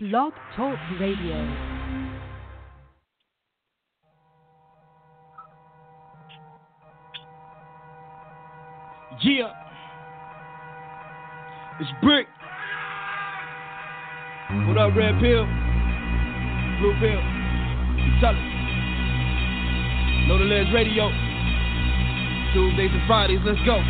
Blog Talk Radio. Yeah, it's Brick. What up, Red Pill? Blue Pill. Intelligence. Know the Ledge Radio. Tuesdays and Fridays, let's go.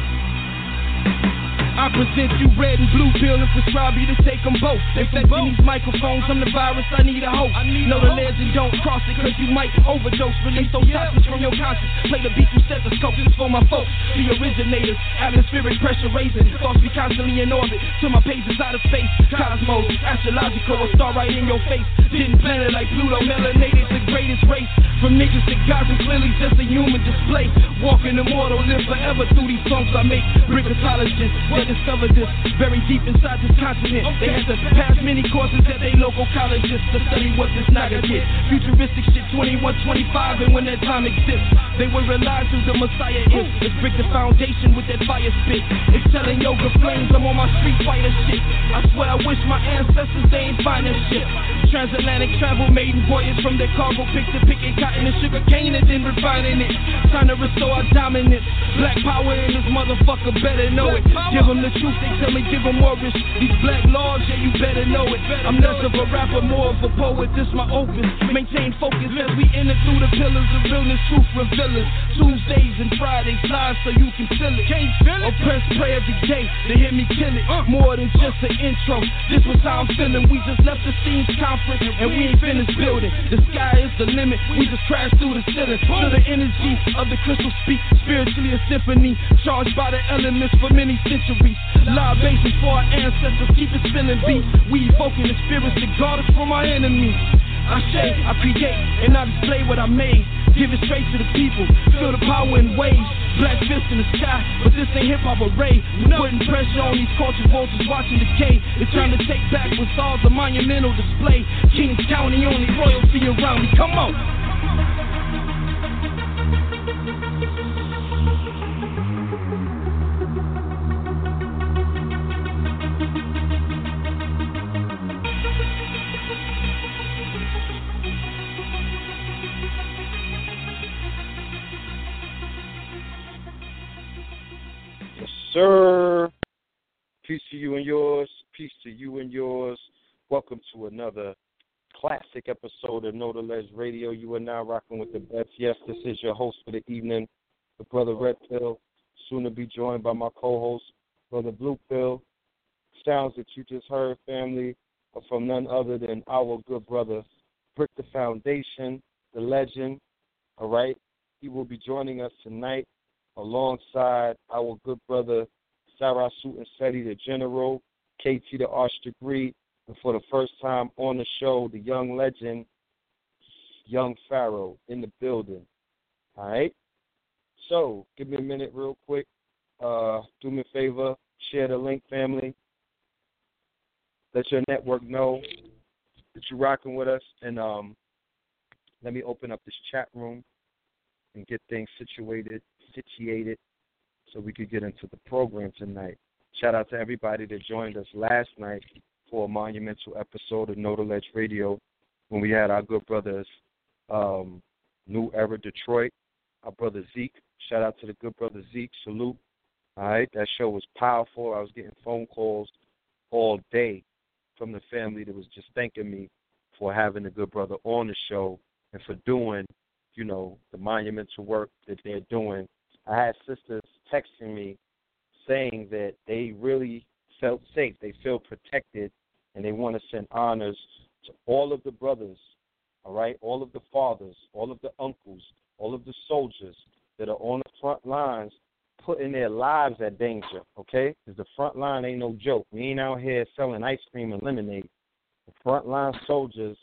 I present you red and blue pill and prescribe you to take them both. Infecting these microphones, I'm the virus, I need a hope. Know the legend, don't cross it, cause you might overdose. Release those toxins from your conscience. Play the beat through stethoscope, this for my folks. The originators, atmospheric pressure raising. Thoughts be constantly in orbit, till my pages out of space. Cosmos, astrological, a star right in your face. Didn't plan it like Pluto, melanated the greatest race. From niggas to gods and clearly just a human display. Walking immortal, live forever through these songs I make. Brickatologists, discovered this very deep inside this continent. They had to pass many courses at their local colleges to study what this naga did. Futuristic shit 2125, and when that time exists, they will realize who the Messiah is. It's Brick the Foundation with that fire spit. It's telling yoga flames, I'm on my street fighter shit. I swear I wish my ancestors they ain't find this shit. Transatlantic travel, maiden voyage from their cargo pick to picking cotton and sugar cane and then refining it. Time to restore our dominance. Black power in this motherfucker, better know it. Give them the truth, they tell me give them more risk. These black laws, yeah, you better know it. I'm less of a rapper, more of a poet, this my opus. Maintain focus as we enter through the pillars of realness, truth revealers. Tuesdays and Fridays live so you can feel it. Can't feel it. Oppressed pray every day, they hear me kill it. More than just an intro, this was how I'm feeling. We just left the STEAM conference and we ain't finished building. The sky is the limit, we just crashed through the ceiling. To the energy of the crystal speak, spiritually a symphony. Charged by the elements for many centuries. Libations for our ancestors, keep it spinning beat. We evoking the spirits to guard us from our enemies. I shade, I create, and I display what I made. Give it straight to the people, feel the power in waves. Black fist in the sky, but this ain't hip-hop array. We're putting pressure on these culture vultures watching decay. It's time to take back what's all the monumental display. Kings County, only royalty around me, come on! Sir, peace to you and yours, peace to you and yours. Welcome to another classic episode of Know the Ledge Radio. You are now rocking with the best. Yes, this is your host for the evening, the Brother Red Pill, soon to be joined by my co-host, Brother Blue Pill. Sounds that you just heard, family, are from none other than our good brother, Brick the Foundation, the legend, all right? He will be joining us tonight alongside our good brother Sarasut and Seti, the General, KT, the Arch Degree, and for the first time on the show, the young legend, Young Pharaoh, in the building. All right? So, give me a minute real quick. Do me a favor. Share the link, family. Let your network know that you're rocking with us. And let me open up this chat room and get things situated so we could get into the program tonight. Shout out to everybody that joined us last night for a monumental episode of Know the Ledge Radio when we had our good brothers, New Era Detroit, our brother Zeke. Shout out to the good brother Zeke. Salute. All right, that show was powerful. I was getting phone calls all day from the family that was just thanking me for having the good brother on the show and for doing, you know, the monumental work that they're doing. I had sisters texting me saying that they really felt safe, they feel protected, and they want to send honors to all of the brothers, all right, all of the fathers, all of the uncles, all of the soldiers that are on the front lines putting their lives at danger, okay? Because the front line ain't no joke. We ain't out here selling ice cream and lemonade. The front line soldiers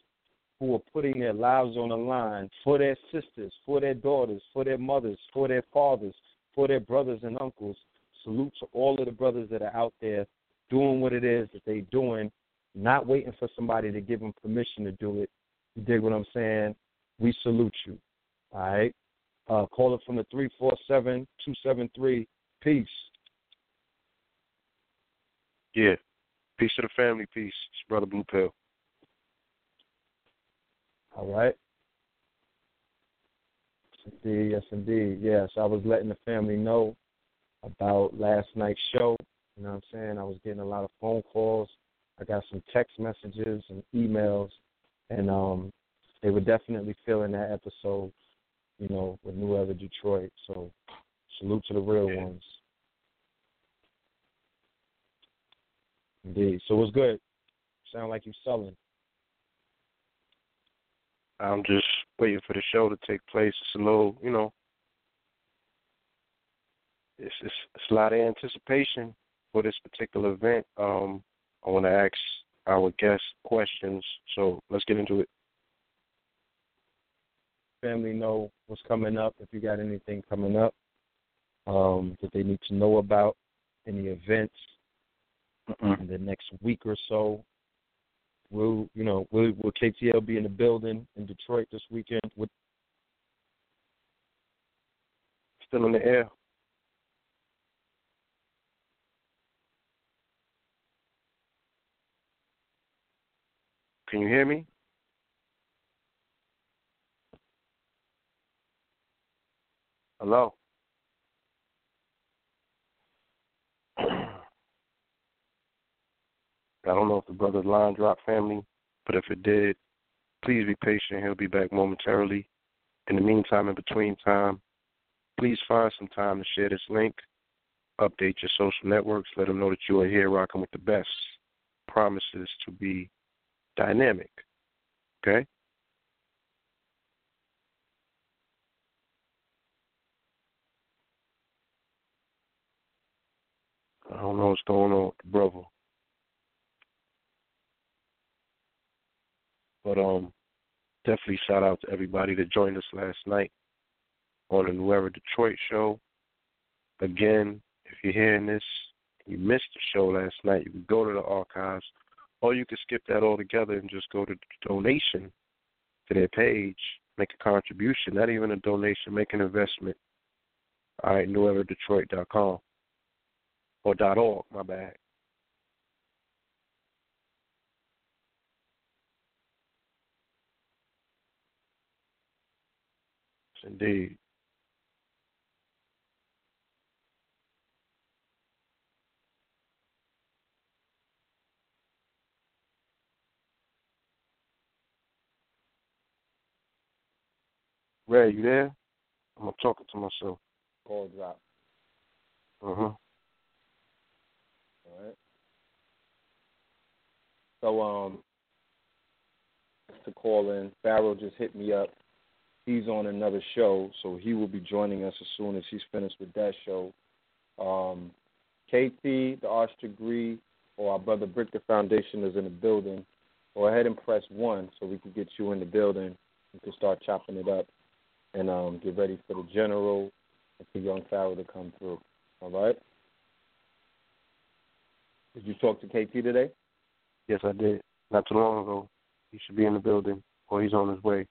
who are putting their lives on the line for their sisters, for their daughters, for their mothers, for their fathers, for their brothers and uncles. Salute to all of the brothers that are out there doing what it is that they're doing, not waiting for somebody to give them permission to do it. You dig what I'm saying? We salute you, all right? Call it from the 347-273. Peace. Yeah. Peace to the family. Peace. It's Brother Blue Pill. All right. Indeed, yes, indeed. Yes, I was letting the family know about last night's show. You know what I'm saying? I was getting a lot of phone calls. I got some text messages and emails, and they were definitely feeling that episode, you know, with New Era Detroit. So salute to the real ones. Indeed. So what's good? Sound like you're selling. I'm just waiting for the show to take place. It's a little, you know, it's a lot of anticipation for this particular event. I want to ask our guest questions, so let's get into it. Family know what's coming up, if you got anything coming up that they need to know about, any events in the next week or so. Will KTL be in the building in Detroit this weekend? Still in the air. Can you hear me? Hello? I don't know if the brother's line dropped, family, but if it did, please be patient. He'll be back momentarily. In the meantime, in between time, please find some time to share this link. Update your social networks. Let them know that you are here rocking with the best. Promises to be dynamic. Okay? I don't know what's going on with the brother. But definitely shout out to everybody that joined us last night on the New Era Detroit show. Again, if you're hearing this and you missed the show last night, you can go to the archives, or you can skip that altogether and just go to the donation to their page, make a contribution, not even a donation, make an investment. All right, neweverdetroit.com or .org, my bad. Indeed. Ray, you there? I'm talking to myself. Call drop. All right. So, to call in, Pharaoh just hit me up. He's on another show, so he will be joining us as soon as he's finished with that show. KT, the Arts Degree, or our brother Brick Da Foundation is in the building. Go ahead and press 1 so we can get you in the building. You can start chopping it up and get ready for the General and for Young Pharaoh to come through. All right? Did you talk to KT today? Yes, I did. Not too long ago. He should be in the building, or he's on his way.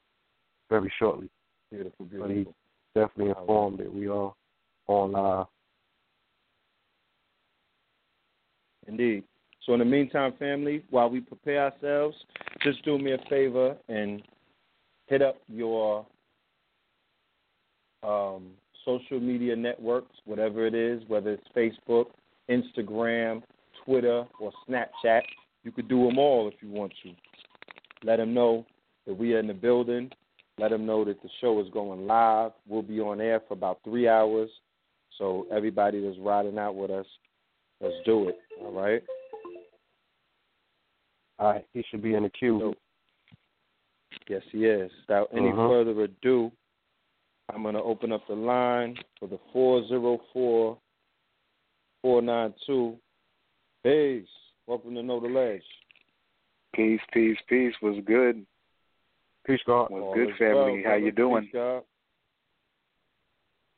Very shortly. Beautiful. But he's definitely informed that we are on live. Indeed. So in the meantime, family, while we prepare ourselves, just do me a favor and hit up your social media networks, whatever it is, whether it's Facebook, Instagram, Twitter, or Snapchat. You could do them all if you want to. Let them know that we are in the building. Let them know that the show is going live. We'll be on air for about 3 hours. So everybody that's riding out with us, let's do it. All right? All right. He should be in the queue. So, yes, he is. Without any further ado, I'm going to open up the line for the 404-492. Peace. Welcome to Know the Ledge. Peace, peace, peace. What's good? Peace, God. What's good, family? How you doing?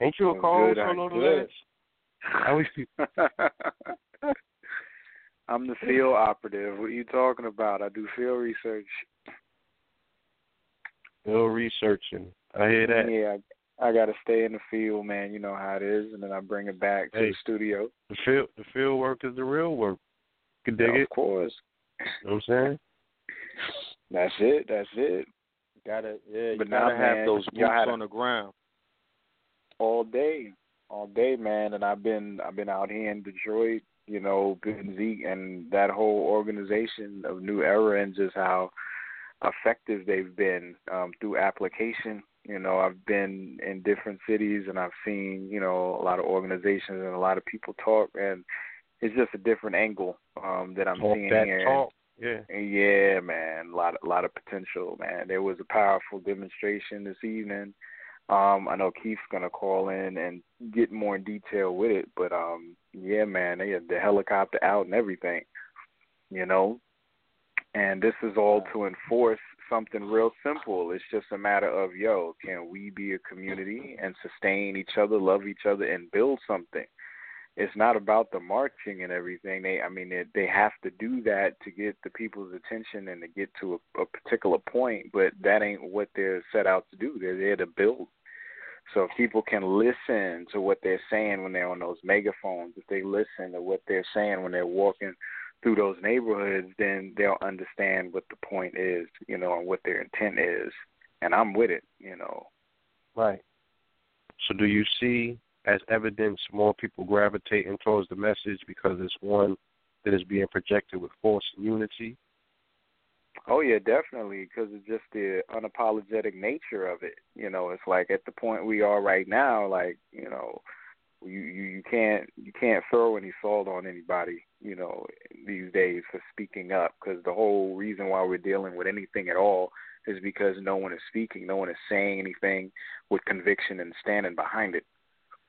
Ain't you a cold solo to this? I'm the field operative. What are you talking about? I do field research. Field researching. I hear that. Yeah, I got to stay in the field, man. You know how it is. And then I bring it back to the studio. The field work is the real work. You can dig it. Of course. You know what I'm saying? That's it. You gotta have those boots on the ground. All day, man. And I've been out here in Detroit, you know, and Zeke and that whole organization of New Era, and just how effective they've been through application. You know, I've been in different cities and I've seen, you know, a lot of organizations and a lot of people talk, and it's just a different angle that I'm seeing here. Yeah, man, a lot of potential, man. There was a powerful demonstration this evening. I know Keith's gonna call in and get more in detail with it, but yeah, man, they had the helicopter out and everything, you know. And this is all to enforce something real simple. It's just a matter of, yo, can we be a community and sustain each other, love each other, and build something? It's not about the marching and everything. They have to do that to get the people's attention and to get to a particular point, but that ain't what they're set out to do. They're there to build. So if people can listen to what they're saying when they're on those megaphones, if they listen to what they're saying when they're walking through those neighborhoods, then they'll understand what the point is, you know, and what their intent is. And I'm with it, you know. Right. So do you see, as evidence, more people gravitating towards the message because it's one that is being projected with force and unity? Oh, yeah, definitely, because it's just the unapologetic nature of it. You know, it's like at the point we are right now, like, you know, you can't throw any salt on anybody, you know, these days for speaking up, because the whole reason why we're dealing with anything at all is because no one is speaking, no one is saying anything with conviction and standing behind it.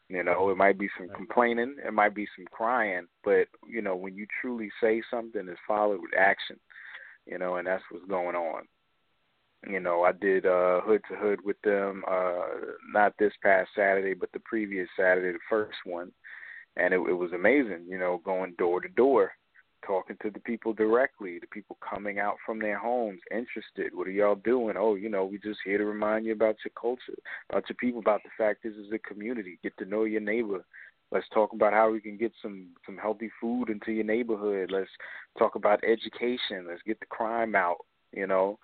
You know, it might be some complaining, it might be some crying, but, you know, when you truly say something, it's followed with action, you know, and that's what's going on. You know, I did Hood to Hood with them, not this past Saturday, but the previous Saturday, the first one, and it was amazing, you know, going door to door, talking to the people directly, the people coming out from their homes, interested. What are y'all doing? Oh, you know, we just here to remind you about your culture, about your people, about the fact this is a community. Get to know your neighbor. Let's talk about how we can get some healthy food into your neighborhood. Let's talk about education. Let's get the crime out, you know.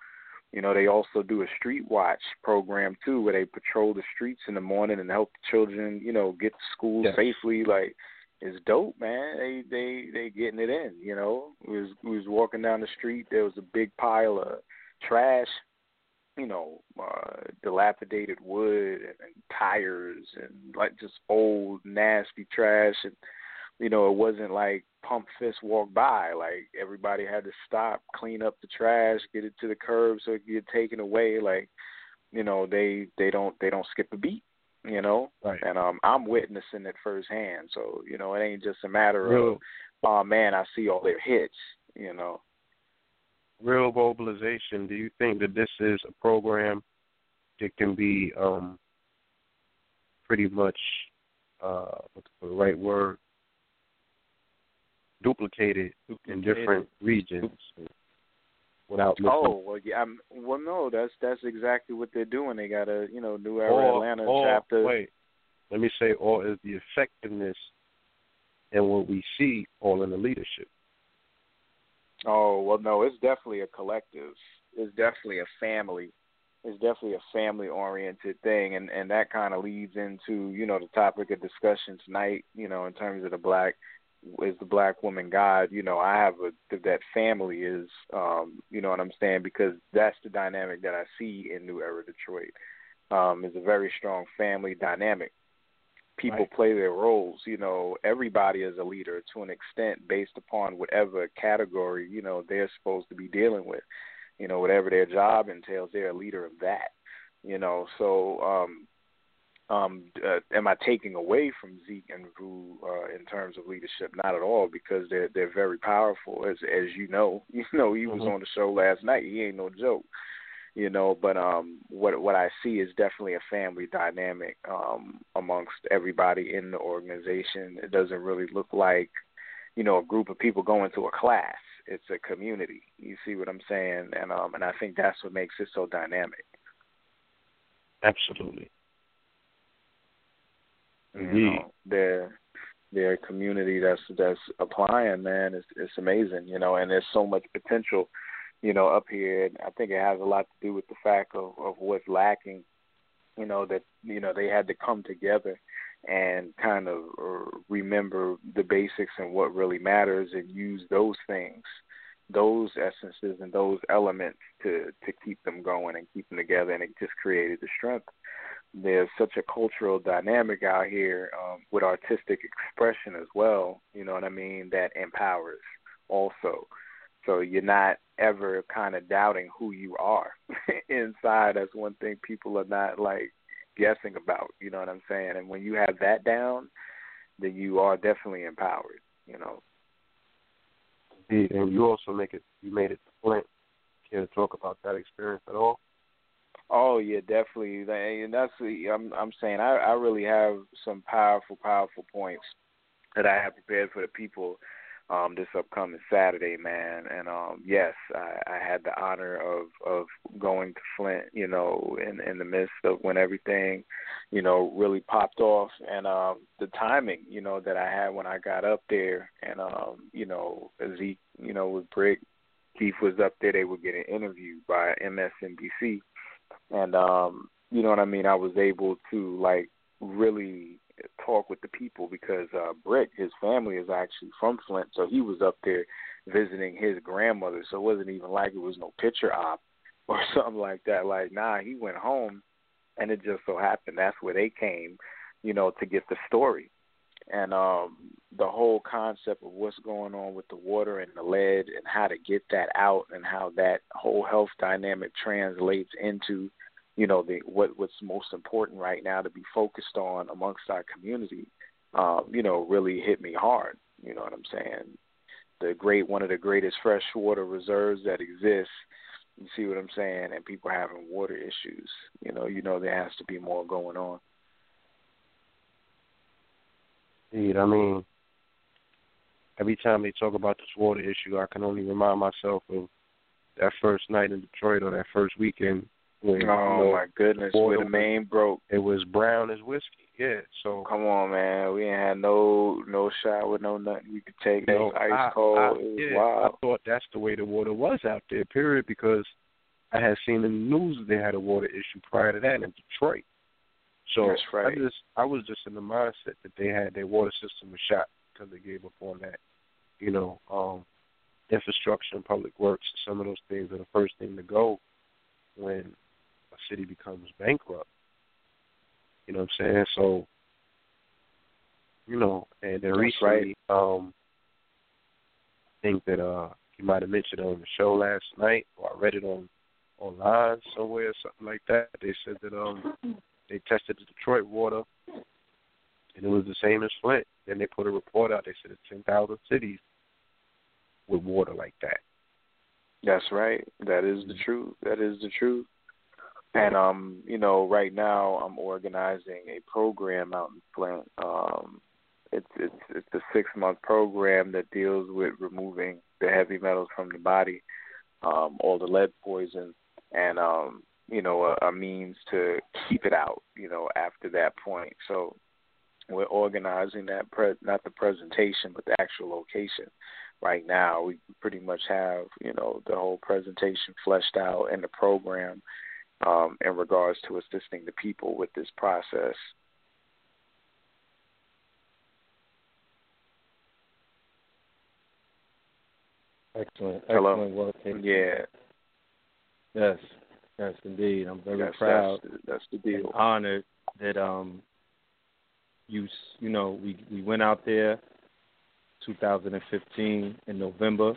You know, they also do a street watch program, too, where they patrol the streets in the morning and help children, you know, get to school safely, like. It's dope, man. They getting it in, you know. We was walking down the street. There was a big pile of trash, you know, dilapidated wood and tires and, like, just old, nasty trash. And, you know, it wasn't like pump fist walk by. Like, everybody had to stop, clean up the trash, get it to the curb so it could get taken away. Like, you know, they don't skip a beat. You know, right. And I'm witnessing it firsthand. So, you know, it ain't just a matter of, oh, man, I see all their hits, you know. Real mobilization. Do you think that this is a program that can be pretty much, what's the right word, duplicated in different regions? No, that's exactly what they're doing. They got a, you know, New Era Atlanta chapter. Wait, let me say, or is the effectiveness and what we see all in the leadership? Oh, well, no, it's definitely a collective. It's definitely a family. It's definitely a family-oriented thing, and that kind of leads into, you know, the topic of discussion tonight, you know, in terms of the black woman God. You know, I have that family is, you know what I'm saying, because that's the dynamic that I see in New Era Detroit. It's a very strong family dynamic. People play their roles. You know, everybody is a leader to an extent based upon whatever category, you know, they're supposed to be dealing with. You know, whatever their job entails, they're a leader of that. You know, so am I taking away from Zeke and Vu in terms of leadership? Not at all, because they're very powerful, as you know. You know, he was on the show last night. He ain't no joke, you know. But what I see is definitely a family dynamic amongst everybody in the organization. It doesn't really look like, you know, a group of people going to a class. It's a community. You see what I'm saying? And I think that's what makes it so dynamic. Absolutely. You know, their community that's applying, man, it's amazing, you know, and there's so much potential, you know, up here. And I think it has a lot to do with the fact of what's lacking, you know, that, you know, they had to come together and kind of remember the basics and what really matters and use those things, those essences and those elements to keep them going and keep them together. And it just created the strength. There's such a cultural dynamic out here with artistic expression as well, you know what I mean, that empowers also. So you're not ever kind of doubting who you are inside. That's one thing people are not, like, guessing about, you know what I'm saying? And when you have that down, then you are definitely empowered, you know. Indeed, and you also made it to Flint. Care to talk about that experience at all? Oh yeah, definitely. And that's I'm saying I really have some powerful points that I have prepared for the people this upcoming Saturday, man. And yes, I had the honor of going to Flint, you know, in the midst of when everything, you know, really popped off, and the timing, you know, that I had when I got up there, and you know, Zeke, you know, with Brick, Keith was up there. They were getting interviewed by MSNBC. And, you know what I mean, I was able to, like, really talk with the people because Britt, his family is actually from Flint, so he was up there visiting his grandmother, so it wasn't even like it was no picture op or something like that. Like, nah, he went home, and it just so happened that's where they came, you know, to get the story. And the whole concept of what's going on with the water and the lead and how to get that out and how that whole health dynamic translates into, you know, what's most important right now to be focused on amongst our community, you know, really hit me hard. You know what I'm saying? One of the greatest freshwater reserves that exists. You see what I'm saying? And people having water issues. You know, there has to be more going on. I mean, every time they talk about this water issue, I can only remind myself of that first night in Detroit or that first weekend. When, my goodness, where the main broke. It was brown as whiskey, yeah. So come on, man. We didn't have no shower, no nothing we could take. No ice cold. I thought that's the way the water was out there, period, because I had seen in the news they had a water issue prior to that in Detroit. So that's right. I was just in the mindset that they had their water system was shot because they gave up on that, you know, infrastructure and public works. Some of those things are the first thing to go when a city becomes bankrupt. You know what I'm saying? So, you know, and then recently, right. I think that you might have mentioned on the show last night, or I read it online somewhere or something like that. They said that they tested the Detroit water, and it was the same as Flint. Then they put a report out. They said it's 10,000 cities with water like that. That's right. That is the truth. And, you know, right now I'm organizing a program out in Flint. It's a 6-month program that deals with removing the heavy metals from the body, all the lead poison, and you know, a means to keep it out, you know, after that point. So we're organizing that, not the presentation, but the actual location. Right now, we pretty much have, you know, the whole presentation fleshed out in the program in regards to assisting the people with this process. Excellent. Hello? Excellent work. Yeah. Yes. Yes, indeed. I'm very proud. That's the deal. And honored that you know, we went out there 2015 in November,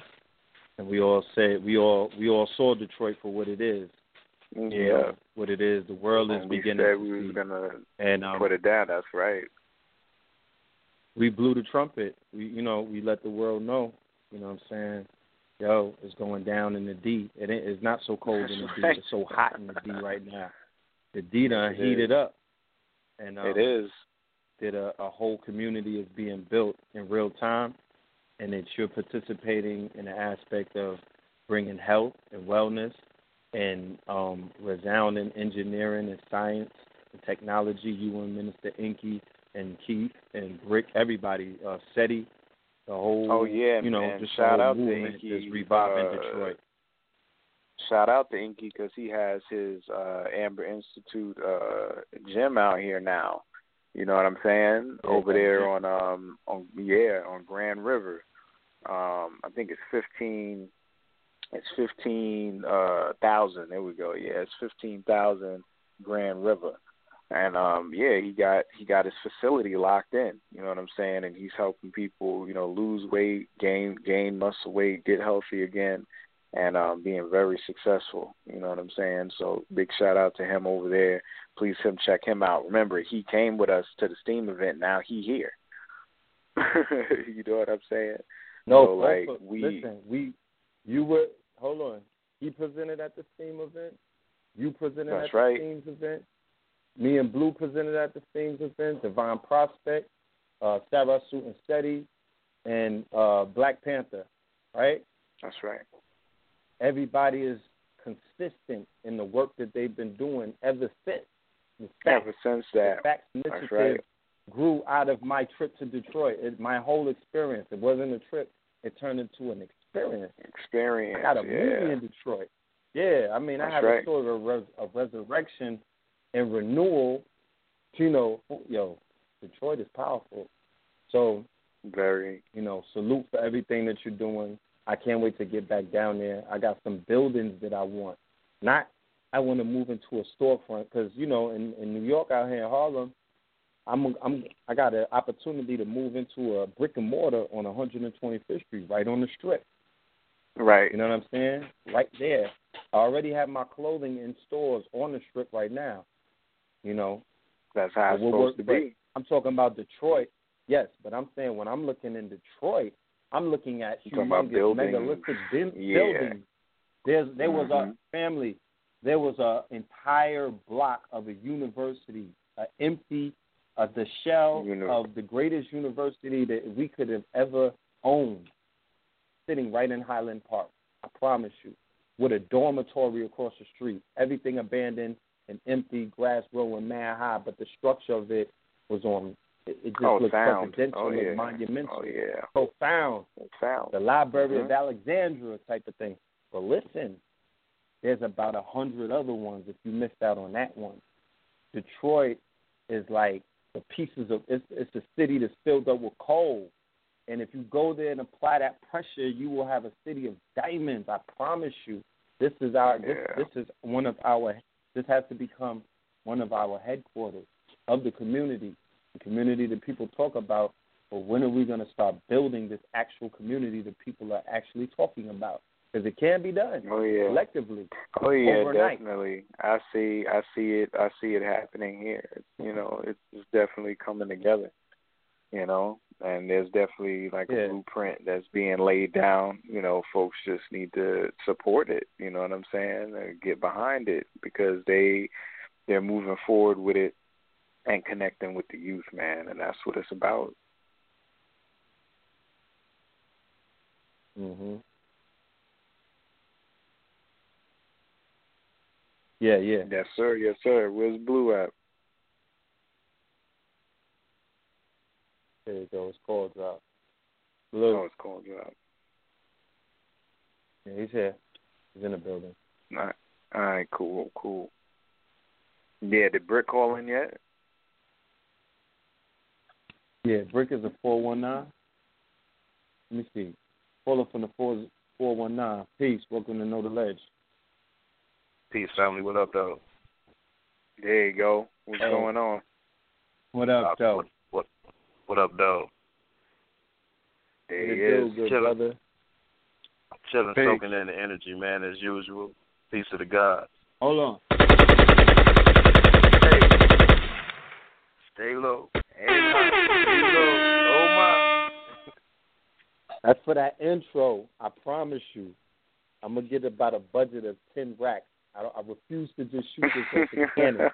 and we all saw Detroit for what it is. Yeah, you know, what it is. The world is beginning to see. We were gonna put it down. That's right. We blew the trumpet. We let the world know. You know what I'm saying? Yo, it's going down in the D. And it's not so cold in the D. It's so hot in the D right now. The D done heated up. And it is. That a whole community is being built in real time, and that you're participating in the aspect of bringing health and wellness and resounding engineering and science and technology. You and Minister Inky and Keith and Brick, everybody, Seti. The whole, shout out to Inky, just reviving Detroit. Shout out to Inky because he has his Amber Institute gym out here now. You know what I'm saying? Over there on Grand River. I think it's 15. It's 15,000. There we go. Yeah, it's 15,000 Grand River. And he got his facility locked in, you know what I'm saying? And he's helping people, you know, lose weight, gain muscle weight, get healthy again, and being very successful, you know what I'm saying? So big shout out to him over there. Please check him out. Remember, he came with us to the STEAM event. Now he's here. You know what I'm saying? No, so, like hold on. He presented at the STEAM event. You presented at the STEAM event. Me and Blue presented at the Things event, Divine Prospect, Sarasut and Seti, and Black Panther, right? That's right. Everybody is consistent in the work that they've been doing ever since. The Facts Initiative grew out of my trip to Detroit. My whole experience. It wasn't a trip. It turned into an experience. I got a movie in Detroit. Yeah, I mean, I have a sort of a resurrection and renewal, you know. Yo, Detroit is powerful. So, you know, salute for everything that you're doing. I can't wait to get back down there. I got some buildings that I want. I want to move into a storefront because, you know, in New York out here in Harlem, I got an opportunity to move into a brick and mortar on 125th Street, right on the Strip. Right. You know what I'm saying? Right there. I already have my clothing in stores on the Strip right now. You know, that's how it's supposed to be. I'm talking about Detroit, yes, but I'm saying when I'm looking in Detroit, I'm looking at humongous, megalithic buildings. There was a family. There was an entire block of a university, the shell of the greatest university that we could have ever owned, sitting right in Highland Park. I promise you, with a dormitory across the street, everything abandoned and empty, grass growing mad high, but the structure of it was on. It just looked presidential, and monumental, profound. The Library of Alexandria type of thing. But listen, there's about 100 other ones. If you missed out on that one, Detroit is like the pieces of. It's a city that's filled up with coal, and if you go there and apply that pressure, you will have a city of diamonds. I promise you. This is our. This is one of our. This has to become one of our headquarters of the community that people talk about. But when are we going to start building this actual community that people are actually talking about? Because it can be done collectively. Oh yeah, overnight. Definitely. I see it. I see it happening here. You know, it's definitely coming together. You know, and there's definitely like a blueprint that's being laid down. You know, folks just need to support it. You know what I'm saying? And get behind it because they're moving forward with it and connecting with the youth, man. And that's what it's about. Mhm. Yeah, yeah. Yes, sir. Yes, sir. Where's Blue at? There you go. It's called drop. Blue. Oh, it's called drop. Yeah, he's here. He's in the building. All right, cool. Yeah, did Brick call in yet? Yeah, Brick is a 419. Let me see. Caller from the 419. Peace. Welcome to Know the Ledge. Peace, family. What up, though? There you go. What's going on? What up, though? What up, though? There he is. Chilling, soaking in the energy, man, as usual. Peace to the gods. Hold on. Hey. Stay low. Hey, stay low. Oh, my. That's for that intro. I promise you. I'm going to get about a budget of 10 racks. I refuse to just shoot this off the cannon.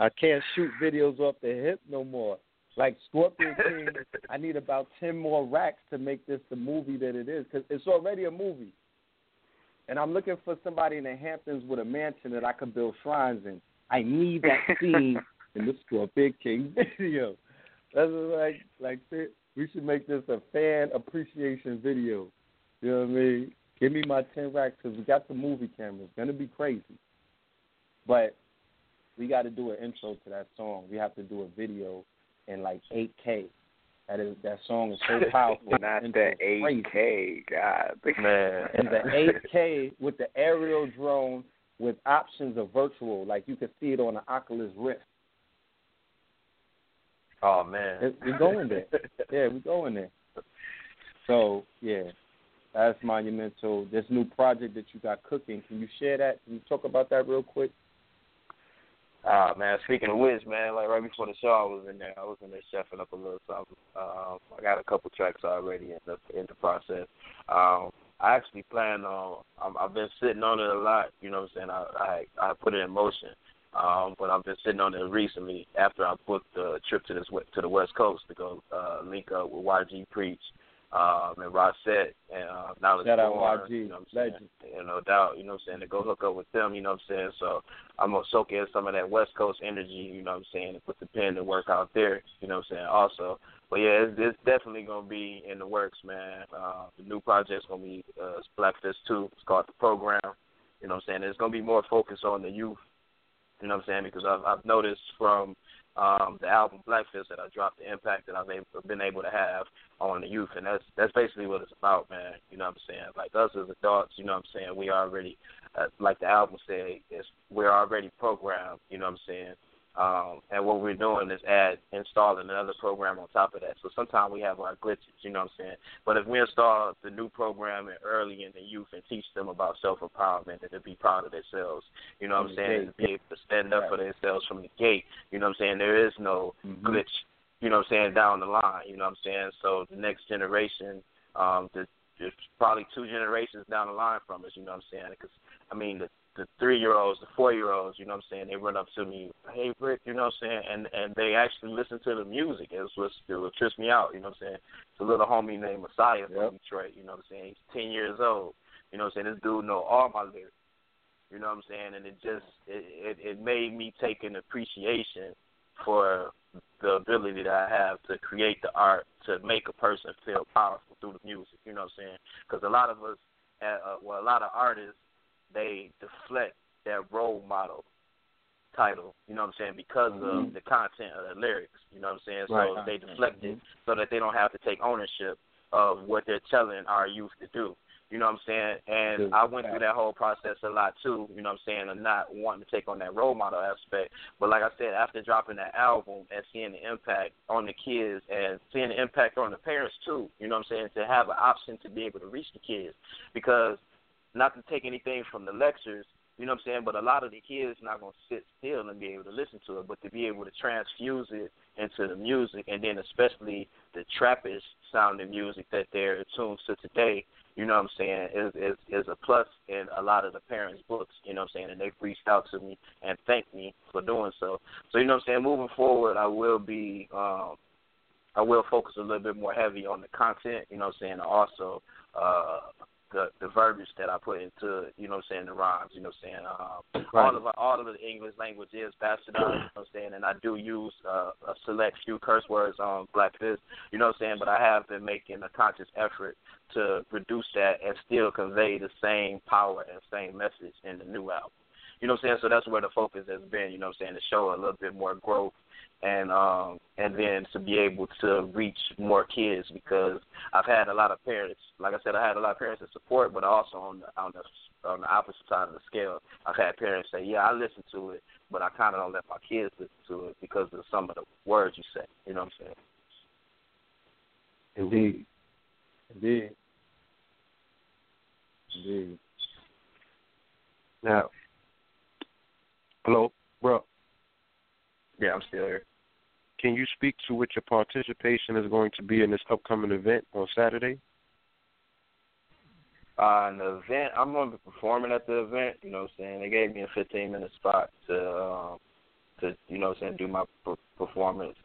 I can't shoot videos off the hip no more. Like Scorpion King, I need about 10 more racks to make this the movie that it is, because it's already a movie. And I'm looking for somebody in the Hamptons with a mansion that I could build shrines in. I need that scene in the Scorpion King video. That's like we should make this a fan appreciation video. You know what I mean? Give me my 10 racks because we got the movie camera. It's going to be crazy. But we got to do an intro to that song. We have to do a video in like 8K. That song is so powerful. Not the 8K, God. Man. And the 8K with the aerial drone with options of virtual. Like you can see it on the Oculus Rift. Oh, man. We're going there. Yeah, we're going there. So, yeah, that's monumental. This new project that you got cooking, can you share that? Can you talk about that real quick? Man, speaking of which, man, like right before the show, I was in there chefing up a little something. I got a couple tracks already in the process. I actually plan on, I've been sitting on it a lot, you know what I'm saying? I put it in motion. But I've been sitting on it recently after I booked a trip to the West Coast to go link up with YG Preach and Rossette and Knowledge. Shout out YG, you know what I'm saying? And no doubt, you know what I'm saying, to go hook up with them, you know what I'm saying? So I'm going to soak in some of that West Coast energy, you know what I'm saying, and put the pen to work out there, you know what I'm saying, also. But, yeah, it's definitely going to be in the works, man. The new project's going to be Black Fist 2. It's called The Program. You know what I'm saying? It's going to be more focused on the youth. You know what I'm saying? Because I've noticed from the album Black Fist that I dropped, the impact that I've been able to have on the youth, and that's basically what it's about, man. You know what I'm saying? Like us as adults, you know what I'm saying? We already, like the album said, we're already programmed. You know what I'm saying? And what we're doing is installing another program on top of that. So sometimes we have our glitches, you know what I'm saying? But if we install the new program early in the youth and teach them about self-empowerment and to be proud of themselves, you know what I'm saying, and to be able to stand up for themselves from the gate, you know what I'm saying? There is no glitch, you know what I'm saying, down the line, you know what I'm saying? So the next generation, there's probably two generations down the line from us, you know what I'm saying? Because, I mean, the 3-year-olds, the 4-year-olds, you know what I'm saying, they run up to me, hey, Rick, you know what I'm saying, and they actually listen to the music. It was trips me out, you know what I'm saying. It's a little homie named Messiah from Detroit, you know what I'm saying. He's 10 years old, you know what I'm saying. This dude know all my lyrics, you know what I'm saying, and it just, it made me take an appreciation for the ability that I have to create the art, to make a person feel powerful through the music, you know what I'm saying, because a lot of us, a lot of artists, they deflect that role model title, you know what I'm saying, because of the content of the lyrics, you know what I'm saying? Right. So they deflect it so that they don't have to take ownership of what they're telling our youth to do, you know what I'm saying? And I went through that whole process a lot too, you know what I'm saying, of not wanting to take on that role model aspect. But like I said, after dropping that album and seeing the impact on the kids and seeing the impact on the parents too, you know what I'm saying, to have an option to be able to reach the kids, because not to take anything from the lectures, you know what I'm saying, but a lot of the kids not going to sit still and be able to listen to it, but to be able to transfuse it into the music, and then especially the trappish sounding music that they're attuned to today, you know what I'm saying, is a plus in a lot of the parents' books, you know what I'm saying, and they've reached out to me and thanked me for doing so. So, you know what I'm saying, moving forward, I will focus a little bit more heavy on the content, you know what I'm saying, and also the verbiage that I put into, you know what I'm saying, the rhymes, you know what I'm saying. All of the English language is bastardized, you know what I'm saying, and I do use a select few curse words on Black Fist, you know what I'm saying, but I have been making a conscious effort to reduce that and still convey the same power and same message in the new album. You know what I'm saying? So that's where the focus has been, you know what I'm saying, to show a little bit more growth and then to be able to reach more kids, because I've had a lot of parents, like I said, I had a lot of parents that support, but also on the opposite side of the scale, I've had parents say, yeah, I listen to it, but I kind of don't let my kids listen to it because of some of the words you say, you know what I'm saying? Indeed. Now, hello, bro. Yeah, I'm still here. Can you speak to what your participation is going to be in this upcoming event on Saturday? The event, I'm going to be performing at the event, you know what I'm saying? They gave me a 15-minute spot to you know what I'm saying, do my performance,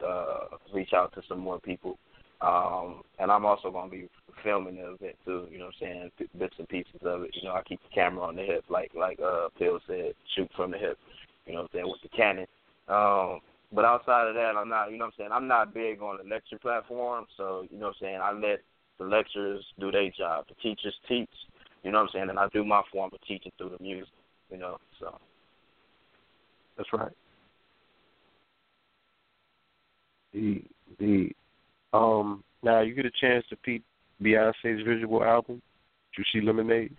reach out to some more people. And I'm also going to be filming the event too, you know what I'm saying, bits and pieces of it. You know, I keep the camera on the hip, like Phil said, shoot from the hip, you know what I'm saying, with the cannon. But outside of that, I'm not, you know what I'm saying, I'm not big on the lecture platform, so, you know what I'm saying, I let the lecturers do their job. The teachers teach, You know what I'm saying? And I do my form of teaching through the music, you know, so. That's right. Now, you get a chance to peep Beyonce's visual album. Did you see Lemonade?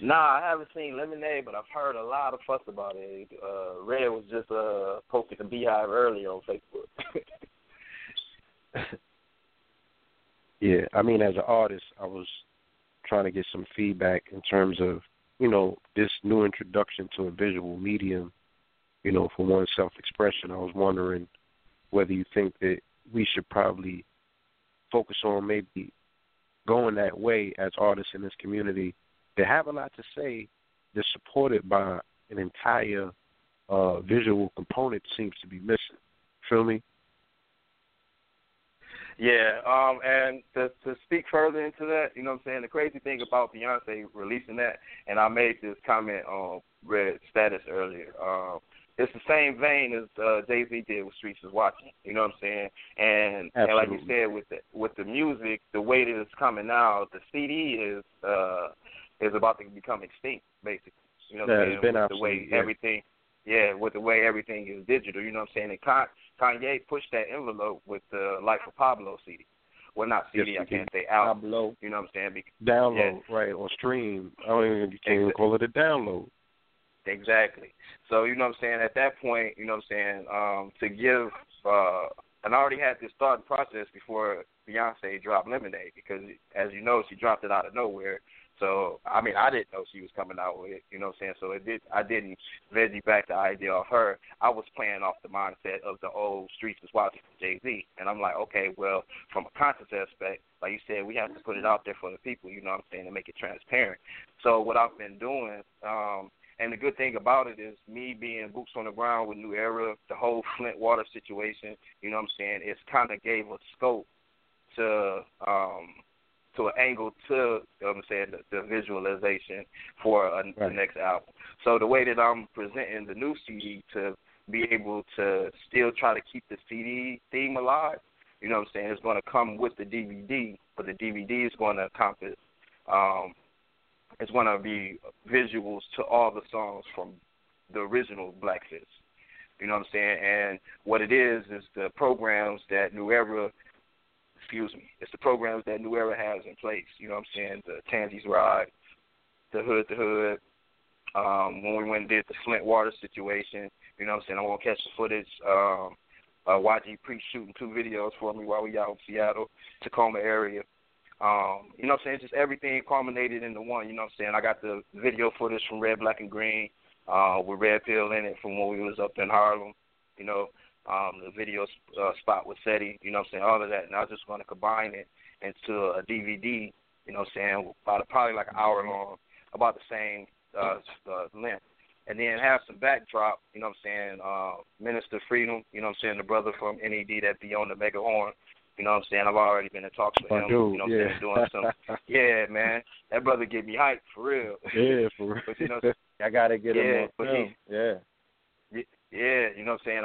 Nah, I haven't seen Lemonade, but I've heard a lot of fuss about it. Red was just posting a beehive earlier on Facebook. Yeah, I mean, as an artist, I was trying to get some feedback in terms of, you know, this new introduction to a visual medium, you know, for one's self-expression. I was wondering whether you think that we should probably focus on maybe going that way as artists in this community that have a lot to say, that's supported by an entire visual component seems to be missing. Feel me? Yeah, and to speak further into that, you know what I'm saying, the crazy thing about Beyonce releasing that, and I made this comment on Red's status earlier, it's the same vein as Jay-Z did with Streets Is Watching, you know what I'm saying? And like you said, with the music, the way that it's coming out, the CD is about to become extinct, basically. You know what I'm saying? It's been with the way everything, with the way everything is digital, you know what I'm saying? And Kanye pushed that envelope with the Life of Pablo CD. Well, not CD, yes, I can't say album. Pablo, you know what I'm saying? Download, yeah. Right, or stream. You can't even call it a download. Exactly. So, you know what I'm saying, at that point, you know what I'm saying, to give, and I already had this starting process before Beyonce dropped Lemonade because, as you know, she dropped it out of nowhere. So, I mean, I didn't know she was coming out with it, you know what I'm saying? So I didn't veggie back the idea of her. I was playing off the mindset of the old Streets Is Watching from Jay-Z. And I'm like, okay, well, from a conscious aspect, like you said, we have to put it out there for the people, you know what I'm saying, to make it transparent. So what I've been doing, and the good thing about it is me being boots on the ground with New Era, the whole Flint water situation, you know what I'm saying, it's kind of gave a scope to an angle to, you know what I'm saying, the visualization for the next album. So the way that I'm presenting the new CD to be able to still try to keep the CD theme alive, you know what I'm saying, it's going to come with the DVD, but the DVD is going to encompass it's going to be visuals to all the songs from the original Black Fist. You know what I'm saying? And what it is the programs that New Era, it's the programs that New Era has in place. You know what I'm saying? The Tansy's Ride, the Hood to Hood. When we went and did the Flint water situation, you know what I'm saying? I'm going to catch the footage. YG pre-shooting 2 videos for me while we out in Seattle, Tacoma area. You know what I'm saying? Just everything culminated into one, you know what I'm saying? I got the video footage from Red, Black, and Green with Red Pill in it from when we was up in Harlem, you know, the video spot with Seti, you know what I'm saying, all of that. And I was just going to combine it into a DVD, you know what I'm saying, about probably like an hour long, about the same length. And then have some backdrop, you know what I'm saying, Minister Freedom, you know what I'm saying, the brother from NED that be on the Mega Horn. You know what I'm saying? I've already been in talks with him. You know what I'm saying? Doing some, yeah, man. That brother get me hyped for real. Yeah, for real. But, you know, I gotta get him on film. Yeah, you know what I'm saying?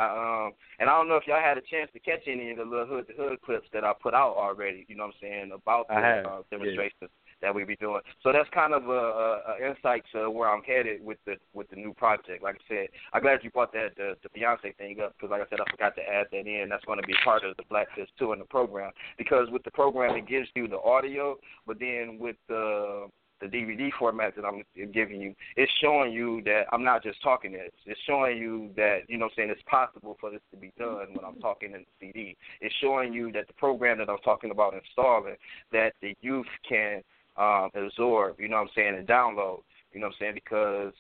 And I don't know if y'all had a chance to catch any of the little Hood to Hood clips that I put out already. You know what I'm saying about the demonstrations that we be doing. So that's kind of a insight to where I'm headed with the new project. Like I said, I'm glad you brought that the Beyonce thing up because, like I said, I forgot to add that in. That's going to be part of the Black Fist 2 in the program because with the program it gives you the audio, but then with the DVD format that I'm giving you, it's showing you that I'm not just talking this. It's showing you that, you know what I'm saying, it's possible for this to be done when I'm talking in the CD. It's showing you that the program that I'm talking about installing, that the youth can absorb, you know what I'm saying, and download, you know what I'm saying, because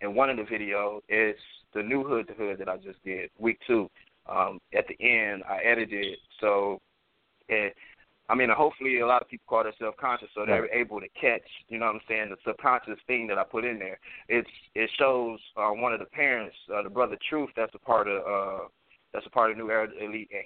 in one of the videos, it's the new Hood to Hood that I just did, week 2. At the end, I edited it. So, hopefully a lot of people call that self-conscious, so they're able to catch, you know what I'm saying, the subconscious thing that I put in there. It shows one of the parents, the brother Truth, that's a part of New Era Elite, and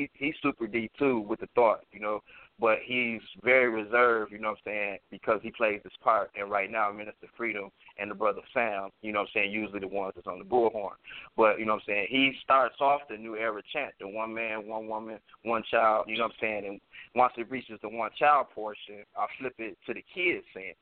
he's super deep, too, with the thought, you know, but he's very reserved, you know what I'm saying, because he plays this part. And right now, Minister Freedom and the brother Sam, you know what I'm saying, usually the ones that's on the bullhorn. But, you know what I'm saying, he starts off the New Era chant, the one man, one woman, one child, you know what I'm saying. And once it reaches the one child portion, I'll flip it to the kids saying.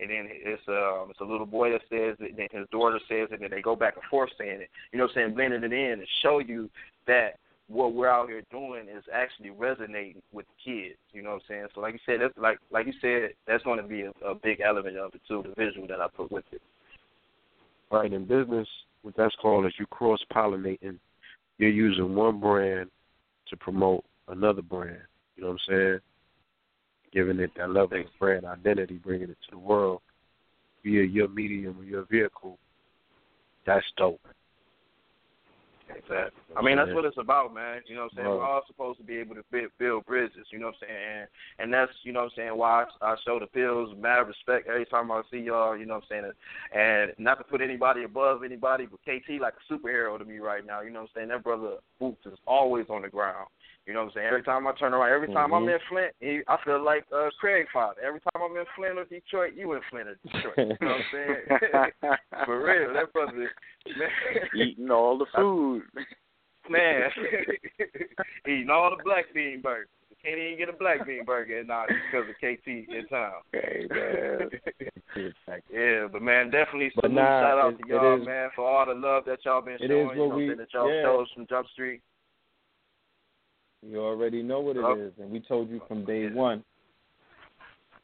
And then it's a little boy that says it, then his daughter says it, and they go back and forth saying it. You know what I'm saying, blending it in and show you that what we're out here doing is actually resonating with the kids. You know what I'm saying? So like you said, that's like you said, that's going to be a big element of it too, the visual that I put with it. Right, in business, what that's called is you cross-pollinating. You're using one brand to promote another brand. You know what I'm saying? Giving it that loving brand identity, bringing it to the world via your medium or your vehicle. That's dope. Exactly. I mean, that's what it's about, man. You know what I'm saying? We're all supposed to be able to build bridges, you know what I'm saying? And that's, you know what I'm saying, why I show the Pills mad respect every time I see y'all, you know what I'm saying? And not to put anybody above anybody, but KT like a superhero to me right now, you know what I'm saying? That brother Boots is always on the ground, you know what I'm saying? Every time I turn around, every time I'm in Flint, I feel like Craig Father. Every time I'm in Flint or Detroit, you in Flint or Detroit, you know what I'm saying? For real, that brother, man. Eating all the food. Man, eating all the black bean burgers. Can't even get a black bean burger and not because of KT in town. Hey, man. Yeah, but man, definitely salute, shout out to y'all, man, for all the love that y'all been showing. You know, that y'all shows from Jump Street. You already know what it is, and we told you from day one.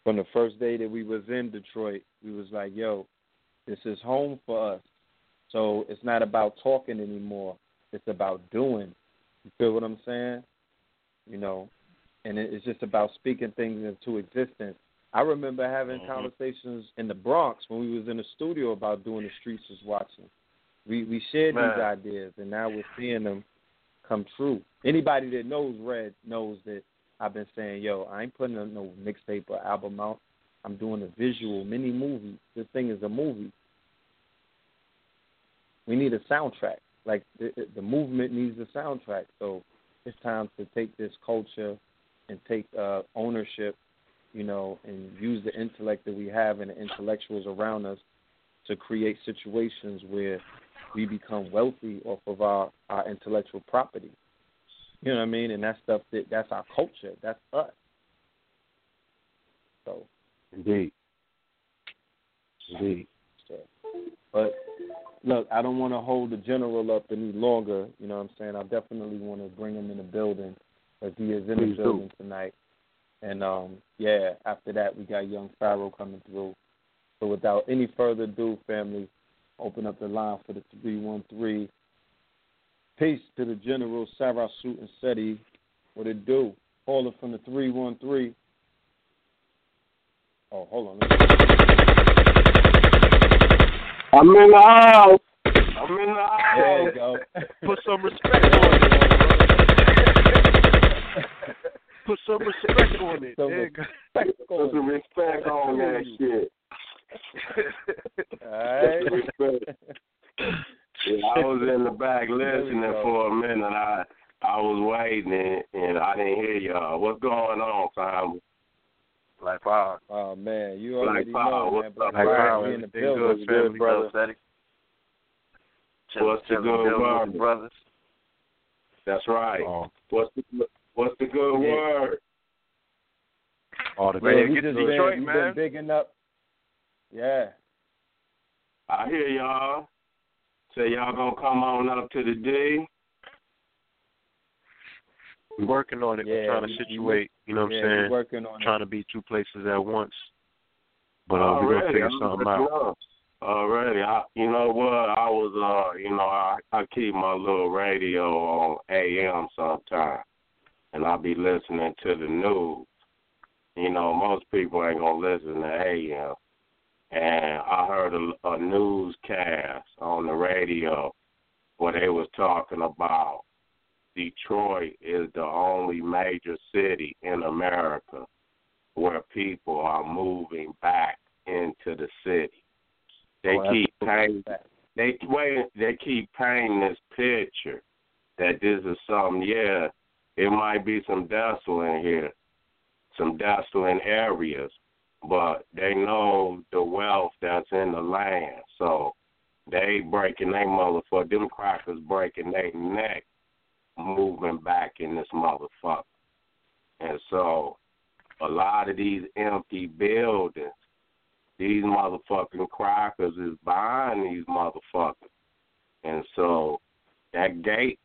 From the first day that we was in Detroit, we was like, yo, this is home for us. So it's not about talking anymore. It's about doing. You feel what I'm saying? You know, and it's just about speaking things into existence. I remember having conversations in the Bronx when we was in the studio about doing The Streets Is Watching. We shared these ideas, and now we're seeing them come true. Anybody that knows Red knows that I've been saying, yo, I ain't putting no mixtape or album out. I'm doing a visual mini-movie. This thing is a movie. We need a soundtrack. Like, the movement needs a soundtrack. So it's time to take this culture and take ownership, you know, and use the intellect that we have and the intellectuals around us to create situations where we become wealthy off of our intellectual property. You know what I mean? And that stuff, that's our culture. That's us. So. Indeed. So. But, look, I don't want to hold the general up any longer. You know what I'm saying? I definitely want to bring him in the building because he is in the building tonight. And, after that, we got Young Pharaoh coming through. So without any further ado, family, open up the line for the 313. Peace to the General Sarasut and Seti. What it do? Caller from the 313. Oh, hold on. I'm in the house. There you go. Put some respect on it. Put some respect on it. Put some respect on that shit. All right. Yeah, I was in the back listening for a minute. I was waiting and I didn't hear y'all. What's going on, fam? Black Power. Oh, man. You already know, man. Black Power. What's up, good, brother? What's the good word, brothers? That's right. What's the good word? Oh, the good word. Detroit, man. You've been bigging up. Yeah. I hear y'all. So y'all going to come on up to the D. We're working on it. Yeah, we're trying to situate, you know what I'm saying? Working on trying to be two places at once. But we're going to figure something out. Already. You know what? I was, I keep my little radio on AM sometimes, and I be listening to the news. You know, most people ain't going to listen to AM. And I heard a newscast on the radio where they was talking about Detroit is the only major city in America where people are moving back into the city. They keep painting this picture that this is something. Yeah, it might be some desolate in here, some desolate areas, but they know the wealth that's in the land. So they breaking their motherfucker, them crackers breaking their neck, moving back in this motherfucker. And so a lot of these empty buildings, these motherfucking crackers is buying these motherfuckers. And so that gate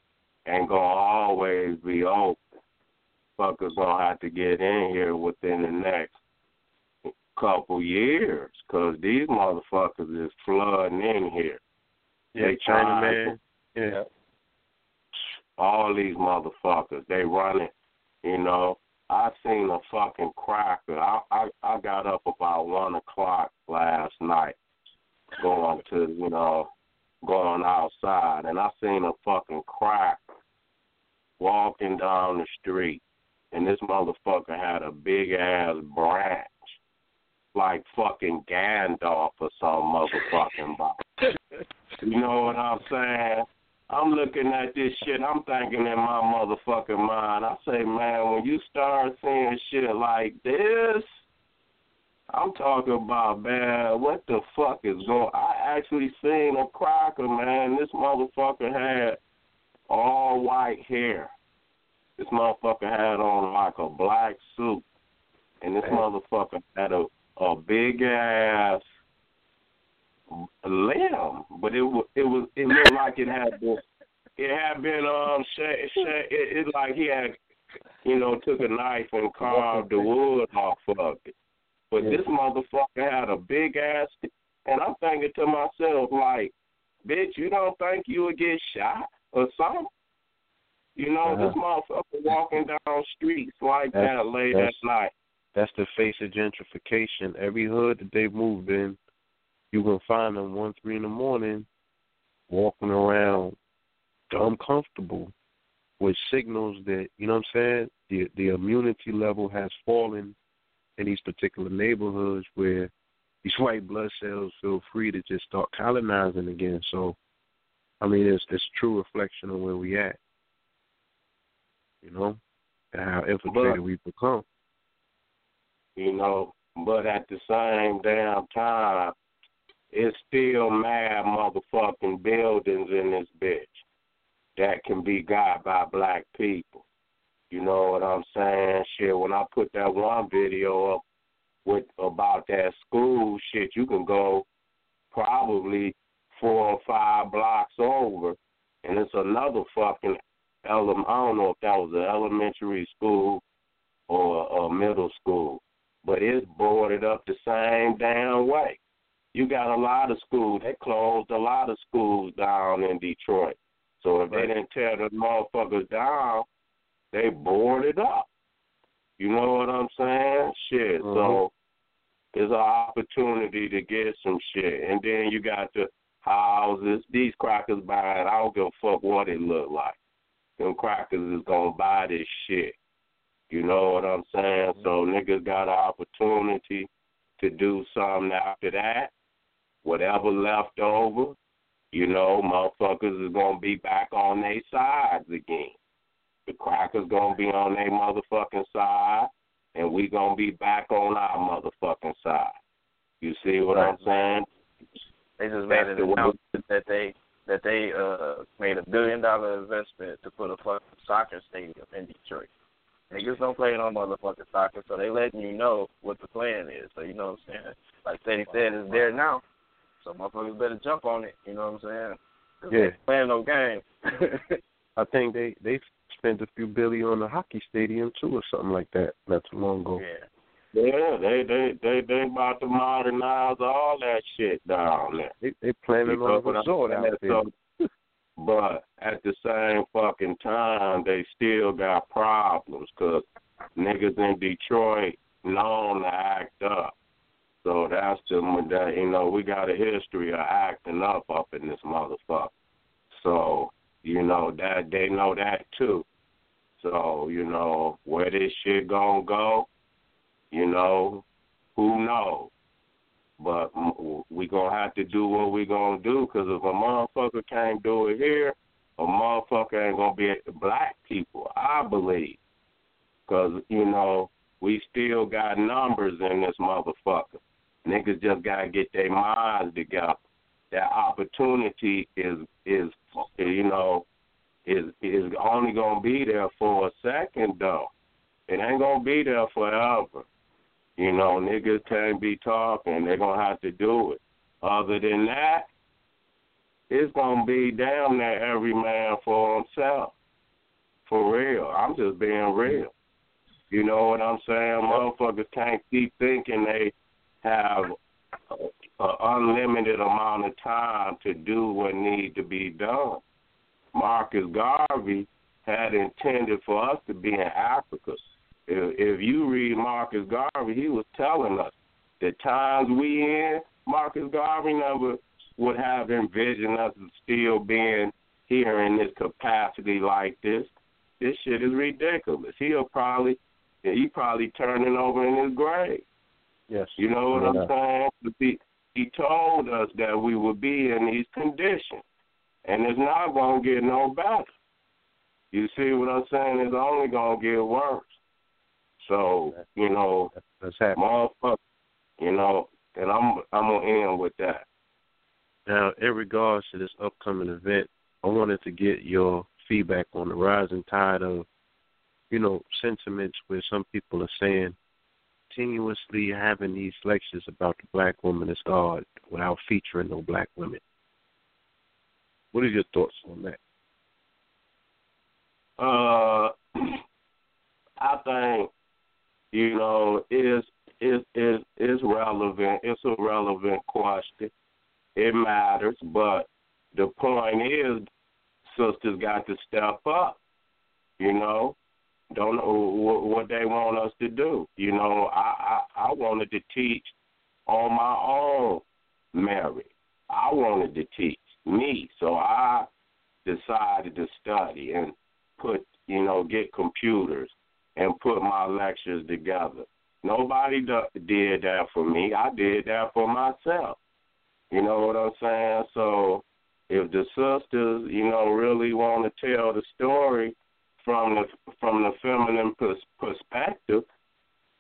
ain't going to always be open. Fuckers going to have to get in here within the next couple years because these motherfuckers is flooding in here. Yeah, they China, man. Yeah. All these motherfuckers, they running, you know. I seen a fucking cracker. I got up about 1 o'clock last night going to, you know, going outside, and I seen a fucking cracker walking down the street, and this motherfucker had a big-ass branch, like fucking Gandalf or some motherfucking body. You know what I'm saying? I'm looking at this shit, I'm thinking in my motherfucking mind, I say, man, when you start seeing shit like this, I'm talking about, man, what the fuck is going on? I actually seen a cracker, man. This motherfucker had all white hair. This motherfucker had on like a black suit. And this motherfucker had a big-ass limb, but it looked like it had been like he had, you know, took a knife and carved the wood off of it. But this motherfucker had a big ass, and I'm thinking to myself like, bitch, you don't think you would get shot or something? You know, This motherfucker walking down streets like that late at night. That's the face of gentrification. Every hood that they moved in, you gonna find them 1, 3 in the morning, walking around, dumb comfortable, with signals that, you know what I'm saying, the immunity level has fallen in these particular neighborhoods where these white blood cells feel free to just start colonizing again. So, I mean, it's true reflection of where we at, you know, and how infiltrated we've become. You know, but at the same damn time, it's still mad motherfucking buildings in this bitch that can be got by black people. You know what I'm saying? Shit, when I put that one video up with about that school shit, you can go probably 4 or 5 blocks over, and it's another fucking I don't know if that was an elementary school or a middle school, but it's boarded up the same damn way. You got a lot of schools. They closed a lot of schools down in Detroit. So if they didn't tear the motherfuckers down, they boarded up. You know what I'm saying? Shit. Mm-hmm. So it's an opportunity to get some shit. And then you got the houses. These crackers buy it. I don't give a fuck what it look like. Them crackers is going to buy this shit. You know what I'm saying? Mm-hmm. So niggas got an opportunity to do something after that. Whatever left over, you know, motherfuckers is going to be back on their sides again. The crackers going to be on their motherfucking side, and we going to be back on our motherfucking side. You see what I'm saying? They just made an announcement that they made $1 billion investment to put a fucking soccer stadium in Detroit. Niggas don't play no motherfucking soccer, so they letting you know what the plan is. So you know what I'm saying? Like Sadie said, it's there now. So motherfuckers better jump on it. You know what I'm saying? Yeah. They playing no game. I think they spent a few billion on a hockey stadium too, or something like that, not too long ago. Yeah. Yeah. They about to modernize all that shit down there. They planning on a resort out there. But at the same fucking time, they still got problems because niggas in Detroit known to act up. So that's that, you know, we got a history of acting up in this motherfucker. So, you know, that they know that too. So, you know, where this shit gonna go, you know, who knows? But we going to have to do what we going to do, because if a motherfucker can't do it here, a motherfucker ain't going to be black people, I believe. Because, you know, We still got numbers in this motherfucker. Niggas just got to get their minds together. That opportunity is only going to be there for a second, though. It ain't going to be there forever. You know, niggas can't be talking. They're going to have to do it. Other than that, it's going to be damn near every man for himself. For real. I'm just being real. You know what I'm saying? Motherfuckers can't keep thinking they have an unlimited amount of time to do what needs to be done. Marcus Garvey had intended for us to be in Africa. If you read Marcus Garvey, he was telling us the times we in, Marcus Garvey never would have envisioned us still being here in this capacity like this. This shit is ridiculous. He probably turning over in his grave. Yes. You know what I'm saying? He told us that we would be in these conditions, and it's not going to get no better. You see what I'm saying? It's only going to get worse. So, you know, motherfucker, you know, and I'm going to end with that. Now, in regards to this upcoming event, I wanted to get your feedback on the rising tide of, you know, sentiments where some people are saying continuously having these lectures about the black woman is God without featuring no black women. What are your thoughts on that? I think, you know, it's relevant. It's a relevant question. It matters, but the point is, sisters got to step up. You know, don't know what they want us to do. You know, I wanted to teach on my own, Mary. I wanted to teach me, so I decided to study and get computers and put my lectures together. Nobody did that for me. I did that for myself. You know what I'm saying? So if the sisters, you know, really want to tell the story from the feminine perspective,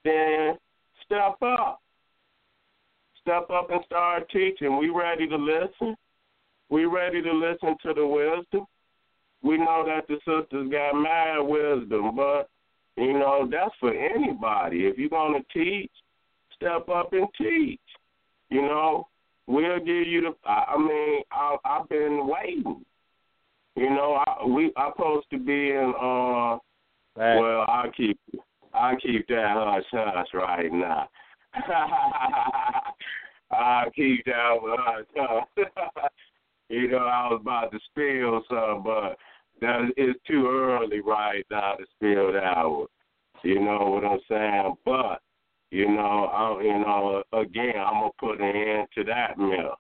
then step up. Step up and start teaching. We ready to listen. We ready to listen to the wisdom. We know that the sisters got mad wisdom, but, you know, that's for anybody. If you're going to teach, step up and teach, you know. We'll give you the. I mean, I've been waiting. You know, I'm supposed to be in. Well, I keep that hush right now. I keep that hush. You know, I was about to spill some, but that is too early right now to spill that one. You know what I'm saying? But. I'm going to put an end to that mill.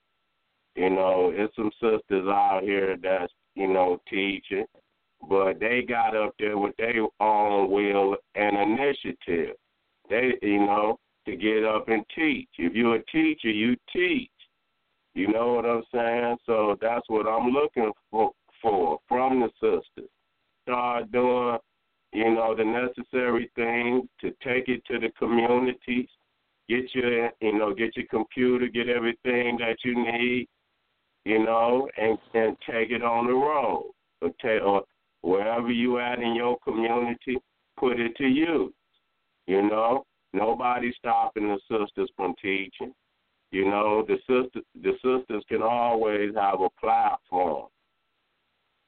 You know, it's some sisters out here that's, you know, teaching, but they got up there with their own will and initiative. They, you know, to get up and teach. If you're a teacher, you teach. You know what I'm saying? So that's what I'm looking for from the sisters. Start doing, you know, the necessary thing to take it to the communities, get your computer, get everything that you need, you know, and take it on the road. Or wherever you at in your community, put it to use. You know, nobody's stopping the sisters from teaching. You know, the sisters can always have a platform,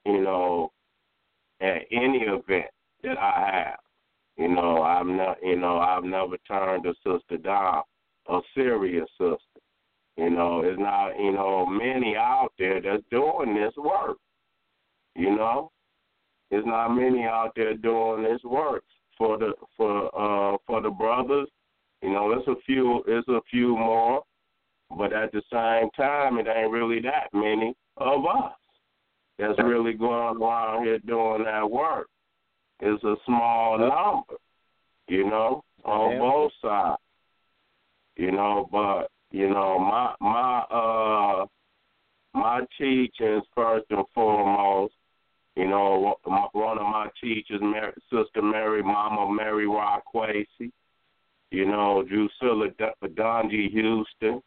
you know, at any event that I have. You know, I've never turned a sister down, a serious sister. You know, it's not, you know, many out there that's doing this work. You know, there's not many out there doing this work for the brothers. You know, it's a few more, but at the same time, it ain't really that many of us that's really going around here doing that work. It's a small number, you know, on both sides, you know. But you know, my teachings first and foremost, you know, one of my teachers, Sister Mama Mary Rock Quasey, you know, Drusilla Donji Houston,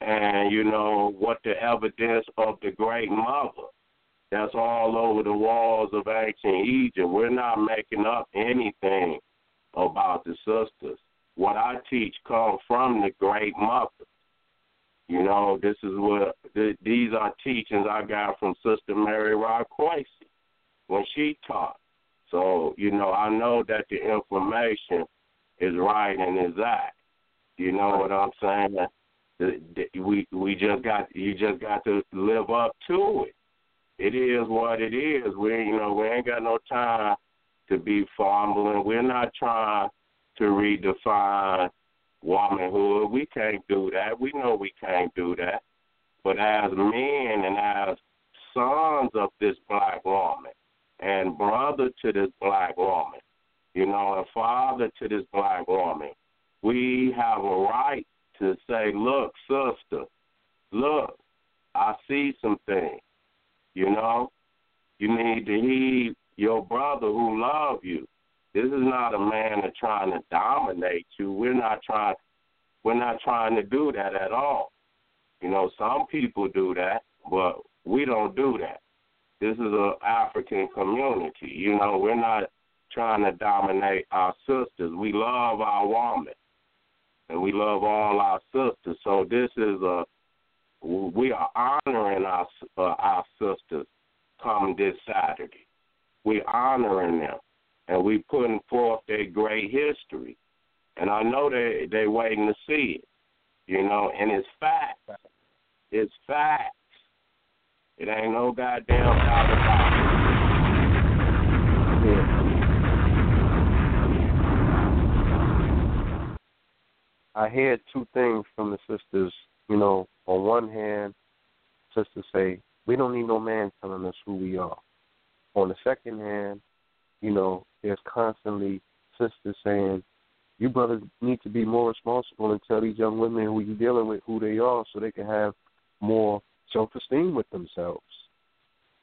and, you know, what the evidence of the great mother. That's all over the walls of ancient Egypt. We're not making up anything about the sisters. What I teach comes from the great mother. You know, this is what these are teachings I got from Sister Mary Rod Quasi when she taught. So, you know, I know that the information is right and is that. You know what I'm saying? We just got you just got to live up to it. It is what it is. We ain't got no time to be fumbling. We're not trying to redefine womanhood. We can't do that. We know we can't do that. But as men and as sons of this black woman and brother to this black woman, you know, and father to this black woman, we have a right to say, look, sister, look, I see some things. You know, you need to heed your brother who loves you. This is not a man that's trying to dominate you. We're not trying to do that at all. You know, some people do that, but we don't do that. This is an African community. You know, we're not trying to dominate our sisters. We love our woman, and we love all our sisters. So this is we are honoring our sisters come this Saturday. We're honoring them, and we're putting forth their great history. And I know they're waiting to see it, you know, and it's facts. It's facts. It ain't no goddamn doubt about it. I heard two things from the sisters. You know, on one hand, sisters say, we don't need no man telling us who we are. On the second hand, you know, there's constantly sisters saying, you brothers need to be more responsible and tell these young women who you're dealing with who they are so they can have more self-esteem with themselves.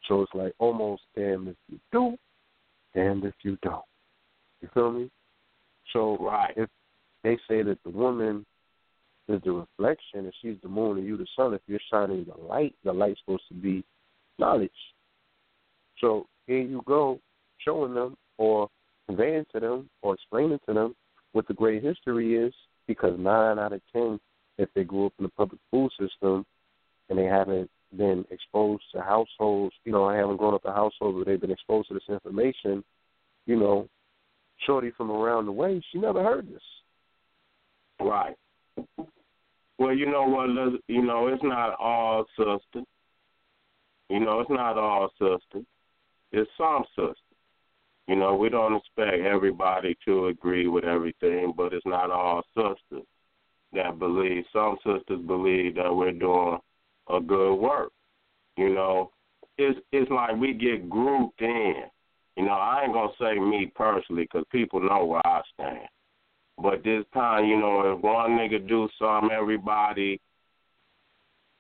So it's like almost damned if you do, damned if you don't. You feel me? So right. If they say that the woman is the reflection, and she's the moon and you the sun. If you're shining the light's supposed to be knowledge. So here you go, showing them or conveying to them or explaining to them what the great history is, because 9 out of 10, if they grew up in the public school system and they haven't been exposed to households, you know, haven't grown up in households where they've been exposed to this information, you know, shorty from around the way, she never heard this. Right. Well, you know what, you know, it's not all sisters. You know, it's not all sisters. It's some sisters. You know, we don't expect everybody to agree with everything, but it's not all sisters that believe. Some sisters believe that we're doing a good work. You know, it's like we get grouped in. You know, I ain't going to say me personally because people know where I stand. But this time, you know, if one nigga do something, everybody,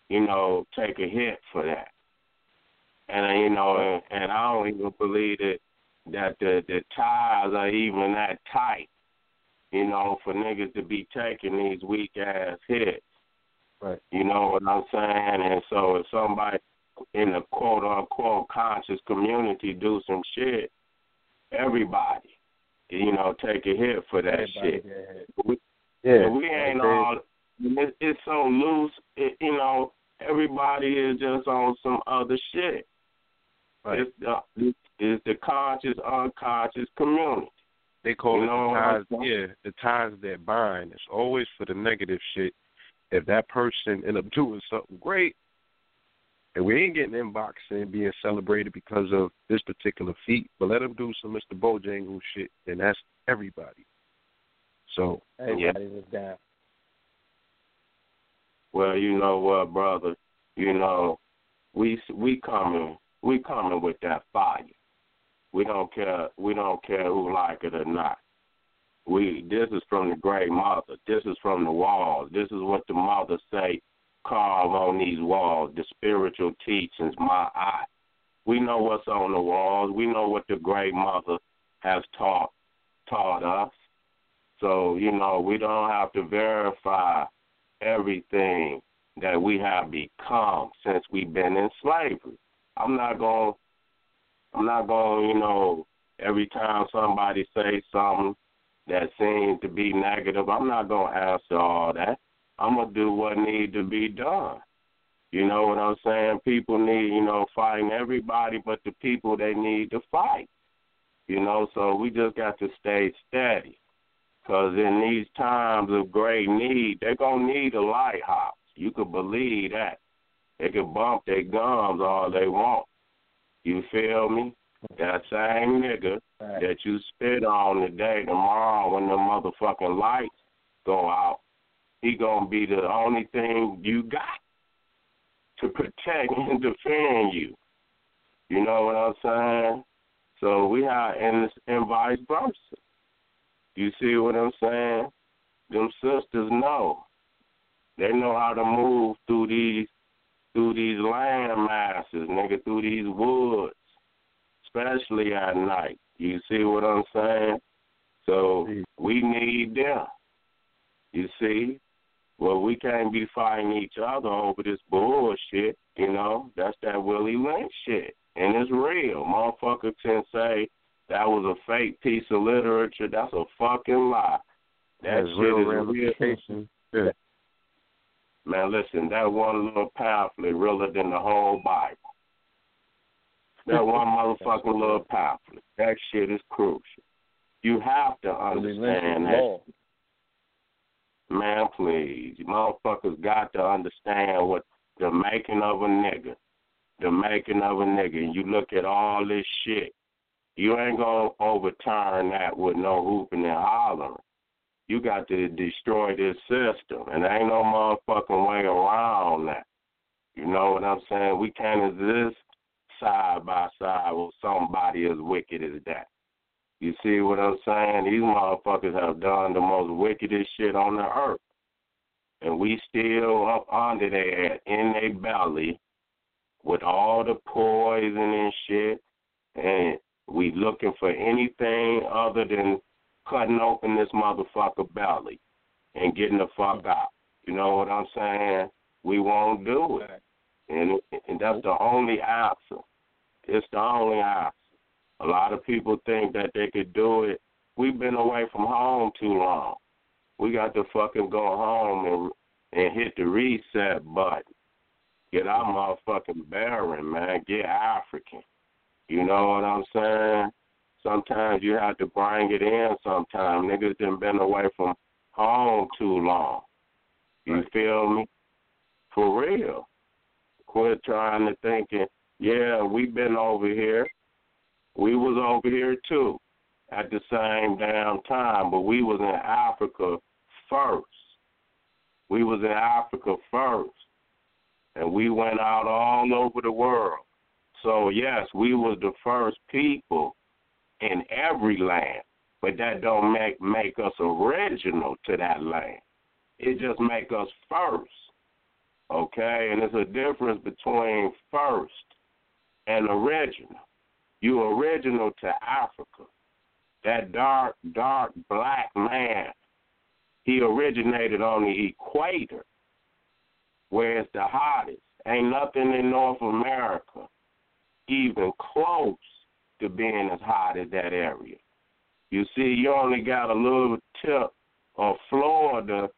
you know, take a hit for that. And, you know, and I don't even believe that the ties are even that tight, you know, for niggas to be taking these weak-ass hits. Right. You know what I'm saying? And so if somebody in the quote-unquote conscious community do some shit, everybody, you know, take a hit for that. Everybody shit. We ain't all. It's so loose. You know, everybody is just on some other shit. Right. It's the conscious, unconscious community. They call it the ties. Yeah, the ties that bind. It's always for the negative shit. If that person end up doing something great, and we ain't getting inboxed and being celebrated because of this particular feat, but let them do some Mr. Bojangle shit, and that's everybody. So everybody was down. Well, you know what, brother? You know, we coming with that fire. We don't care who like it or not. This is from the great mother. This is from the walls. This is what the mother say. Carve on these walls, the spiritual teachings, my eye. We know what's on the walls. We know what the great mother has taught us. So, you know, we don't have to verify everything that we have become since we've been in slavery. I'm not going, you know, every time somebody say something that seems to be negative, I'm not going to answer all that. I'm going to do what needs to be done. You know what I'm saying? People need, you know, fighting everybody but the people they need to fight. You know, so we just got to stay steady. Because in these times of great need, they're going to need a lighthouse. You could believe that. They could bump their gums all they want. You feel me? That same nigga that you spit on today, tomorrow when the motherfucking lights go out, he going to be the only thing you got to protect and defend you. You know what I'm saying? So we have, and vice versa. You see what I'm saying? Them sisters know. They know how to move through these land masses, nigga, through these woods, especially at night. You see what I'm saying? So we need them. You see? Well, we can't be fighting each other over this bullshit, you know? That's that Willie Lynch shit. And it's real. Motherfucker can say that was a fake piece of literature. That's a fucking lie. That's real ramification. Yeah. Man, listen, that one little pamphlet realer than the whole Bible. That one motherfucking little pamphlet. That shit is crucial. You have to understand that. Man, please. You motherfuckers got to understand what the making of a nigga. The making of a nigga. And you look at all this shit. You ain't going to overturn that with no hooping and hollering. You got to destroy this system. And there ain't no motherfucking way around that. You know what I'm saying? We can't exist side by side with somebody as wicked as that. You see what I'm saying? These motherfuckers have done the most wickedest shit on the earth. And we still up under there in their belly with all the poison and shit. And we looking for anything other than cutting open this motherfucker belly and getting the fuck out. You know what I'm saying? We won't do it. And that's the only answer. It's the only answer. A lot of people think that they could do it. We've been away from home too long. We got to fucking go home and hit the reset button. Get our motherfucking bearing, man. Get African. You know what I'm saying? Sometimes you have to bring it in sometime. Niggas done been away from home too long. You feel me? For real. Quit trying to thinking, yeah, we've been over here. We was over here, too, at the same damn time, but we was in Africa first. We was in Africa first, and we went out all over the world. So, yes, we was the first people in every land, but that don't make us original to that land. It just make us first, okay? And there's a difference between first and original. You original to Africa. That dark black man, he originated on the equator, where it's the hottest. Ain't nothing in North America even close to being as hot as that area. You see, you only got a little tip of Florida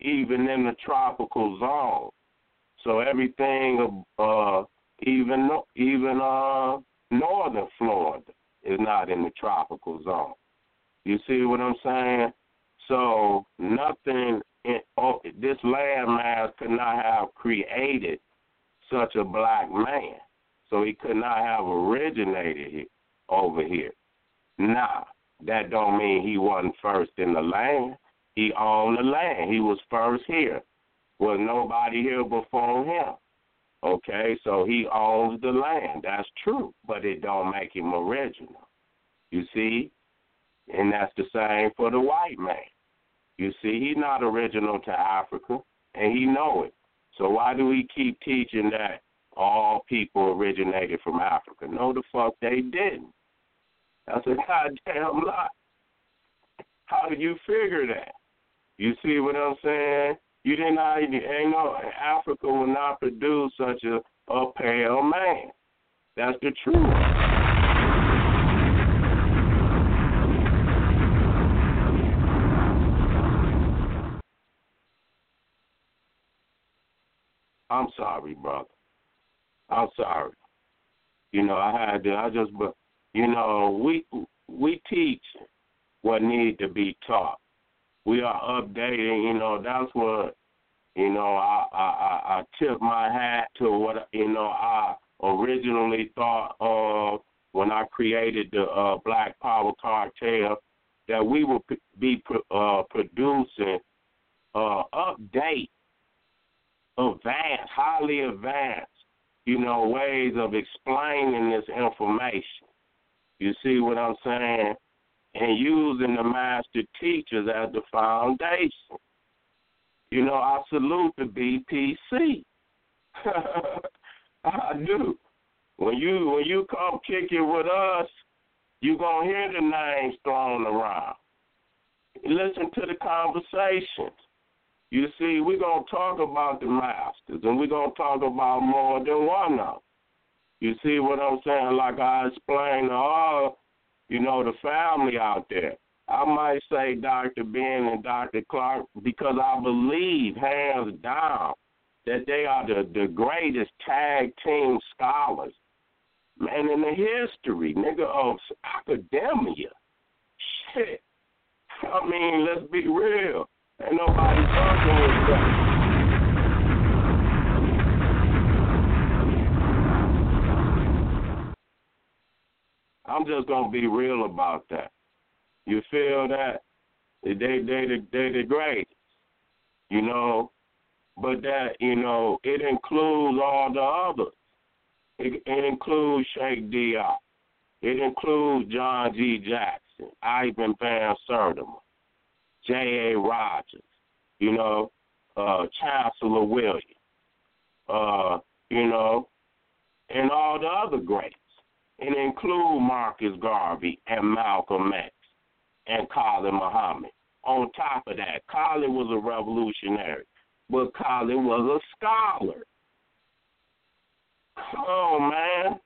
even in the tropical zone. So everything, even northern Florida is not in the tropical zone. You see what I'm saying? So nothing this landmass could not have created such a black man. So he could not have originated over here. Nah, that don't mean he wasn't first in the land. He owned the land. He was first here. Was nobody here before him. Okay, so he owns the land. That's true, but it don't make him original. You see? And that's the same for the white man. You see, he's not original to Africa, and he know it. So why do we keep teaching that all people originated from Africa? No, the fuck they didn't. That's a goddamn lie. How do you figure that? You see what I'm saying? You didn't know Africa will not produce such a pale man. That's the truth. I'm sorry, brother. I'm sorry. You know, we teach what need to be taught. We are updating. You know, that's what, you know, I tip my hat to what, you know, I originally thought of when I created the Black Power Cartel, that we would be producing update advanced, highly advanced, you know, ways of explaining this information. You see what I'm saying? And using the master teachers as the foundation. You know, I salute the BPC. I do. When you come kick it with us, you're going to hear the names thrown around. Listen to the conversations. You see, we're going to talk about the masters, and we're going to talk about more than one of them. You see what I'm saying? Like I explained to all, you know, the family out there. I might say Dr. Ben and Dr. Clark because I believe, hands down, that they are the greatest tag team scholars, man, in the history, nigga, of academia. Shit. I mean, let's be real. Ain't nobody fucking with that. I'm just gonna be real about that. You feel that? They the greatest, you know. But that, you know, it includes all the others. It includes Sheikh Diop. It includes John G. Jackson, Ivan Van Sertima, J.A. Rogers, you know, Chancellor Williams, you know, and all the other greats. And include Marcus Garvey and Malcolm X and Khalid Muhammad. On top of that, Khalid was a revolutionary, but Khalid was a scholar. Come on, man.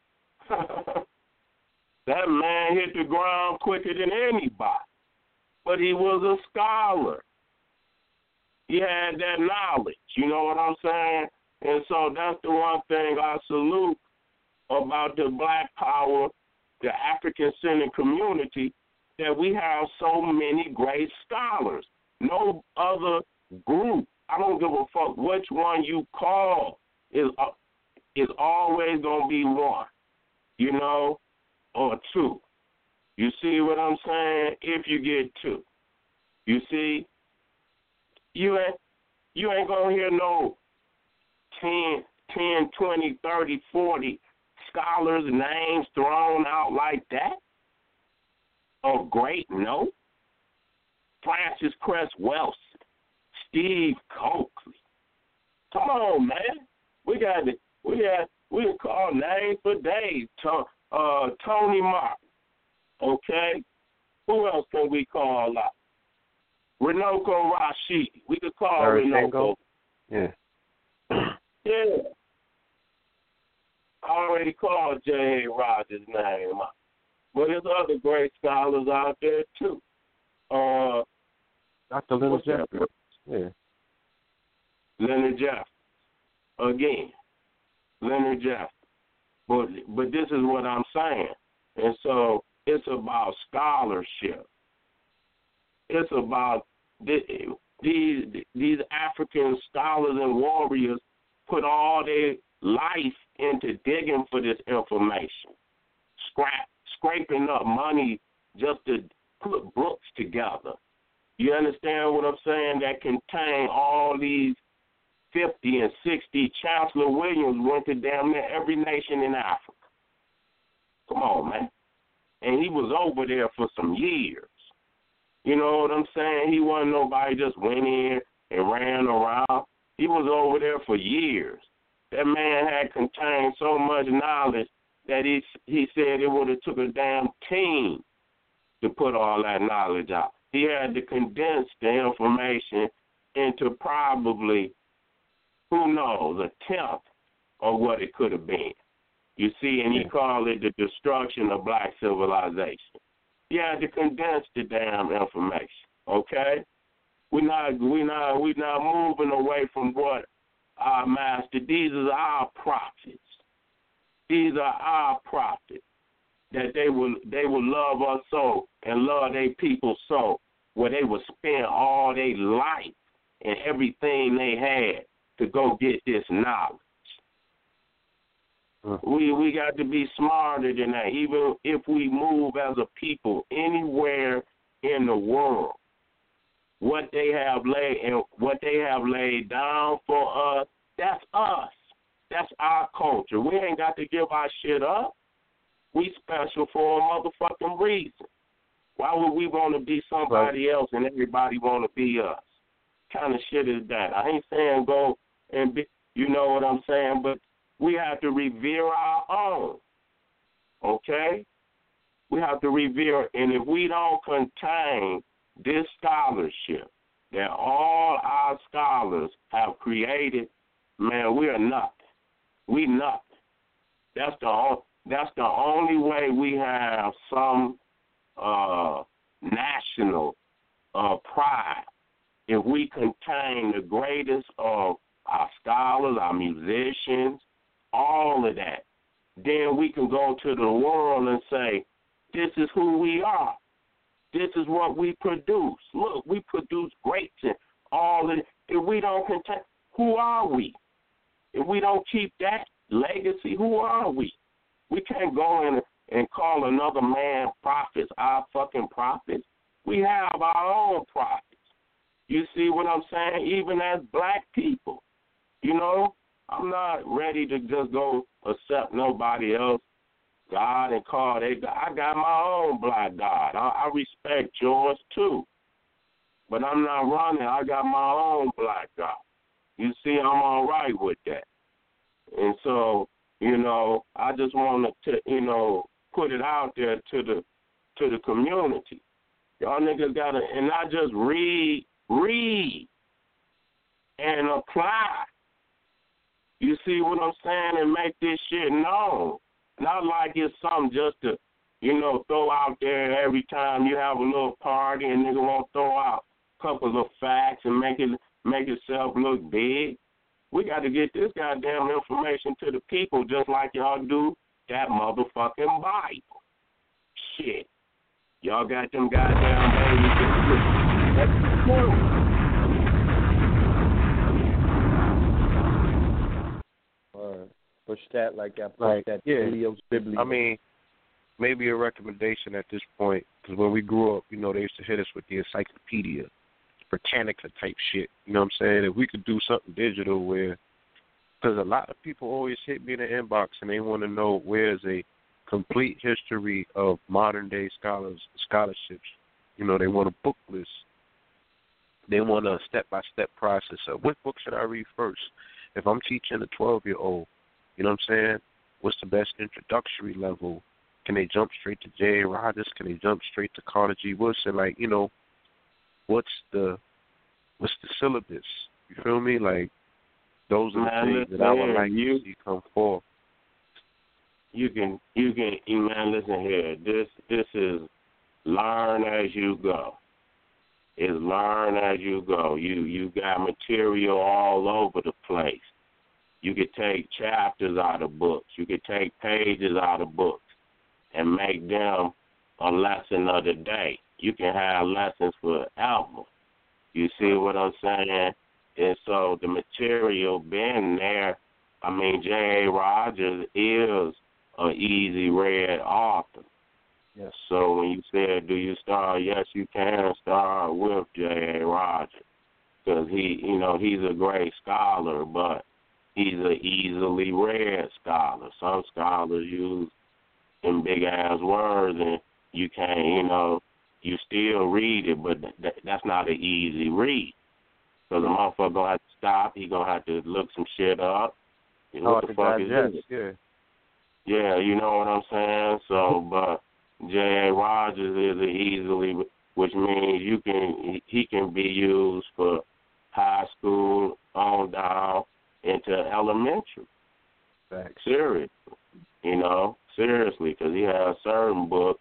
That man hit the ground quicker than anybody. But he was a scholar. He had that knowledge, you know what I'm saying? And so that's the one thing I salute about the Black Power, the African-centered community, that we have so many great scholars. No other group, I don't give a fuck which one you call, is always going to be one, you know, or two. You see what I'm saying? If you get two. You see? You ain't going to hear no 10, 20, 30, 40 scholars' names thrown out like that. Oh, great, no. Francis Cress Wilson, Steve Coakley. Come on, man. We can call names for days. Tony Martin. Okay, who else can we call out? Renoko Rashidi. We could call Renoko. Yeah. Yeah. I already called J.A. Rogers' name out. But there's other great scholars out there, too. Dr. Leonard Jeff. Yeah. Leonard Jeff. Again, Leonard Jeff. But this is what I'm saying. And so it's about scholarship. It's about these African scholars and warriors put all their life into digging for this information, scraping up money just to put books together. You understand what I'm saying? That contain all these 50 and 60. Chancellor Williams went to damn near every nation in Africa. Come on, man. And he was over there for some years. You know what I'm saying? He wasn't nobody just went in and ran around. He was over there for years. That man had contained so much knowledge that he said it would have took a damn team to put all that knowledge out. He had to condense the information into probably, who knows, a tenth of what it could have been. You see, and he called it the destruction of black civilization. He had to condense the damn information, okay? We're not moving away from what our master, these are our prophets. These are our prophets, that they will love us so and love their people so, where they will spend all their life and everything they had to go get this knowledge. We got to be smarter than that. Even if we move as a people anywhere in the world, what they have laid down for us, that's us. That's our culture. We ain't got to give our shit up. We special for a motherfucking reason. Why would we want to be somebody else and everybody want to be us? What kind of shit is that? I ain't saying go and be, you know what I'm saying, but we have to revere our own, okay? We have to revere, and if we don't contain this scholarship that all our scholars have created, man, we are nothing. We nothing. That's the only way we have some national pride. If we contain the greatest of our scholars, our musicians, all of that, then we can go to the world and say, this is who we are. This is what we produce. Look, we produce greats and all of that. If we don't contain, who are we? If we don't keep that legacy, who are we? We can't go in and call another man prophets, our fucking prophets. We have our own prophets. You see what I'm saying? Even as black people, you know, I'm not ready to just go accept nobody else God and call they God. I got my own black God. I respect yours too, but I'm not running. I got my own black God. You see, I'm all right with that. And so, you know, I just wanted to, you know, put it out there to the community. Y'all niggas gotta, and not just read and apply. You see what I'm saying? And make this shit known. Not like it's something just to, you know, throw out there every time you have a little party and nigga won't throw out a couple of facts and make yourself look big. We got to get this goddamn information to the people just like y'all do that motherfucking Bible. Shit. Y'all got them goddamn babies. That's cool. Push that like I pushed that. Biblios. I mean, maybe a recommendation at this point, because when we grew up, you know, they used to hit us with the Encyclopedia Britannica type shit. You know what I'm saying? If we could do something digital where, because a lot of people always hit me in the inbox and they want to know where's a complete history of modern day scholarships. You know, they want a book list. They want a step-by-step process of what book should I read first? If I'm teaching a 12-year-old, you know what I'm saying? What's the best introductory level? Can they jump straight to J.A. Rogers? Can they jump straight to Carter G. Woodson? Like, you know, what's the syllabus? You feel me? Like, those are the things that I would like to see come forth. You can, man, listen here. This is learn as you go. It's learn as you go. You got material all over the place. You could take chapters out of books. You could take pages out of books and make them a lesson of the day. You can have lessons forever. You see what I'm saying? And so the material being there, I mean, J.A. Rogers is an easy read author. Yes. So when you said, do you start? Yes, you can start with J.A. Rogers because he, you know, he's a great scholar, but he's an easily read scholar. Some scholars use them big-ass words, and you can't, you know, you still read it, but that's not an easy read. So the motherfucker going to have to stop. He's going to have to look some shit up. You know, what the fuck digest, is it? Yeah, you know what I'm saying? So, but J.A. Rogers is an easily which means you can he can be used for high school on down into elementary. Thanks. Seriously, you know, seriously, because he has certain books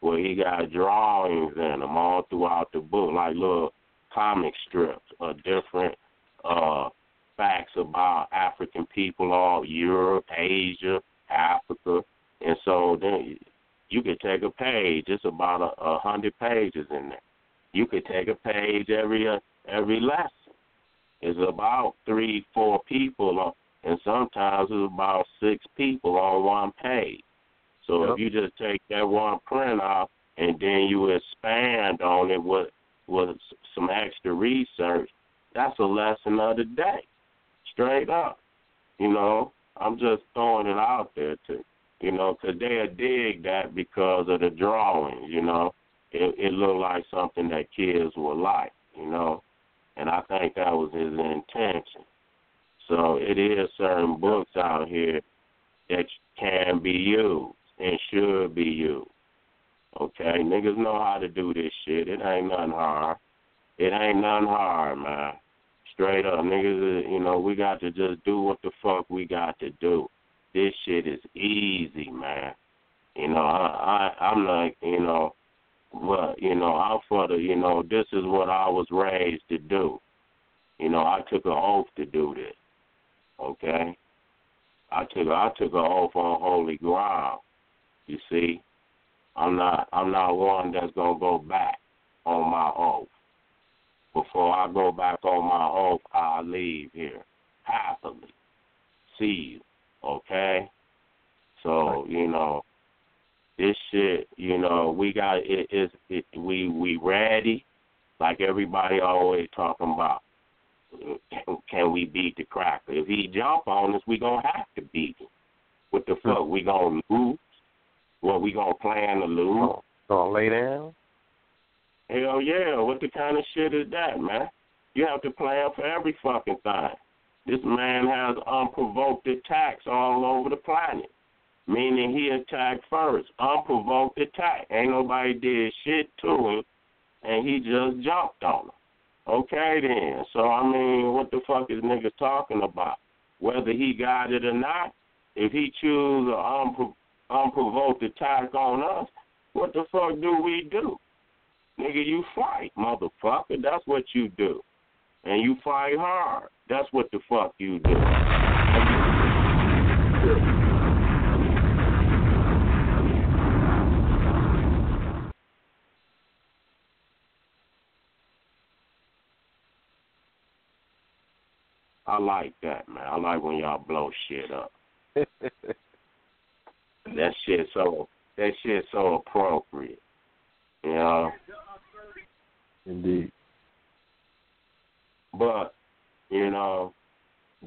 where he got drawings in them all throughout the book, like little comic strips of different facts about African people all Europe, Asia, Africa. And so then you could take a page. It's about 100 pages in there. You could take a page every lesson. It's about 3-4 people, and sometimes it's about 6 people on one page. So if you just take that one print off and then you expand on it with some extra research, that's a lesson of the day, straight up. You know, I'm just throwing it out there to you know, because they'll dig that because of the drawings, you know. It looked like something that kids would like, you know, and I think that was his intention. So it is certain books out here that can be used and should be used. Okay, niggas know how to do this shit. It ain't nothing hard. It ain't nothing hard, man. Straight up, niggas, you know, we got to just do what the fuck we got to do. This shit is easy, man. You know, I'm like, you know, but, you know, I'm for the, you know, this is what I was raised to do. You know, I took an oath to do this, okay? I took an oath on holy ground, you see? I'm not one that's going to go back on my oath. Before I go back on my oath, I leave here happily. See you. Okay? So, you know, this shit, you know, we got we ready, like everybody always talking about. Can we beat the cracker? If he jump on us, we going to have to beat him. What the fuck? We going to lose? What, we going to plan to lose? Going to lay down? Hell yeah. What the kind of shit is that, man? You have to plan for every fucking thing. This man has unprovoked attacks all over the planet, meaning he attacked first. Unprovoked attack. Ain't nobody did shit to him, and he just jumped on him. Okay, then. So, I mean, what the fuck is niggas talking about? Whether he got it or not, if he choose an unprovoked attack on us, what the fuck do we do? Nigga, you fight, motherfucker. That's what you do. And you fight hard. That's what the fuck you do. I like that, man. I like when y'all blow shit up. That shit's so appropriate. You know? Indeed. But, you know,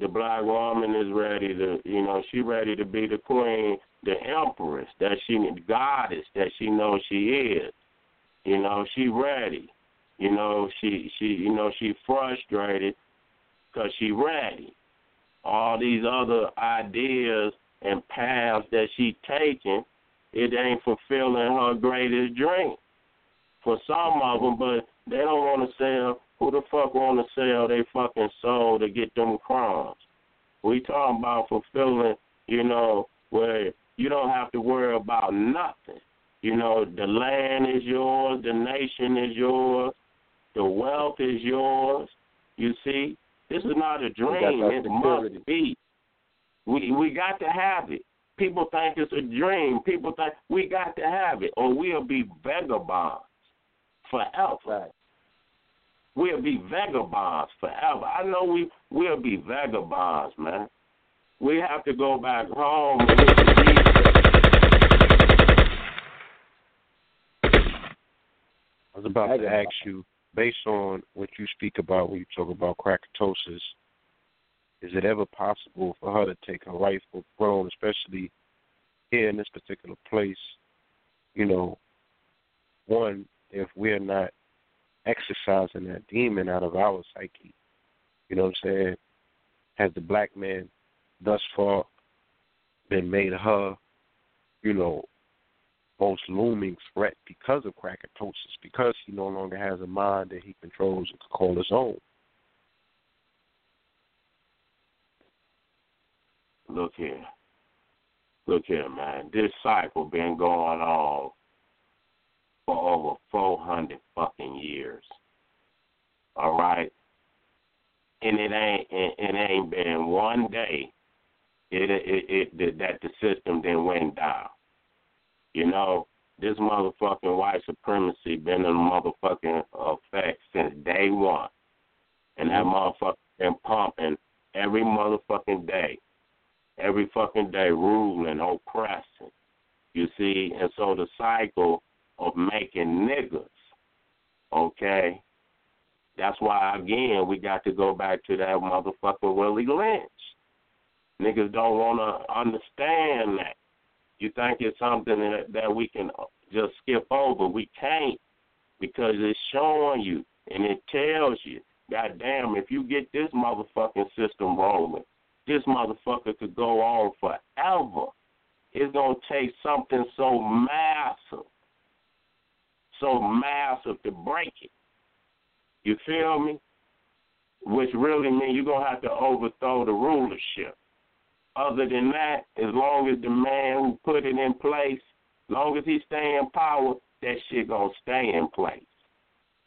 the black woman is ready to, you know, she ready to be the queen, the empress, that she, the goddess that she knows she is. You know, she ready. You know, she frustrated because she ready. All these other ideas and paths that she taking, it ain't fulfilling her greatest dream. For some of them, but they don't want to sell. Who the fuck want to sell their fucking soul to get them crumbs? We talking about fulfilling, you know, where you don't have to worry about nothing. You know, the land is yours, the nation is yours, the wealth is yours. You see, this is not a dream. It must be. We got to have it. People think it's a dream. People think we got to have it, or we'll be vagabonds forever. Right. We'll be vagabonds forever. I know we'll be vagabonds, man. We have to go back home. I was about to ask you, based on what you speak about when you talk about crackatosis, is it ever possible for her to take her rightful throne, especially here in this particular place? You know, one, if we're not exercising that demon out of our psyche. You know what I'm saying? Has the black man thus far been made her, you know, most looming threat because of crackatosis, because he no longer has a mind that he controls and can call his own. Look here, man. This cycle been going on for over 400 fucking years. All right? And it ain't been one day that the system then went down. You know, this motherfucking white supremacy been in motherfucking effect since day one. And that motherfucker been pumping every motherfucking day. Every fucking day, ruling, oppressing. You see, and so the cycle of making niggas, okay? That's why, again, we got to go back to that motherfucking Willie Lynch. Niggas don't want to understand that. You think it's something that we can just skip over. We can't, because it's showing you and it tells you, goddamn, if you get this motherfucking system rolling, this motherfucker could go on forever. It's going to take something so massive to break it. You feel me? Which really means you're going to have to overthrow the rulership. Other than that, as long as the man who put it in place, as long as he stay in power, that shit going to stay in place.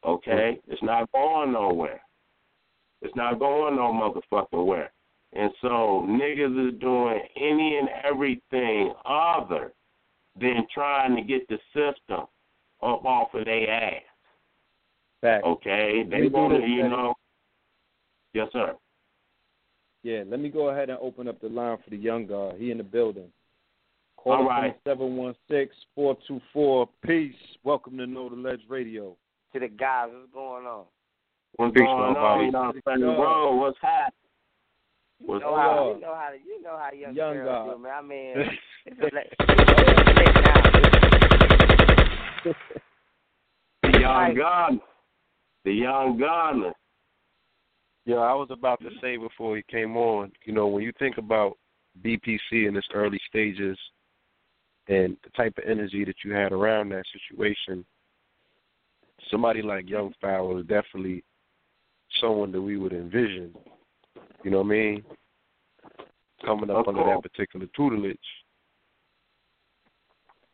Okay? It's not going nowhere. It's not going no motherfucking where. And so niggas is doing any and everything other than trying to get the system up off of their ass. Fact. Okay? They want to, you know. Yes, sir. Yeah, let me go ahead and open up the line for the young guy. He in the building. Call all right. 716-424. Peace. Welcome to Know the Ledge Radio. To the guys, what's going on? What's going on? What's happening? You know how young girls do, man. I mean, the young gunner. Yeah, I was about to say before he came on, you know, when you think about BPC in its early stages and the type of energy that you had around that situation, somebody like Young Pharaoh is definitely someone that we would envision. You know what I mean? Coming up under that particular tutelage.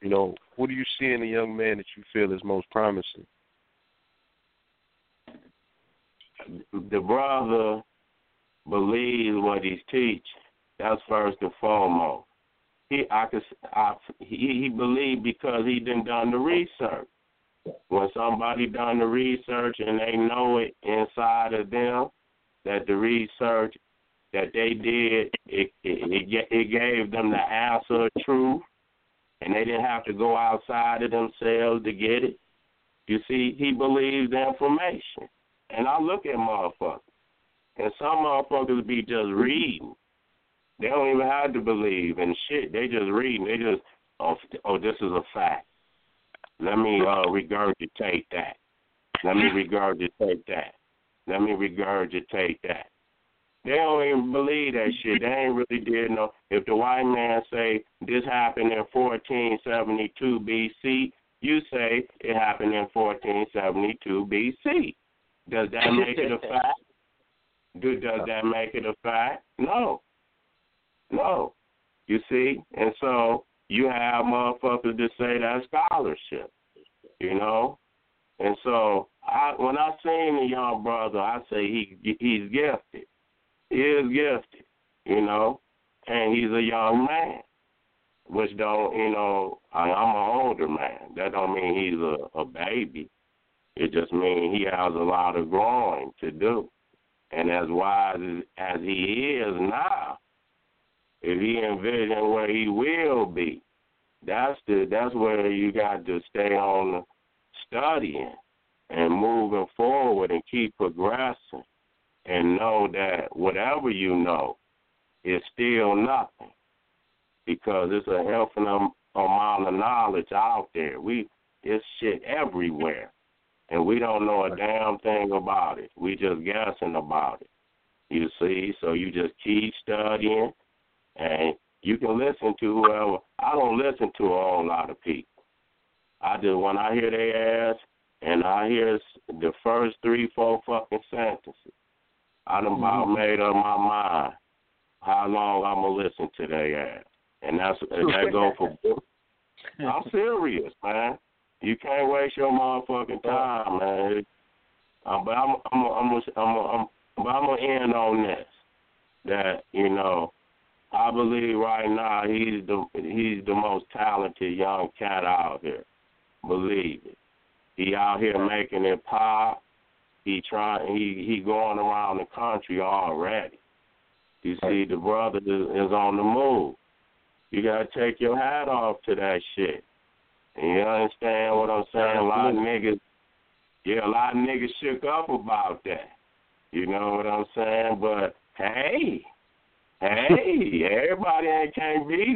You know, what do you see in a young man that you feel is most promising? The brother believes what he's teaching. That's first and foremost. He believed because he done the research. When somebody done the research and they know it inside of them, that the research that they did, it gave them the answer of truth, and they didn't have to go outside of themselves to get it. You see, he believes the information. And I look at motherfuckers, and some motherfuckers be just reading. They don't even have to believe and shit. They just reading. They just, oh, this is a fact. Let me regurgitate that. They don't even believe that shit. They ain't really did no. If the white man say this happened in 1472 B.C., you say it happened in 1472 B.C. Does that make it a fact? Does that make it a fact? No. You see? And so you have motherfuckers that say that's scholarship, you know? And so when I seen the young brother, I say he's gifted. He is gifted, you know, and he's a young man, which don't, you know, I'm an older man. That don't mean he's a baby. It just means he has a lot of growing to do. And as wise as he is now, if he envisions where he will be, that's where you got to stay on the studying and moving forward and keep progressing and know that whatever you know is still nothing, because it's a infinite amount of knowledge out there. It's shit everywhere, and we don't know a damn thing about it. We just guessing about it, you see? So you just keep studying, and you can listen to whoever. I don't listen to a whole lot of people. I just, when I hear their ass and I hear the first 3-4 fucking sentences, I done about made up my mind how long I'm going to listen to their ass. And that's, that goes for, I'm serious, man. You can't waste your motherfucking time, man. But I'm gonna end on this. That, you know, I believe right now he's the most talented young cat out here. Believe it. He out here making it pop. He going around the country already. You see, the brother is on the move. You gotta take your hat off to that shit. You understand what I'm saying? A lot of niggas shook up about that. You know what I'm saying? But hey, everybody can't be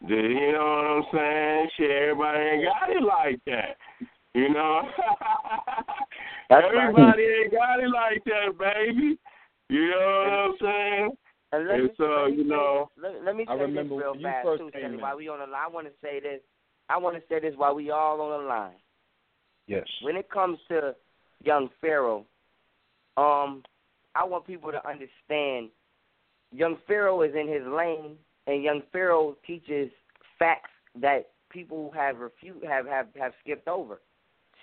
the. You know what I'm saying? Shit, everybody ain't got it like that. You know, everybody ain't got it like that, baby. You know what I'm saying? And so you know, let me say this real fast too, Kelly. While we on the line, I want to say this while we all on the line. Yes. When it comes to Young Pharaoh, I want people to understand Young Pharaoh is in his lane, and Young Pharaoh teaches facts that people have skipped over.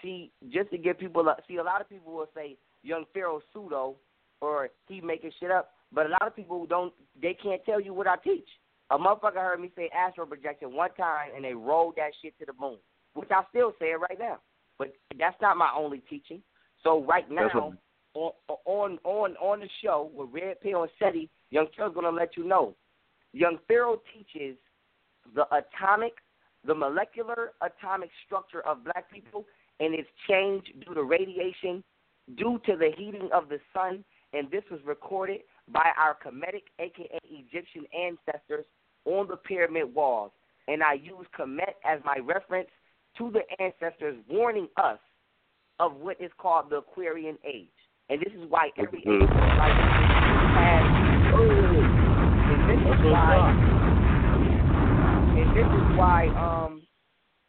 See, just to get people up, see, a lot of people will say Young Pharaoh pseudo or he making shit up, but a lot of people they can't tell you what I teach. A motherfucker heard me say astral projection one time, and they rolled that shit to the moon, which I still say it right now. But that's not my only teaching. So right now, on the show with Red Pill and SETI, Young Pharaoh's going to let you know. Young Pharaoh teaches the molecular atomic structure of black people and its change due to radiation, due to the heating of the sun, and this was recorded by our Kemetic, a.k.a. Egyptian ancestors, on the pyramid walls. And I use Kemet as my reference to the ancestors warning us of what is called the Aquarian age. And this is why every age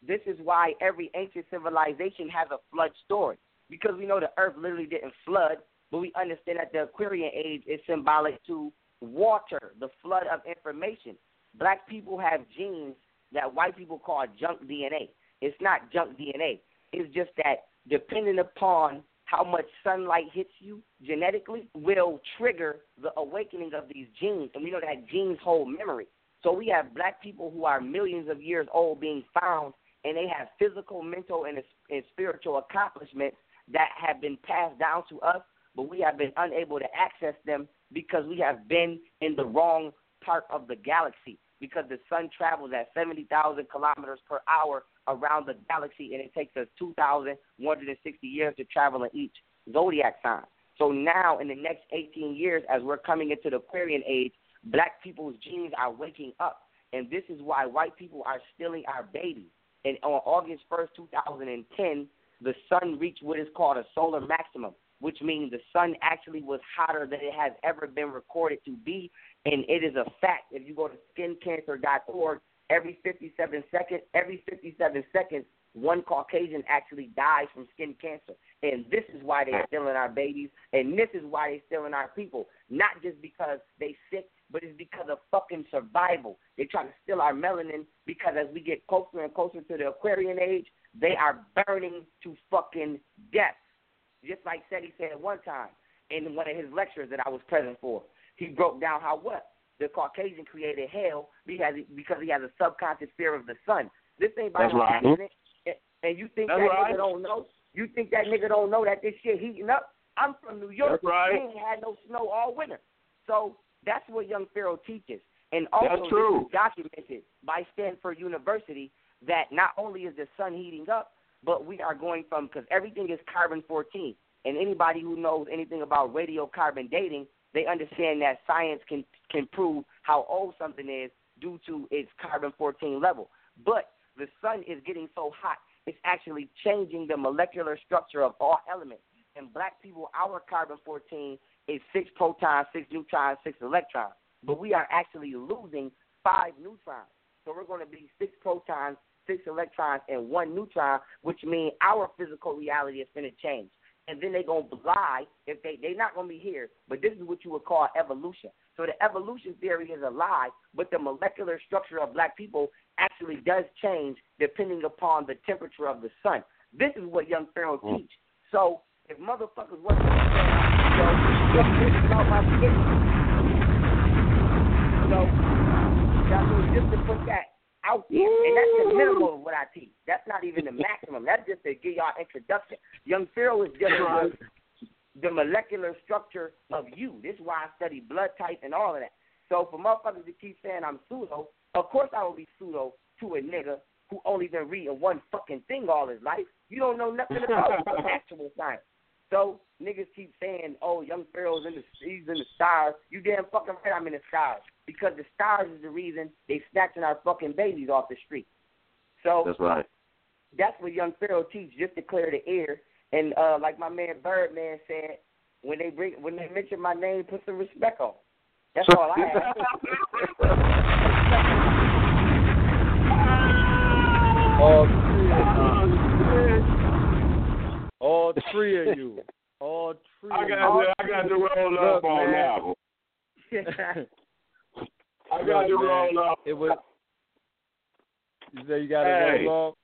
this is why every ancient civilization has a flood story. Because we know the earth literally didn't flood, but we understand that the Aquarian age is symbolic to water, the flood of information. Black people have genes that white people call junk DNA. It's not junk DNA. It's just that depending upon how much sunlight hits you genetically will trigger the awakening of these genes. And we know that genes hold memory. So we have black people who are millions of years old being found, and they have physical, mental, and spiritual accomplishments that have been passed down to us, but we have been unable to access them because we have been in the wrong part of the galaxy, because the sun travels at 70,000 kilometers per hour around the galaxy, and it takes us 2,160 years to travel in each zodiac sign. So now in the next 18 years, as we're coming into the Aquarian age, black people's genes are waking up, and this is why white people are stealing our babies. And on August 1st, 2010, the sun reached what is called a solar maximum, which means the sun actually was hotter than it has ever been recorded to be, and it is a fact. If you go to skincancer.org, every 57 seconds, one Caucasian actually dies from skin cancer. And this is why they're stealing our babies, and this is why they're stealing our people. Not just because they sick, but it's because of fucking survival. They try to steal our melanin because as we get closer and closer to the Aquarian age, they are burning to fucking death. Just like Seti said one time in one of his lectures that I was present for, he broke down how what? The Caucasian created hell because he has a subconscious fear of the sun. This ain't by no accident. And you think nigga don't know? You think that nigga don't know that this shit heating up? I'm from New York. That's right. We ain't had no snow all winter. So that's what Young Pharaoh teaches. And also documented by Stanford University that not only is the sun heating up, but we are going from, because everything is carbon-14. And anybody who knows anything about radiocarbon dating, they understand that science can prove how old something is due to its carbon-14 level. But the sun is getting so hot, it's actually changing the molecular structure of all elements. And black people, our carbon-14 is 6 protons, 6 neutrons, 6 electrons. But we are actually losing 5 neutrons. So we're going to be 6 protons, 6 electrons, and 1 neutron, which means our physical reality is going to change. And then they're going to lie if they're not going to be here. But this is what you would call evolution. So the evolution theory is a lie, but the molecular structure of black people actually does change depending upon the temperature of the sun. This is what Young Pharaoh teach. So if motherfuckers wasn't about my skin. So just to put that out there, and that's the minimum of what I teach. That's not even the maximum. That's just to give y'all introduction. Young Pharaoh is just the molecular structure of you. This is why I study blood type and all of that. So for motherfuckers to keep saying I'm pseudo, of course I will be pseudo to a nigga who only been reading one fucking thing all his life. You don't know nothing about actual science. So niggas keep saying, oh, Young Pharaoh's in the seas and the stars. You damn fucking right I'm in the stars. Because the stars is the reason they snatching our fucking babies off the street. So that's right. That's what Young Pharaoh teach, just to clear the air. And like my man Birdman said, when they mention my name, put some respect on it. That's all I have. All three of you. I got to roll up on that. I got to roll up. It was. You say you got to roll up.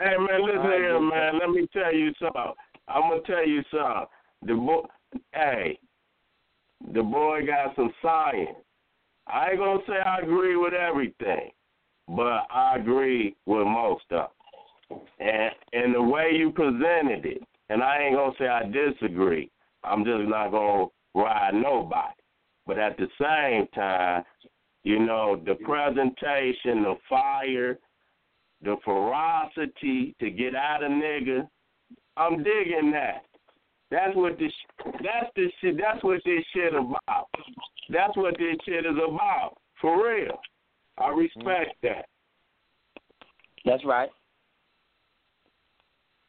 Hey man, listen here, man. Let me tell you something. I'm gonna tell you something. The boy got some science. I ain't gonna say I agree with everything, but I agree with most of it. And the way you presented it, and I ain't gonna say I disagree. I'm just not gonna ride nobody. But at the same time, you know, the presentation, the fire, the ferocity to get out of nigga, I'm digging that. That's what this shit about. That's what this shit is about. For real. I respect that. That's right.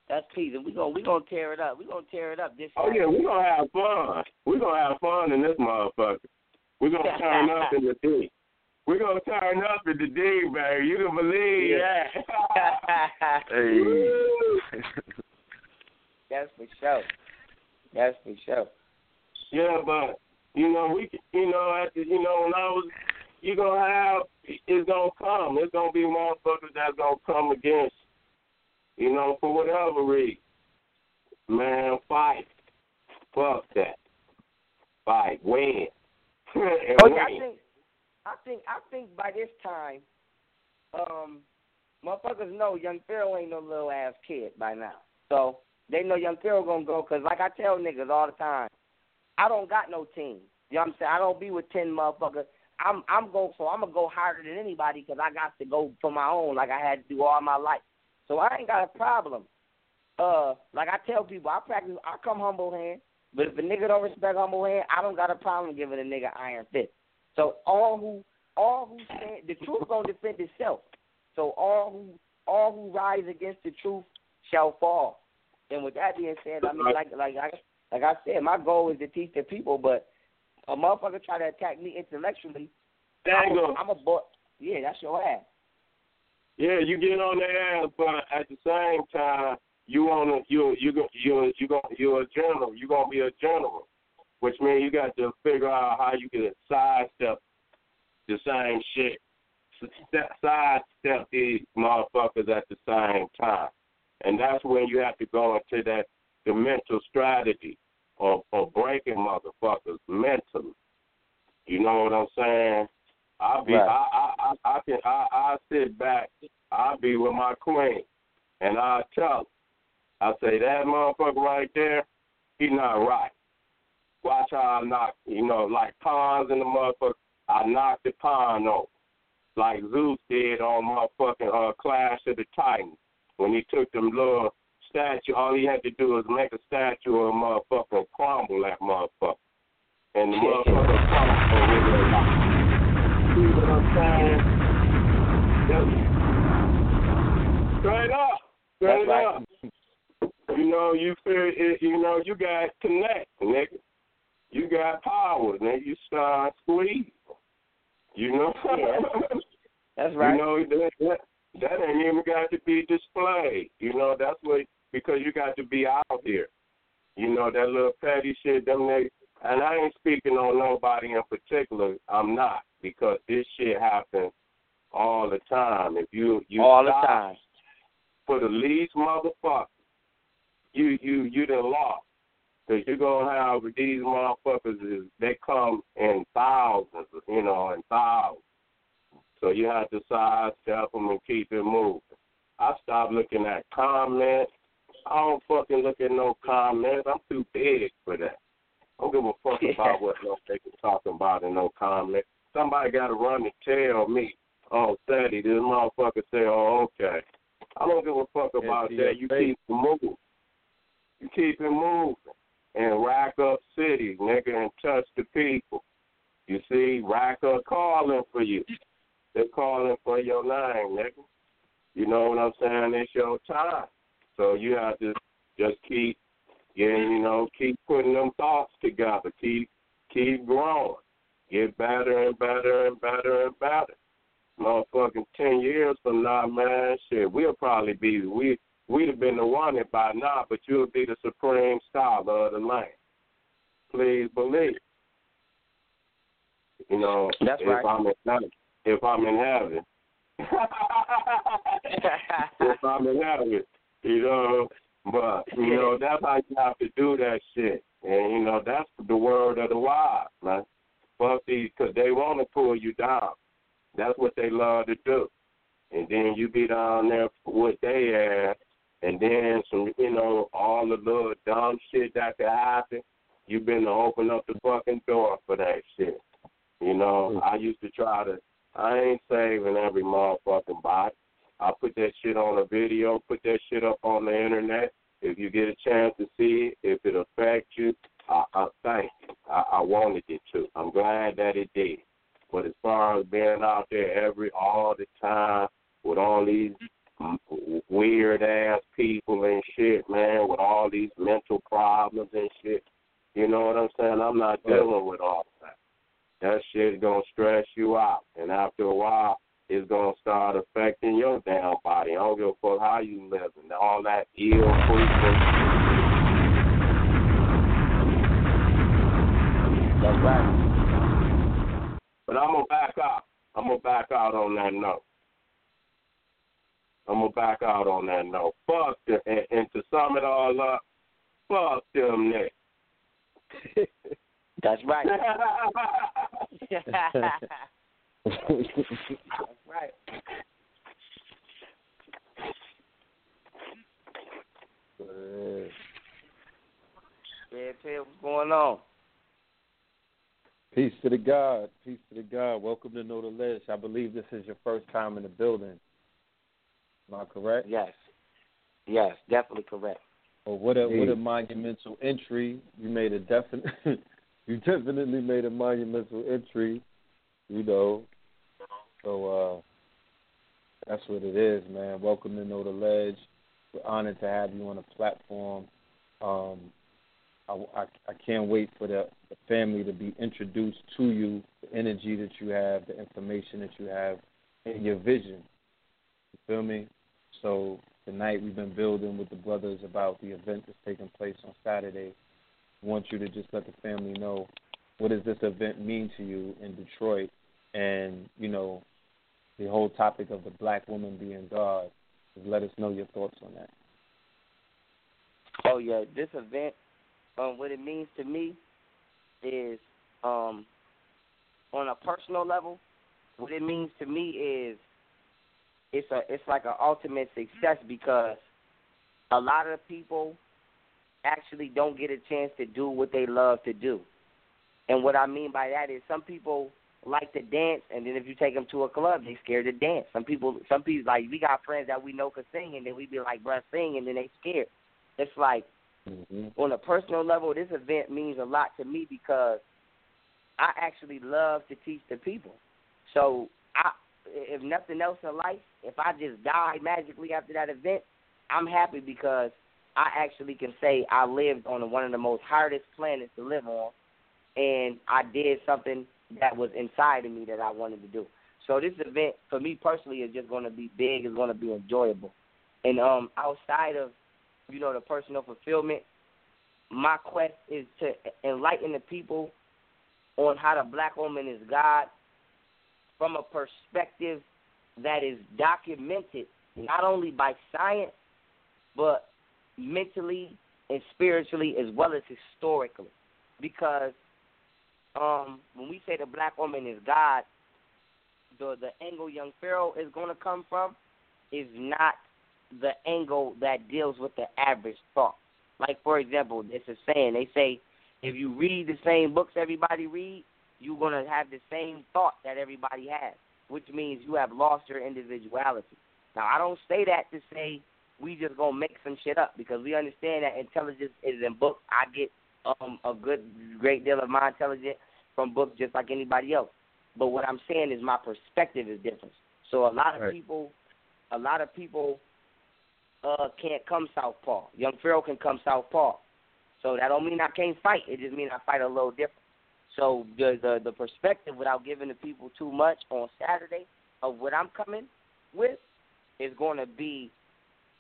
That's peace. We gonna tear it up. We're gonna tear it up this time. Oh yeah, we're gonna have fun. We're gonna have fun in this motherfucker. We're gonna turn up in the thing. We're going to turn up at the D, baby. You can believe that. Hey. That's for sure. That's for sure. Yeah, but, you know, when I was, you're going to have, it's going to come. It's going to be motherfuckers that's going to come against you, you know, for whatever reason. Man, fight. Fuck that. Fight. Win. And win. I think by this time, motherfuckers know Young Pharaoh ain't no little ass kid by now. So they know Young Pharaoh gonna go, because like I tell niggas all the time, I don't got no team. You know what I'm saying? I don't be with 10 motherfuckers. I'm gonna go higher than anybody, because I got to go for my own, like I had to do all my life. So I ain't got a problem. Like I tell people, I come humble hand, but if a nigga don't respect humble hand, I don't got a problem giving a nigga iron fist. So all who stand, the truth gonna defend itself. So all who rise against the truth shall fall. And with that being said, I mean, like I said, my goal is to teach the people. But a motherfucker try to attack me intellectually, I'm a boy. Yeah, that's your ass. Yeah, you get on their ass, but at the same time, you're a general. You gonna be a general, which means you got to figure out how you can sidestep the same shit, sidestep these motherfuckers at the same time. And that's when you have to go into the mental strategy of breaking motherfuckers mentally. You know what I'm saying? I sit back, I'll be with my queen, and I'll tell her, I say, that motherfucker right there, he not right. Watch how I knock, you know, like pawns in the motherfucker. I knocked the pond over, like Zeus did on motherfucking Clash of the Titans. When he took them little statue, all he had to do was make a statue of a motherfucker and crumble that motherfucker. And the motherfucker crumbled with their life. See what I'm saying? Straight up. You know, you feel it, you know, you got connect, nigga. You got power, nigga. You start squeezing. You know? Yeah. That's right. You know, that ain't even got to be displayed. You know, that's what, because you got to be out here. You know, that little petty shit, them niggas. And I ain't speaking on nobody in particular. I'm not, because this shit happens all the time. If you all the time for the least motherfucker, you done lost. Because you're going to have these motherfuckers, they come in thousands, you know, in thousands. So you have to sidestep them and keep it moving. I stopped looking at comments. I don't fucking look at no comments. I'm too big for that. I don't give a fuck about what no niggas talking about in no comments. Somebody got to run and tell me, oh, Sadie, this motherfucker say, oh, okay. I don't give a fuck about that. You keep it moving. You keep it moving. And rack up cities, nigga, and touch the people. You see, rack up calling for you. They're calling for your name, nigga. You know what I'm saying? It's your time. So you have to just keep, you know, keep putting them thoughts together. Keep growing. Get better and better and better and better. Motherfucking 10 years from now, man, shit, we'll probably be, we'd have been the one it by now, but you'll be the supreme scholar of the land. Please believe. You know, that's if right. If I'm in heaven. If I'm in heaven, you know. But, you know, that's how you have to do that shit. And, you know, that's the word of the wise, man. Fuck these, because they want to pull you down. That's what they love to do. And then you be down there with their ass. And then, some, you know, all the little dumb shit that could happen, you've been to open up the fucking door for that shit. You know, I used to I ain't saving every motherfucking body. I put that shit on a video, put that shit up on the internet. If you get a chance to see it, if it affects you, I thank you. I wanted it to. I'm glad that it did. But as far as being out there all the time with all these weird-ass people and shit, man, with all these mental problems and shit, you know what I'm saying? I'm not dealing with all that. That shit's going to stress you out. And after a while, it's going to start affecting your damn body. I don't give a fuck how you living. All that ill freaking. That's right. But I'm going to back out. I'm going to back out on that note. Fuck them. And to sum it all up, fuck them niggas. That's right. That's right. Red Pill, what's going on? Peace to the God. Peace to the God. Welcome to Know the Ledge. I believe this is your first time in the building. Am I correct? Yes. Yes, definitely correct. Well, what a monumental entry. You made a definite... You definitely made a monumental entry, you know. So that's what it is, man. Welcome to Know the Ledge. We're honored to have you on the platform. I can't wait for the family to be introduced to you, the energy that you have, the information that you have, and your vision. You feel me? So tonight we've been building with the brothers about the event that's taking place on Saturday. Want you to just let the family know, what does this event mean to you in Detroit? And, you know, the whole topic of the black woman being God, let us know your thoughts on that. Oh, yeah, this event, what it means to me is, on a personal level, what it means to me is it's like an ultimate success, because a lot of people actually don't get a chance to do what they love to do. And what I mean by that is some people like to dance, and then if you take them to a club, they're scared to dance. Some people like, we got friends that we know can sing, and then we be like, bruh, sing, and then they scared. It's like, on a personal level, this event means a lot to me, because I actually love to teach the people. So if nothing else in life, if I just die magically after that event, I'm happy, because I actually can say I lived on one of the most hardest planets to live on, and I did something that was inside of me that I wanted to do. So this event, for me personally, is just going to be big. It's going to be enjoyable. And outside of, you know, the personal fulfillment, my quest is to enlighten the people on how the black woman is God from a perspective that is documented not only by science, but mentally and spiritually as well as historically. Because when we say the black woman is God, the angle Young Pharaoh is going to come from is not the angle that deals with the average thought. Like, for example, it's a saying. They say if you read the same books everybody reads, you're going to have the same thought that everybody has, which means you have lost your individuality. Now, I don't say that to say we just going to make some shit up, because we understand that intelligence is in books. I get a great deal of my intelligence from books just like anybody else. But what I'm saying is my perspective is different. So a lot of people can't come southpaw. Young Pharaoh can come southpaw. So that don't mean I can't fight. It just means I fight a little different. So the perspective, without giving the people too much, on Saturday of what I'm coming with is going to be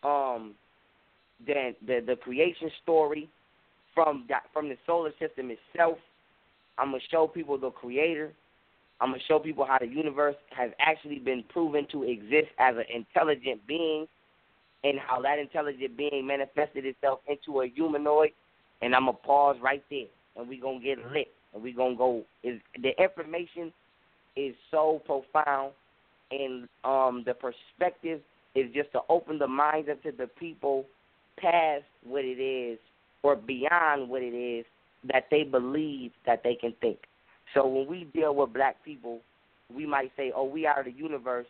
the creation story from the solar system itself. I'm going to show people the creator. I'm going to show people how the universe has actually been proven to exist as an intelligent being, and how that intelligent being manifested itself into a humanoid. And I'm going to pause right there, and we're going to get lit, and we're going to go. The information is so profound, and the perspective is just to open the minds up to the people past what it is or beyond what it is that they believe that they can think. So when we deal with black people, we might say, oh, we are the universe,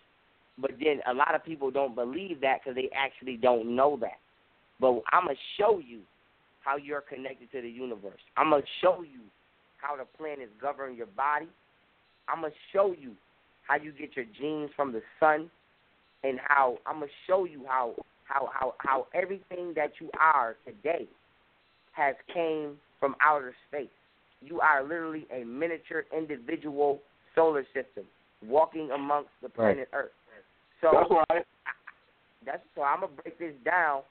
but then a lot of people don't believe that because they actually don't know that. But I'm going to show you how you're connected to the universe. I'm going to show you how the planets govern your body. I'm going to show you how you get your genes from the sun, and how I'm going to show you how everything that you are today has came from outer space. You are literally a miniature individual solar system walking amongst the planet Earth. So that's why I'm going to break this down,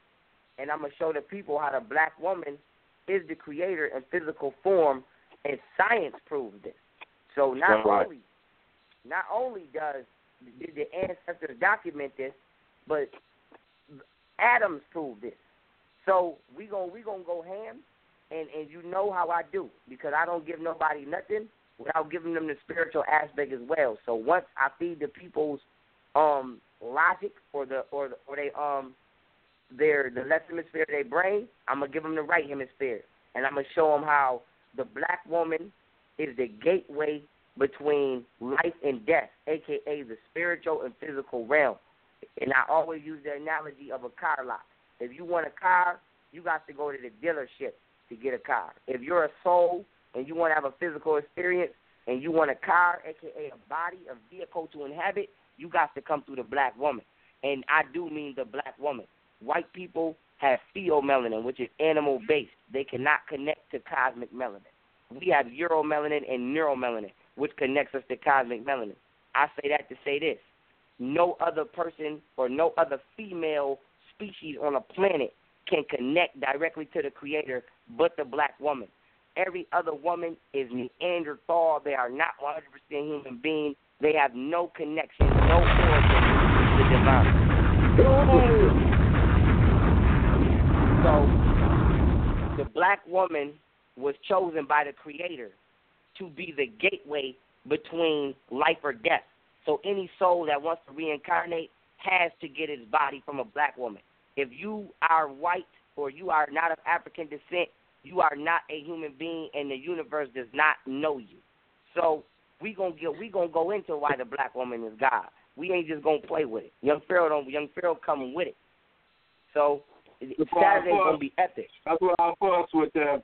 and I'm going to show the people how the black woman is the creator in physical form, and science proves this. So not only did the ancestors document this, but Adams proved this. So we gonna go ham. And you know how I do, because I don't give nobody nothing without giving them the spiritual aspect as well. So once I feed the people's logic or their left hemisphere of their brain, I'm gonna give them the right hemisphere, and I'm gonna show them how the black woman is the gateway between life and death, aka the spiritual and physical realm. And I always use the analogy of a car lot. If you want a car, you got to go to the dealership to get a car. If you're a soul and you want to have a physical experience and you want a car, aka a body, a vehicle to inhabit, you got to come through the black woman. And I do mean the black woman. White people have pheomelanin, which is animal-based. They cannot connect to cosmic melanin. We have uromelanin and neuromelanin, which connects us to cosmic melanin. I say that to say this. No other person or no other female species on a planet can connect directly to the creator but the black woman. Every other woman is Neanderthal. They are not 100% human beings. They have no connection, no origin to the divine. So the black woman was chosen by the creator to be the gateway between life or death. So any soul that wants to reincarnate has to get its body from a black woman. If you are white or you are not of African descent, you are not a human being, and the universe does not know you. So we gonna go into why the black woman is God. We ain't just gonna play with it. Young Pharaoh coming with it. So Saturday's gonna be epic. That's why I fuss with that.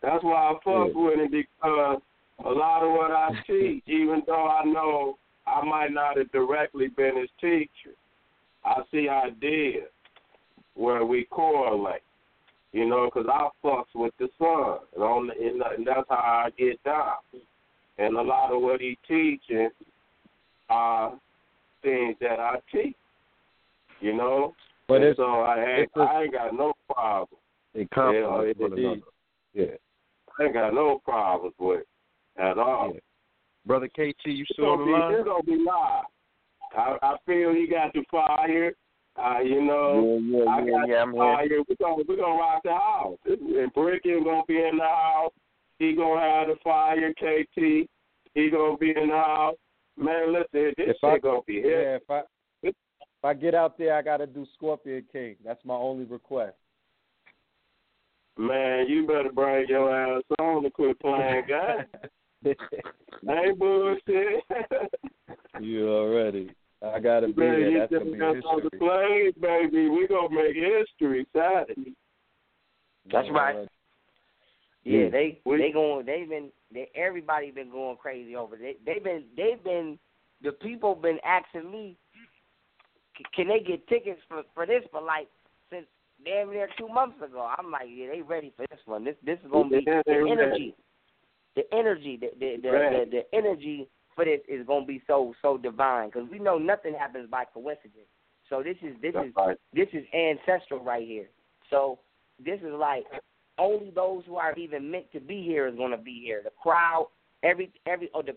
That's why I fuss with it, because a lot of what I teach, even though I know I might not have directly been his teacher, I see ideas where we correlate, you know, because I fucks with the sun, and that's how I get down. And a lot of what he teaching, are things that I teach, you know. But and so I ain't got no problem. It complements one another. Yeah. I ain't got no problems with it at all. Yeah. Brother KT, you still on the line? It's going to be live. I feel he got the fire. You know, I got the fire. We're going to rock the house. And Brick is going to be in the house. He going to have the fire, KT. He going to be in the house. Man, listen, this shit going to be here. Yeah, if I get out there, I got to do Scorpion King. That's my only request. Man, you better bring your ass on and quit playing, guys. Ain't bullshit. You already. I got to be there. That's going to be history. On the plane, baby. We're going to make history Saturday. That's right. Yeah, everybody been going crazy over it. The people been asking me, can they get tickets for this for like since damn near 2 months ago. I'm like, yeah, they ready for this one. This is going to be the energy for this is going to be so divine, because we know nothing happens by coincidence. So this is ancestral right here. So this is like only those who are even meant to be here is going to be here. The crowd, the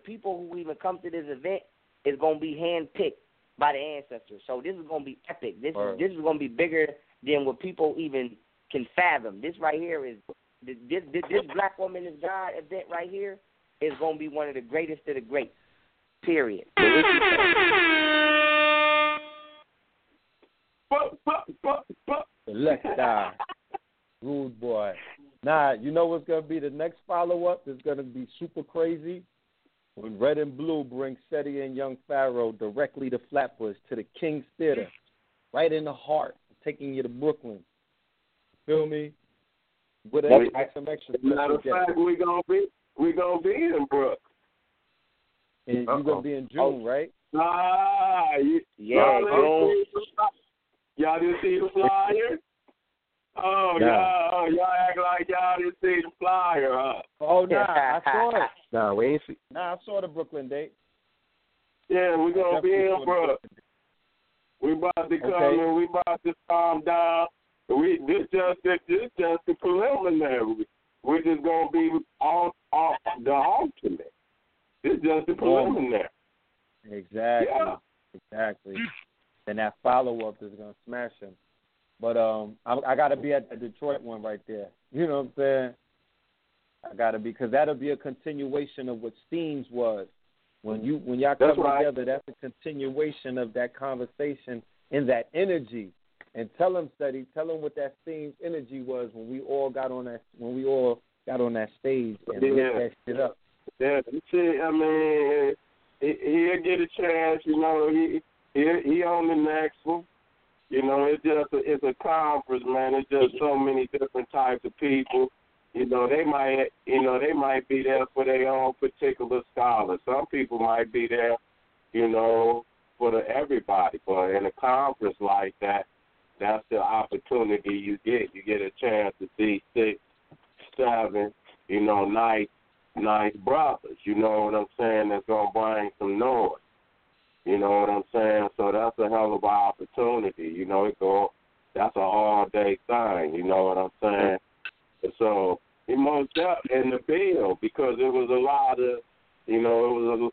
people who even come to this event is going to be handpicked by the ancestors. So this is going to be epic. This is going to be bigger than what people even can fathom. This right here is this Black Woman is God event right here is going to be one of the greatest of the greats. Period. Let's die. Rude boy. Nah, you know what's going to be the next follow-up? It's going to be super crazy when Red and Blue bring Seti and Young Pharaoh directly to Flatbush, to the King's Theater, right in the heart, taking you to Brooklyn. Feel me? With some extra. Matter of fact, we gonna be in Brooklyn. And you're gonna be in June, right? Ah, y'all didn't see the flyer? Oh, no. Y'all act like y'all didn't see the flyer, huh? Oh, nah, I saw it. I saw the Brooklyn date. Yeah, we're going to be in Brooklyn. We're about to come and we're about to calm down. This just the preliminary. We're just going to be on the ultimate. This just the preliminary. Exactly. Yeah. Exactly. And that follow-up is going to smash him. But I got to be at the Detroit one right there. You know what I'm saying? I got to be, because that'll be a continuation of what STEAM's was. When y'all come together, that's a continuation of that conversation and that energy. And tell them what that STEAM's energy was when we all got on that stage and lit that shit up. Yeah, see, I mean, he'll get a chance, you know. He on the next one. You know, it's a conference, man. It's just so many different types of people. You know, they might be there for their own particular scholars. Some people might be there, you know, for everybody. But in a conference like that, that's the opportunity you get. You get a chance to see 6, 7, you know, nice brothers. You know what I'm saying? That's gonna bring some noise. You know what I'm saying? So that's a hell of an opportunity. You know, that's an all-day thing. You know what I'm saying? And so he moved up in the bill because it was a lot of you know,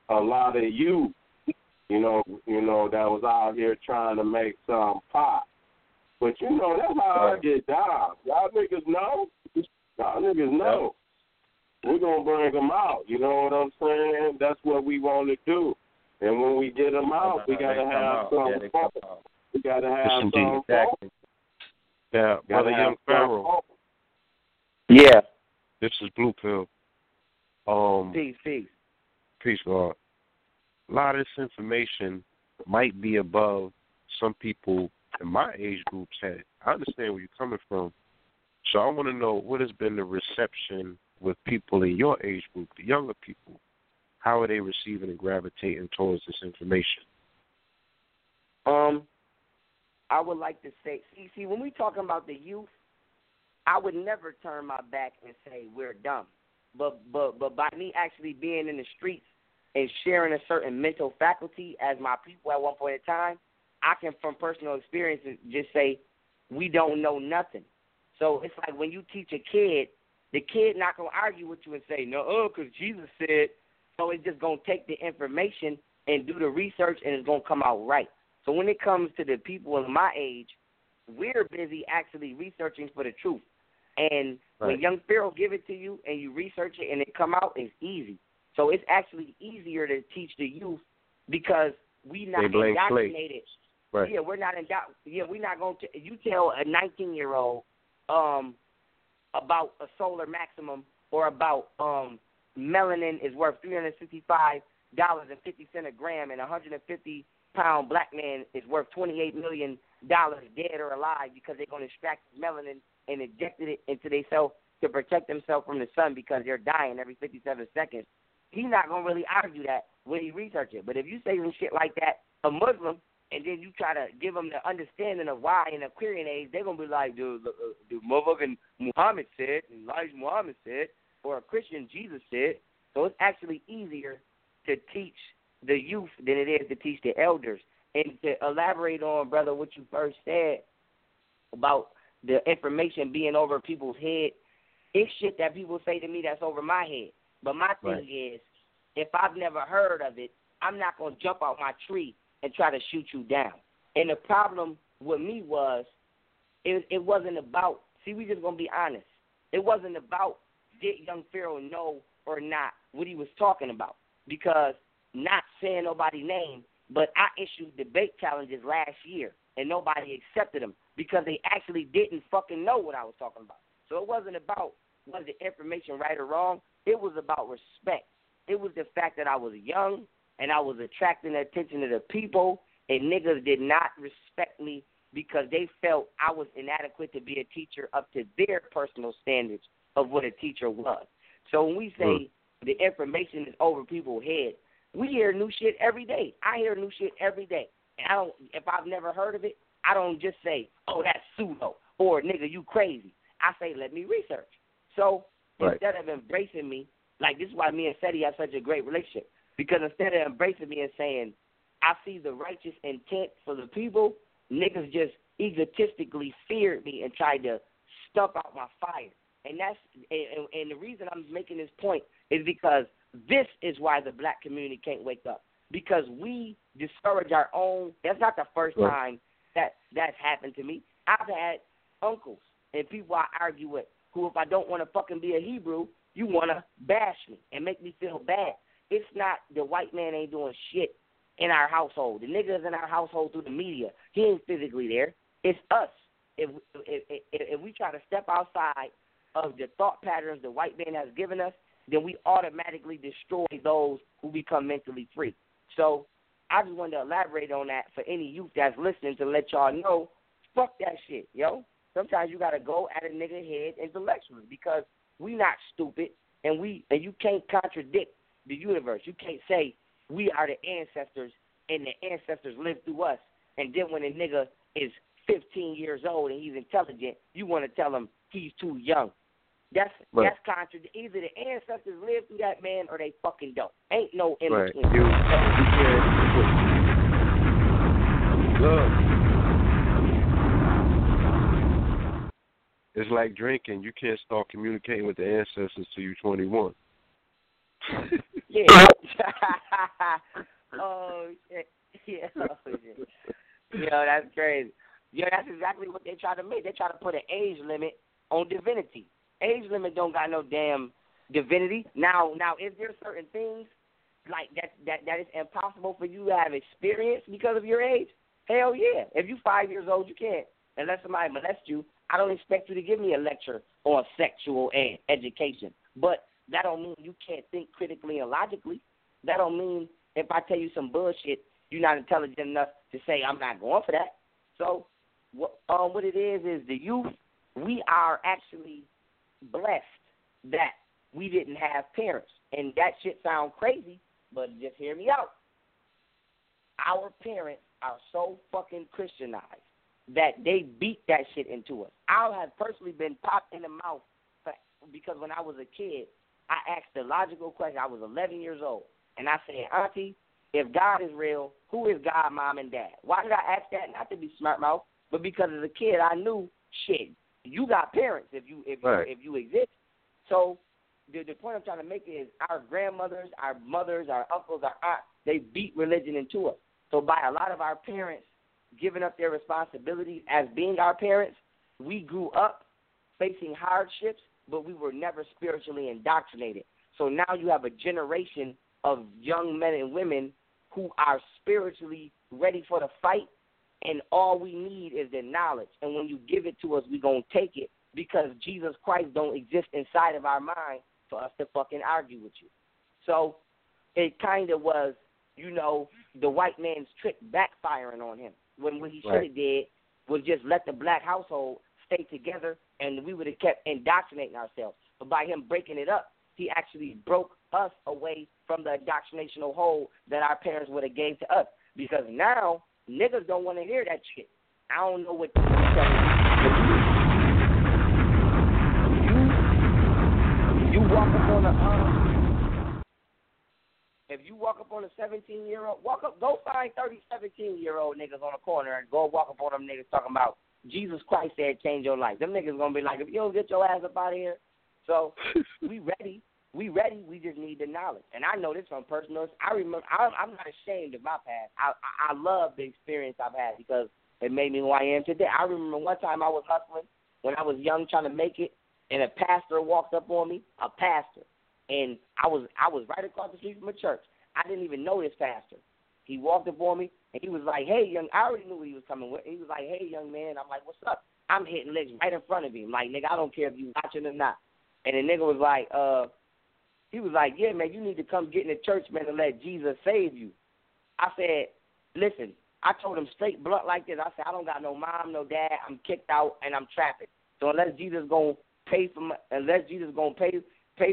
that was out here trying to make some pop. But, you know, that's how I get down. Y'all niggas know. We're going to bring them out. You know what I'm saying? That's what we want to do. And when we get them out, we got to have some fun. We got to have some fun. Yeah, Brother Young Pharaoh. Yeah. This is Blue Pill. Peace. Peace, God. A lot of this information might be above some people in my age groups had. I understand where you're coming from. So I want to know what has been the reception with people in your age group, the younger people. How are they receiving and gravitating towards this information? I would like to say, see, when we talking about the youth, I would never turn my back and say we're dumb. But by me actually being in the streets and sharing a certain mental faculty as my people at one point in time, I can, from personal experience, just say we don't know nothing. So it's like when you teach a kid, the kid not going to argue with you and say, no, because Jesus said. So it's just going to take the information and do the research, and it's going to come out right. So when it comes to the people of my age, we're busy actually researching for the truth. And right. When Young Pharaoh give it to you and you research it and it come out, it's easy. So it's actually easier to teach the youth because we not indoctrinated. Right. Yeah, we're not going to. You tell a 19-year-old about a solar maximum or about melanin is worth $365.50 a gram and 150-pound black man is worth $28 million dead or alive because they're going to extract melanin and injected it into themselves to protect themselves from the sun because they're dying every 57 seconds. He's not going to really argue that when he researches it. But if you say some shit like that, a Muslim, and then you try to give them the understanding of why in Aquarian age, they're going to be like, dude, motherfucking Muhammad said, and Elijah Muhammad said, or a Christian Jesus said. So it's actually easier to teach the youth than it is to teach the elders. And to elaborate on, brother, what you first said about the information being over people's head, it's shit that people say to me that's over my head. But my thing is, if I've never heard of it, I'm not going to jump out my tree and try to shoot you down. And the problem with me was it wasn't about, see, we just going to be honest. It wasn't about did Young Pharaoh know or not what he was talking about, because not saying nobody's name, but I issued debate challenges last year, and nobody accepted them because they actually didn't fucking know what I was talking about. So it wasn't about was the information right or wrong. It was about respect. It was the fact that I was young, and I was attracting the attention of the people, and niggas did not respect me because they felt I was inadequate to be a teacher up to their personal standards of what a teacher was. So when we say the information is over people's heads, we hear new shit every day. I hear new shit every day. And I don't, if I've never heard of it, I don't just say, oh, that's pseudo, or nigga, you crazy. I say, let me research. So instead of embracing me, like this is why me and Seti have such a great relationship, because instead of embracing me and saying, I see the righteous intent for the people, niggas just egotistically feared me and tried to stump out my fire. And that's and the reason I'm making this point is because this is why the black community can't wake up, because we discourage our own. That's not the first time that that's happened to me. I've had uncles and people I argue with who, if I don't want to fucking be a Hebrew, you want to bash me and make me feel bad. It's not the white man ain't doing shit in our household. The niggas in our household through the media, he ain't physically there. It's us. If we try to step outside of the thought patterns the white man has given us, then we automatically destroy those who become mentally free. So I just wanted to elaborate on that for any youth that's listening to let y'all know, fuck that shit, yo. Sometimes you got to go at a nigga head intellectually because we not stupid, and you can't contradict the universe. You can't say we are the ancestors and the ancestors lived through us, and then when a nigga is 15 years old and he's intelligent, you want to tell him he's too young. That's contradictory. Either the ancestors live through that man or they fucking don't. Ain't no in between. Right. Look, it's like drinking. You can't start communicating with the ancestors till you're 21. Yeah. Oh shit. Yeah. Oh, shit. Yo, that's crazy. Yo, that's exactly what they try to make. They try to put an age limit on divinity. Age limit don't got no damn divinity. Now, is there certain things like that is impossible for you to have experience because of your age? Hell yeah. If you 5 years old, you can't. Unless somebody molests you, I don't expect you to give me a lecture on sexual education. But that don't mean you can't think critically and logically. That don't mean if I tell you some bullshit, you're not intelligent enough to say I'm not going for that. So what it is the youth, we are actually blessed that we didn't have parents. And that shit sound crazy, but just hear me out. Our parents are so fucking Christianized that they beat that shit into us. I have personally been popped in the mouth because when I was a kid, I asked the logical question. I was 11 years old. And I said, Auntie, if God is real, who is God, Mom, and Dad? Why did I ask that? Not to be smart mouth, but because as a kid I knew, shit, you got parents if you exist. So the point I'm trying to make is our grandmothers, our mothers, our uncles, our aunts, they beat religion into us. So by a lot of our parents giving up their responsibilities as being our parents, we grew up facing hardships, but we were never spiritually indoctrinated. So now you have a generation of young men and women who are spiritually ready for the fight, and all we need is the knowledge. And when you give it to us, we're going to take it because Jesus Christ don't exist inside of our mind for us to fucking argue with you. So it kind of was, you know, the white man's trick backfiring on him when what he should have did was just let the black household stay together and we would have kept indoctrinating ourselves. But by him breaking it up, he actually broke us away from the indoctrinational hold that our parents would have gave to us. Because now, niggas don't want to hear that shit. I don't know what to tell you. You walk up on if you walk up on a 17-year-old, go find 30 17-year-old niggas on the corner and go walk up on them niggas talking about Jesus Christ said change your life. Them niggas going to be like, if you don't get your ass up out of here. So we ready. We ready. We just need the knowledge. And I know this from personal. I remember. I'm not ashamed of my past. I love the experience I've had because it made me who I am today. I remember one time I was hustling when I was young, trying to make it, and a pastor walked up on me. A pastor, and I was right across the street from a church. I didn't even know this pastor. He walked up on me, and he was like, "Hey, young." I already knew what he was coming with. He was like, "Hey, young man." I'm like, "What's up?" I'm hitting licks right in front of him. Like, nigga, I don't care if you watching or not. And the nigga was like, he was like, yeah, man, you need to come get in the church, man, and let Jesus save you. I said, listen, I told him straight blunt like this. I said, I don't got no mom, no dad. I'm kicked out and I'm trapped. So unless Jesus gonna pay for my, unless Jesus gonna pay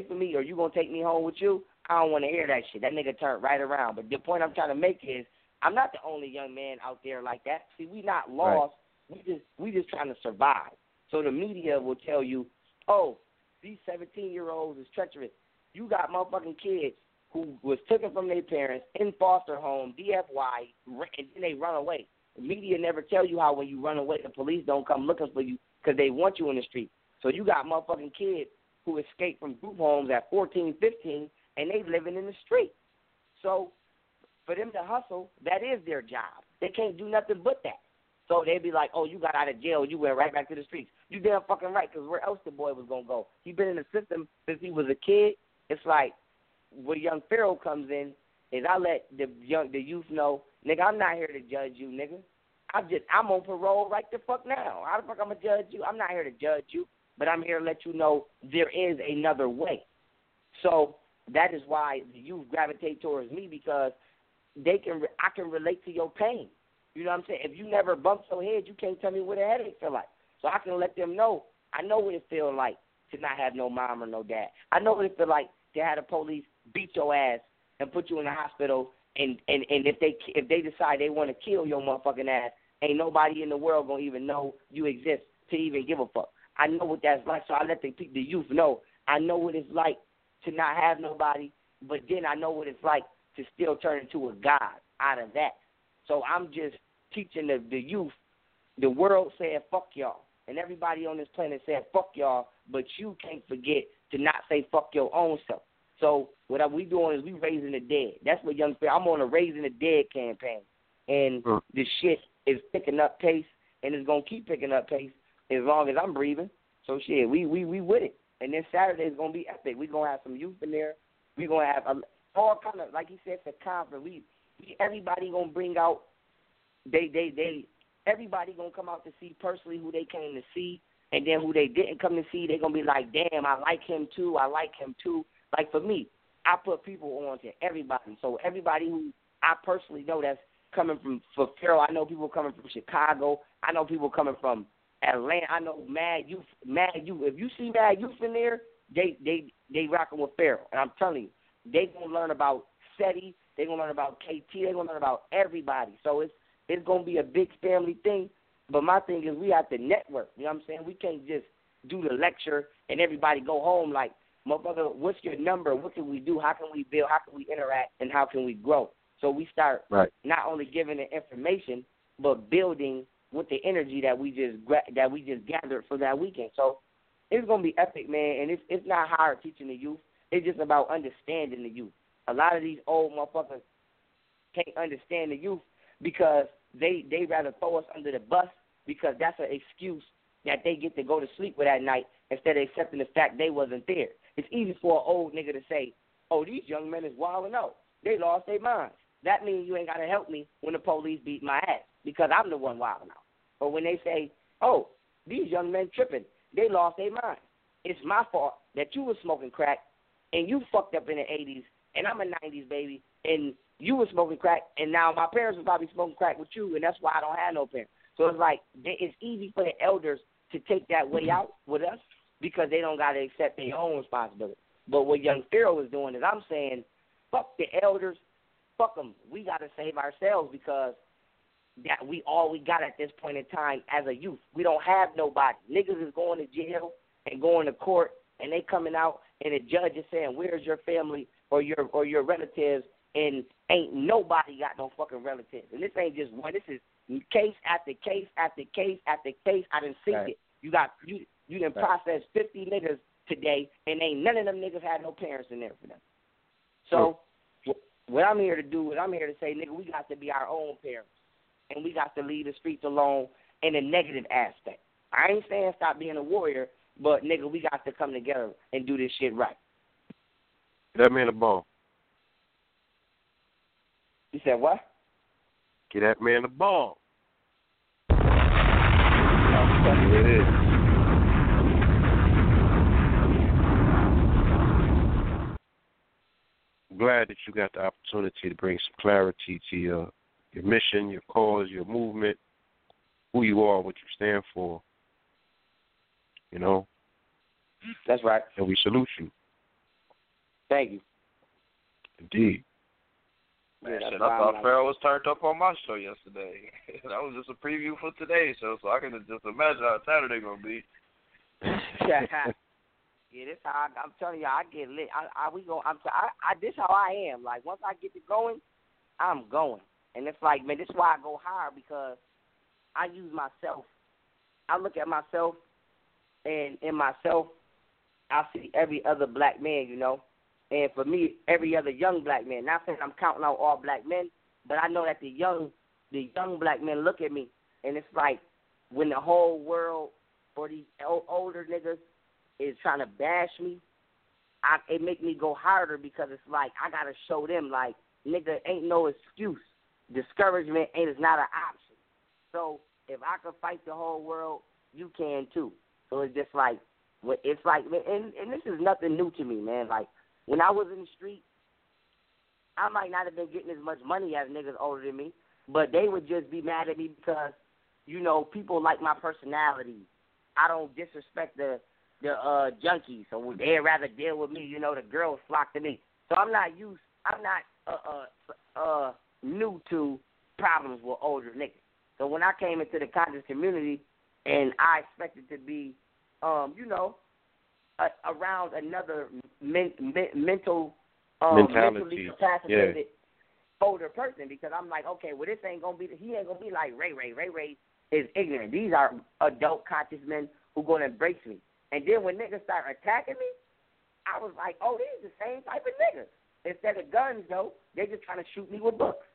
for me, or you gonna take me home with you, I don't want to hear that shit. That nigga turned right around. But the point I'm trying to make is, I'm not the only young man out there like that. See, we not lost. Right. We just trying to survive. So the media will tell you, oh, these 17-year-olds is treacherous. You got motherfucking kids who was taken from their parents in foster home, DFY, and then they run away. The media never tell you how when you run away, the police don't come looking for you because they want you in the street. So you got motherfucking kids who escaped from group homes at 14, 15, and they living in the street. So for them to hustle, that is their job. They can't do nothing but that. So they'd be like, oh, you got out of jail, you went right back to the streets. You damn fucking right, because where else the boy was going to go? He been in the system since he was a kid. It's like where Young Pharaoh comes in is I let the youth know, nigga, I'm not here to judge you, nigga. I'm on parole right the fuck now. How the fuck I'm going to judge you? I'm not here to judge you, but I'm here to let you know there is another way. So that is why the youth gravitate towards me because I can relate to your pain. You know what I'm saying? If you never bumped your head, you can't tell me what a headache feel like. So I can let them know. I know what it feel like to not have no mom or no dad. I know what it feel like to have the police beat your ass and put you in the hospital. And if they decide they want to kill your motherfucking ass, ain't nobody in the world gonna even know you exist to even give a fuck. I know what that's like. So I let the youth know. I know what it's like to not have nobody, but then I know what it's like to still turn into a god out of that. So I'm just teaching the youth, the world said fuck y'all, and everybody on this planet said fuck y'all, but you can't forget to not say fuck your own self. So what we doing is we raising the dead. That's what Young Pharaoh, I'm on a Raising the Dead campaign, and this shit is picking up pace, and it's going to keep picking up pace as long as I'm breathing. So shit, we with it. And then Saturday is going to be epic. We're going to have some youth in there. We're going to have all kind of, like he said, it's a conference. Everybody gonna bring out they everybody gonna come out to see personally who they came to see, and then who they didn't come to see, they gonna be like, damn, I like him too. Like for me, I put people on to everybody. So everybody who I personally know that's coming from for Pharaoh, I know people coming from Chicago, I know people coming from Atlanta, I know mad youth. If you see mad youth in there, they rocking with Pharaoh. And I'm telling you, they gonna learn about Seti. They're going to learn about KT. They're going to learn about everybody. So it's going to be a big family thing. But my thing is we have to network. You know what I'm saying? We can't just do the lecture and everybody go home like, motherfucker, what's your number? What can we do? How can we build? How can we interact? And how can we grow? So we start not only giving the information, but building with the energy that we just gathered for that weekend. So it's going to be epic, man, and it's not hard teaching the youth. It's just about understanding the youth. A lot of these old motherfuckers can't understand the youth because they rather throw us under the bus because that's an excuse that they get to go to sleep with at night instead of accepting the fact they wasn't there. It's easy for an old nigga to say, oh, these young men is wilding out. They lost their minds. That means you ain't got to help me when the police beat my ass because I'm the one wilding out. Or when they say, oh, these young men tripping. They lost their mind. It's my fault that you was smoking crack and you fucked up in the 80s and I'm a 90s baby and you was smoking crack and now my parents was probably smoking crack with you and that's why I don't have no parents. So it's like it's easy for the elders to take that way out with us because they don't got to accept their own responsibility. But what Young Pharaoh is doing is I'm saying, fuck the elders, fuck them. We got to save ourselves because that we all we got at this point in time as a youth. We don't have nobody. Niggas is going to jail and going to court and they coming out and the judge is saying, where's your family or your relatives? And ain't nobody got no fucking relatives. And this ain't just one. This is case after case after case after case. I done seen it. You done processed 50 niggas today, and ain't none of them niggas had no parents in there for them. So what I'm here to do is I'm here to say, nigga, we got to be our own parents, and we got to leave the streets alone in a negative aspect. I ain't saying stop being a warrior, but, nigga, we got to come together and do this shit right. That man a bone. You said what? Get that man the ball. There it is. I'm glad that you got the opportunity to bring some clarity to your mission, your cause, your movement, who you are, what you stand for. You know? That's right. And we salute you. Thank you. Indeed. Man, shit, I thought Pharaoh was turned up on my show yesterday. That was just a preview for today's show, so I can just imagine how Saturday going to be. Yeah, this how I'm telling you, I get lit. This how I am. Like, once I get to going, I'm going. And it's like, man, this is why I go higher, because I use myself. I look at myself, and in myself, I see every other black man, you know. And for me, every other young black man, not saying I'm counting out all black men, but I know that the young black men look at me, and it's like when the whole world or these older niggas is trying to bash me, it make me go harder because it's like I got to show them, like, nigga, ain't no excuse. Discouragement is not an option. So if I could fight the whole world, you can too. So it's just like, and this is nothing new to me, man, like, when I was in the street, I might not have been getting as much money as niggas older than me, but they would just be mad at me because, you know, people like my personality. I don't disrespect the junkies, so they'd rather deal with me. You know, the girls flock to me. So I'm not new to problems with older niggas. So when I came into the conscious community and I expected to be, you know, around another mentally capacitated older person, because I'm like, okay, well, he ain't going to be like Ray Ray. Ray Ray is ignorant. These are adult conscious men who going to embrace me. And then when niggas start attacking me, I was like, oh, these the same type of niggas. Instead of guns, though, they just trying to shoot me with books.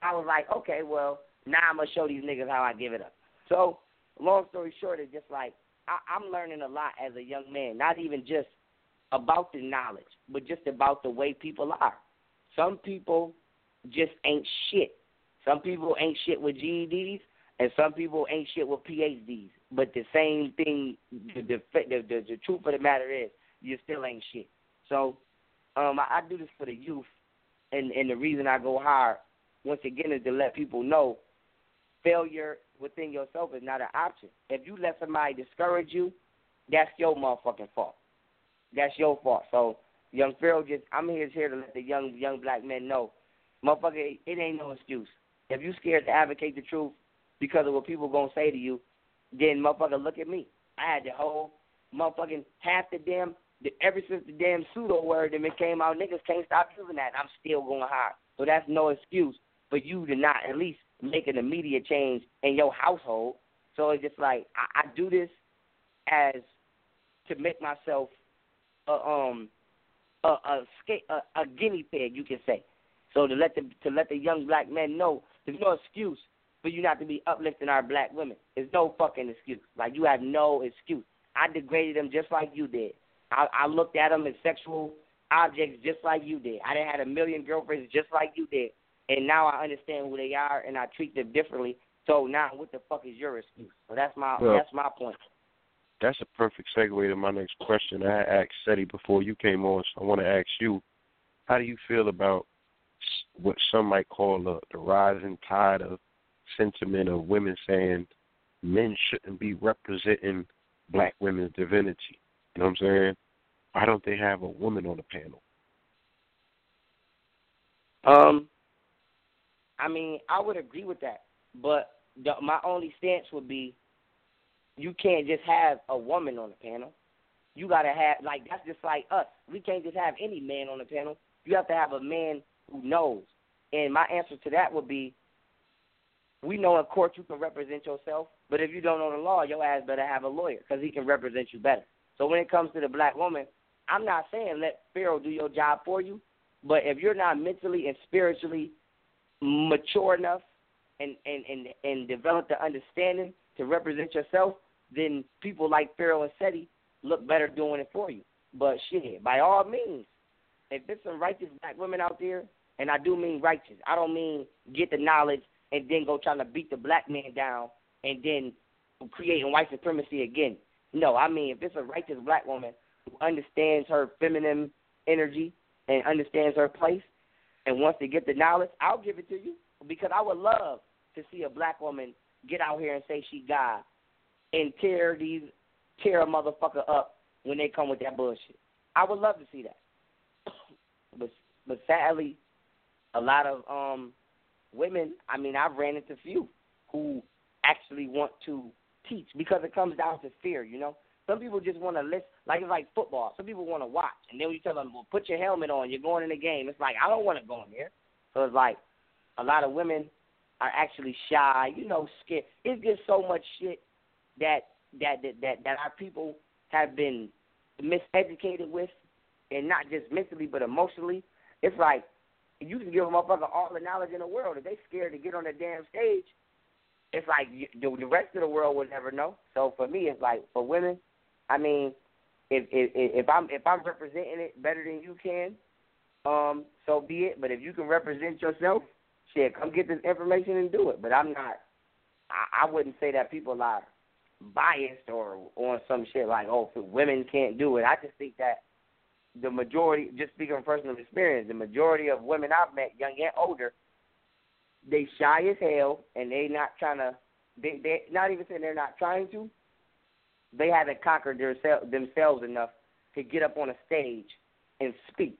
I was like, okay, well, now I'm going to show these niggas how I give it up. So long story short, it's just like, I'm learning a lot as a young man, not even just about the knowledge, but just about the way people are. Some people just ain't shit. Some people ain't shit with GEDs, and some people ain't shit with PhDs. But the same thing, the truth of the matter is, you still ain't shit. So I do this for the youth, and the reason I go hard, once again, is to let people know failure within yourself is not an option. If you let somebody discourage you, that's your motherfucking fault. That's your fault. So Young Pharaoh, I'm here to let the young black men know, motherfucker, it ain't no excuse. If you scared to advocate the truth because of what people gonna say to you, then motherfucker, look at me. I had the whole motherfucking half the damn ever since the damn pseudo word that came out, niggas can't stop using that, and I'm still going high. So that's no excuse for you to not at least make an immediate change in your household. So it's just like, I do this as to make myself a guinea pig, you can say. So to let the young black men know, there's no excuse for you not to be uplifting our black women. There's no fucking excuse. Like, you have no excuse. I degraded them just like you did. I looked at them as sexual objects just like you did. I done had a million girlfriends just like you did. And now I understand who they are, and I treat them differently. So now what the fuck is your excuse? So that's my point. That's a perfect segue to my next question. I asked Seti before you came on, so I want to ask you, how do you feel about what some might call the rising tide of sentiment of women saying men shouldn't be representing black women's divinity? You know what I'm saying? Why don't they have a woman on the panel? I mean, I would agree with that, but my only stance would be, you can't just have a woman on the panel. You got to have, like, that's just like us. We can't just have any man on the panel. You have to have a man who knows. And my answer to that would be, we know in court you can represent yourself, but if you don't know the law, your ass better have a lawyer because he can represent you better. So when it comes to the black woman, I'm not saying let Pharaoh do your job for you, but if you're not mentally and spiritually mature enough and develop the understanding to represent yourself, then people like Pharaoh and Seti look better doing it for you. But shit, by all means, if there's some righteous black women out there, and I do mean righteous, I don't mean get the knowledge and then go trying to beat the black man down and then creating white supremacy again. No, I mean, if it's a righteous black woman who understands her feminine energy and understands her place and wants to get the knowledge, I'll give it to you, because I would love to see a black woman get out here and say she God and tear a motherfucker up when they come with that bullshit. I would love to see that. But sadly, a lot of women, I mean, I've ran into few who actually want to teach, because it comes down to fear, you know. Some people just want to listen, like it's like football. Some people want to watch, and then when you tell them, well, put your helmet on, you're going in the game, it's like, I don't want to go in there. So it's like a lot of women are actually shy, you know, scared. It's just so much shit that our people have been miseducated with, and not just mentally but emotionally. It's like, you can give a motherfucker all the knowledge in the world. If they scared to get on the damn stage, it's like the rest of the world would never know. So for me, it's like, for women, I mean, if I'm representing it better than you can, so be it. But if you can represent yourself, shit, come get this information and do it. But I'm not. I wouldn't say that people are biased or on some shit like, oh, women can't do it. I just think that the majority, just speaking from personal experience, the majority of women I've met, young and older, they shy as hell, and they not trying to. They not even saying they're not trying to. They haven't conquered themselves enough to get up on a stage and speak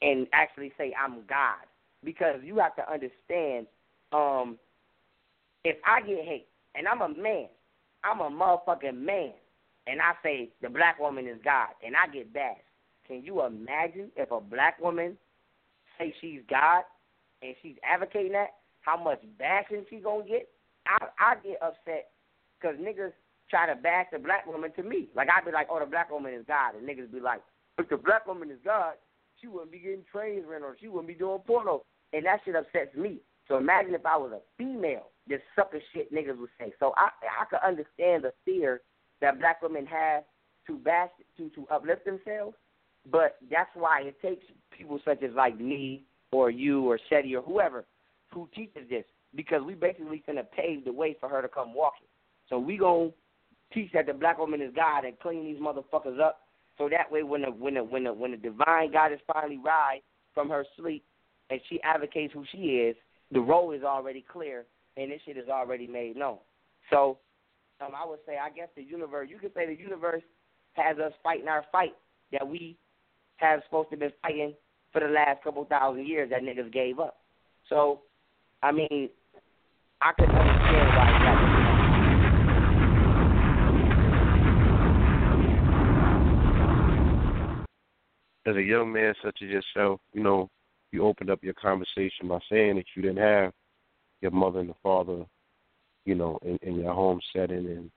and actually say, "I'm God." Because you have to understand, if I get hate, and I'm a man, I'm a motherfucking man, and I say the black woman is God, and I get bashed. Can you imagine if a black woman say she's God and she's advocating that, how much bashing she gonna get? I get upset because niggas try to bash the black woman to me. Like, I'd be like, oh, the black woman is God, and niggas be like, if the black woman is God, she wouldn't be getting trains rent, or she wouldn't be doing porno. And that shit upsets me. So imagine if I was a female, this sucker shit niggas would say. So I could understand the fear that black women have to bash, to uplift themselves, but that's why it takes people such as like me or you or Seti or whoever who teaches this, because we basically finna pave the way for her to come walking. So we gonna teach that the black woman is God and clean these motherfuckers up, so that way when the divine goddess finally rises from her sleep and she advocates who she is, the role is already clear, and this shit is already made known. So I would say, I guess the universe, you could say the universe has us fighting our fight that we have supposed to been fighting for the last couple thousand years that niggas gave up. So, I mean, I could understand why that. as a young man such as yourself, you know, you opened up your conversation by saying that you didn't have your mother and the father, you know, in your home setting, and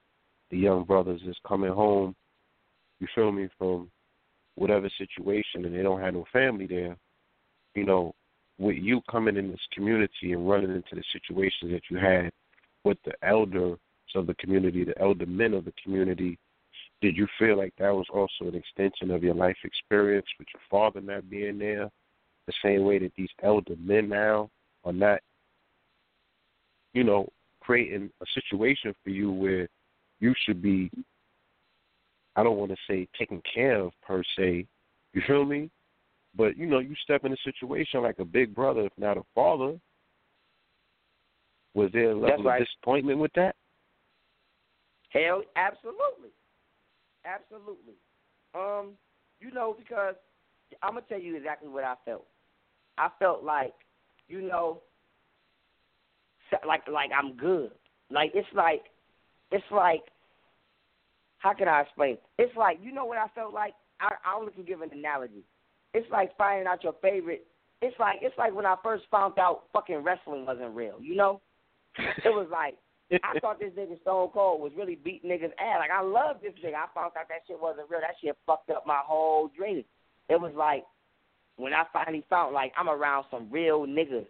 the young brothers is coming home, you feel me, from whatever situation, and they don't have no family there, you know, with you coming in this community and running into the situations that you had with the elders of the community, the elder men of the community, did you feel like that was also an extension of your life experience with your father not being there, the same way that these elder men now are not, you know, creating a situation for you where you should be, I don't want to say taken care of per se, you feel me? But, you know, you step in a situation like a big brother, if not a father. Was there a level of disappointment with that? Hell, absolutely. Absolutely. You know, because I'm going to tell you exactly what I felt. I felt like, you know, like I'm good. It's like, how can I explain? It's like, you know what I felt like? I only can give an analogy. It's like finding out your favorite. It's like when I first found out fucking wrestling wasn't real, you know? It was like, I thought this nigga Stone Cold was really beating niggas' ass. Like, I love this nigga. I found out that shit wasn't real. That shit fucked up my whole dream. It was like, when I finally found, like, I'm around some real niggas.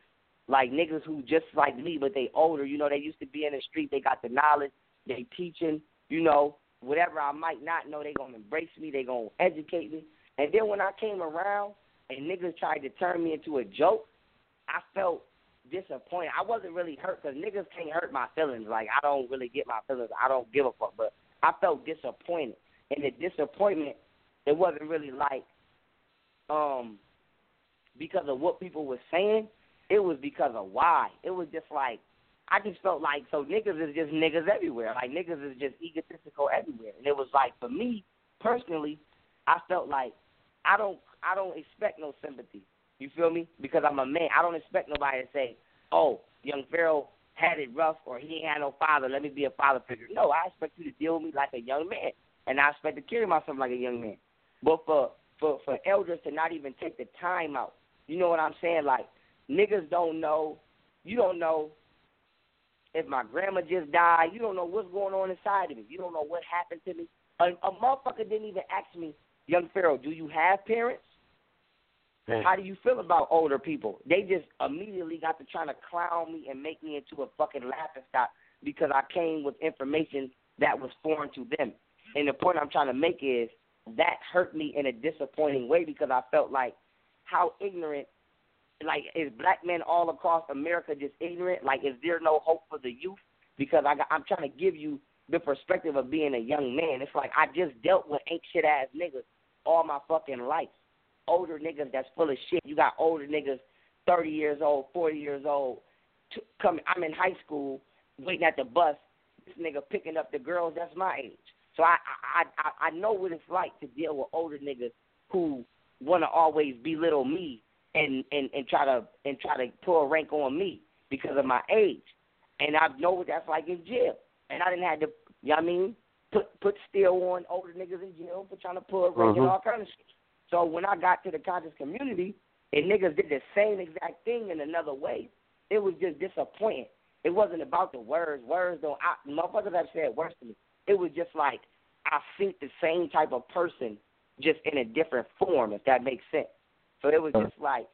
Like, niggas who just like me, but they older. You know, they used to be in the street. They got the knowledge. They teaching, you know, whatever I might not know, they going to embrace me. They going to educate me. And then when I came around and niggas tried to turn me into a joke, I felt disappointed. I wasn't really hurt because niggas can't hurt my feelings. Like, I don't really get my feelings. I don't give a fuck. But I felt disappointed. And the disappointment, it wasn't really like because of what people were saying. It was because of why. It was just like, I just felt like, so niggas is just niggas everywhere. Like, niggas is just egotistical everywhere. And it was like, for me, personally, I felt like I don't expect no sympathy. You feel me? Because I'm a man. I don't expect nobody to say, oh, Young Pharaoh had it rough or he ain't had no father. Let me be a father figure. No, I expect you to deal with me like a young man. And I expect to carry myself like a young man. But for elders to not even take the time out, you know what I'm saying? Like, niggas don't know. You don't know if my grandma just died. You don't know what's going on inside of me. You don't know what happened to me. A motherfucker didn't even ask me, Young Pharaoh, do you have parents? How do you feel about older people? They just immediately got to trying to clown me and make me into a fucking laughing stock because I came with information that was foreign to them. And the point I'm trying to make is that hurt me in a disappointing way because I felt like how ignorant, like, is black men all across America just ignorant? Like, is there no hope for the youth? Because I'm trying to give you the perspective of being a young man. It's like I just dealt with ain't shit-ass niggas all my fucking life. Older niggas that's full of shit. You got older niggas 30 years old, 40 years old. I'm in high school waiting at the bus. This nigga picking up the girls that's my age. So I know what it's like to deal with older niggas who want to always belittle me and try to pull a rank on me because of my age. And I know what that's like in jail. And I didn't have to, you know what I mean, put steel on older niggas in jail for trying to pull a rank and all kind of shit. So when I got to the conscious community and niggas did the same exact thing in another way, it was just disappointing. It wasn't about the words. Words don't – motherfuckers have said worse to me. It was just like I see the same type of person just in a different form, if that makes sense. So it was just like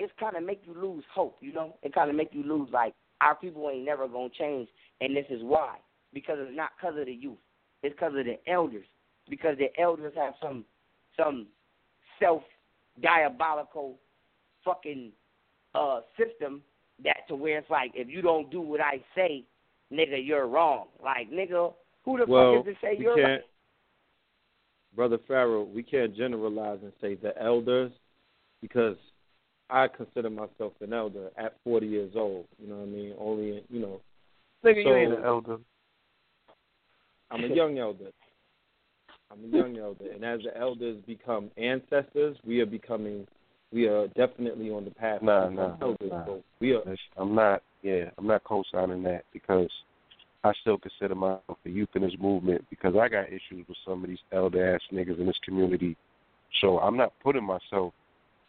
it's kind of make you lose hope, you know. It kind of make you lose like our people ain't never going to change, and this is why. Because it's not because of the youth. It's because of the elders. Because the elders have some self-diabolical fucking system that to where it's like, if you don't do what I say, nigga, you're wrong. Like, nigga, who the fuck is to say you're right? Brother Pharaoh, we can't generalize and say the elders because I consider myself an elder at 40 years old. You know what I mean? Only, you know. Nigga, so, you ain't an elder. I'm a young elder. And as the elders become ancestors, we are definitely on the path. I'm not co-signing that because I still consider myself a youth in this movement because I got issues with some of these elder ass niggas in this community So I'm not putting myself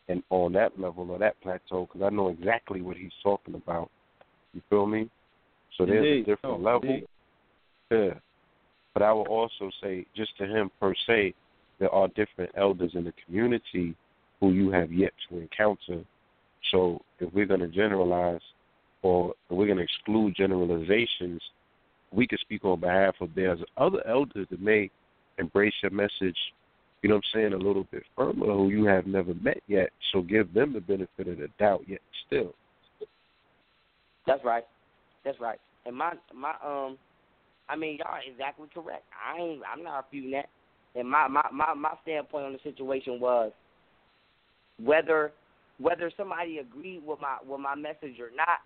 in on that level or that plateau because I know exactly what he's talking about. You feel me? So there's a different level. Indeed. Yeah. But I will also say, just to him per se, there are different elders in the community who you have yet to encounter. So if we're going to generalize or if we're going to exclude generalizations, we can speak on behalf of there's other elders that may embrace your message, you know what I'm saying, a little bit firmer who you have never met yet. So give them the benefit of the doubt yet still. That's right. That's right. And my I mean, y'all are exactly correct. I'm not refuting that. And my standpoint on the situation was whether somebody agreed with my message or not,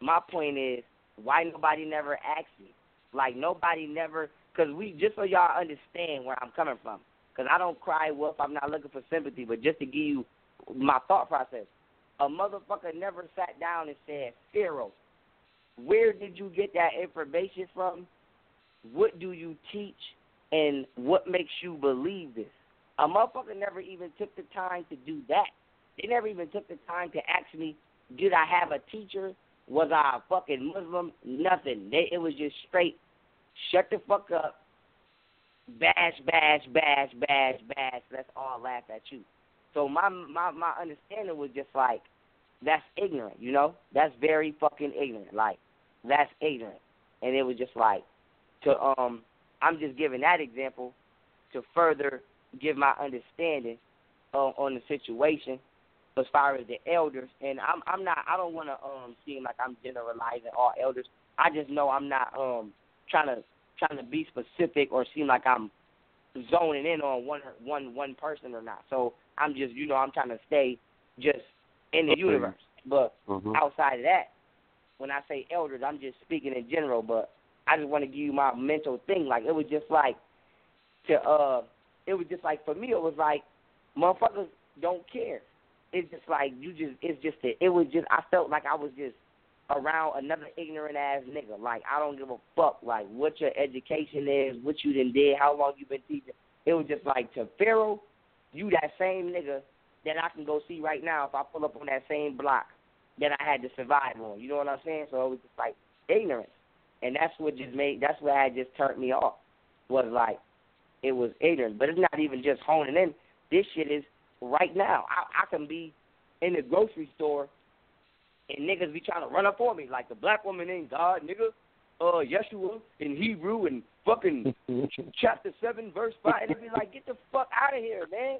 my point is why nobody never asked me. Like nobody never, because we just so y'all understand where I'm coming from. Because I don't cry wolf. I'm not looking for sympathy, but just to give you my thought process, a motherfucker never sat down and said, Pharaoh, where did you get that information from? What do you teach? And what makes you believe this? A motherfucker never even took the time to do that. They never even took the time to ask me, did I have a teacher? Was I a fucking Muslim? Nothing. It was just straight, shut the fuck up, bash, bash, bash, bash, bash. Let's all laugh at you. So my understanding was just like, that's ignorant, you know? That's very fucking ignorant. Like, that's ignorant. And it was just like, I'm just giving that example to further give my understanding on the situation as far as the elders. And I don't want to seem like I'm generalizing all elders. I just know I'm not trying to be specific or seem like I'm zoning in on one person or not. So I'm just, you know, I'm trying to stay just in the universe. But outside of that, when I say elders, I'm just speaking in general, but I just want to give you my mental thing. Like, it was just like, it was just like, for me, it was like, motherfuckers don't care. It's just like, I felt like I was just around another ignorant ass nigga. Like, I don't give a fuck, like, what your education is, what you done did, how long you been teaching. It was just like, to Pharaoh, you that same nigga that I can go see right now if I pull up on that same block that I had to survive on. You know what I'm saying? So it was just like, ignorance. And that's what had just turned me off, was like, it was ignorant. But it's not even just honing in. This shit is right now. I can be in the grocery store and niggas be trying to run up on me, like the black woman in God, nigga, Yeshua in Hebrew and fucking chapter 7, verse 5. And they be like, get the fuck out of here, man.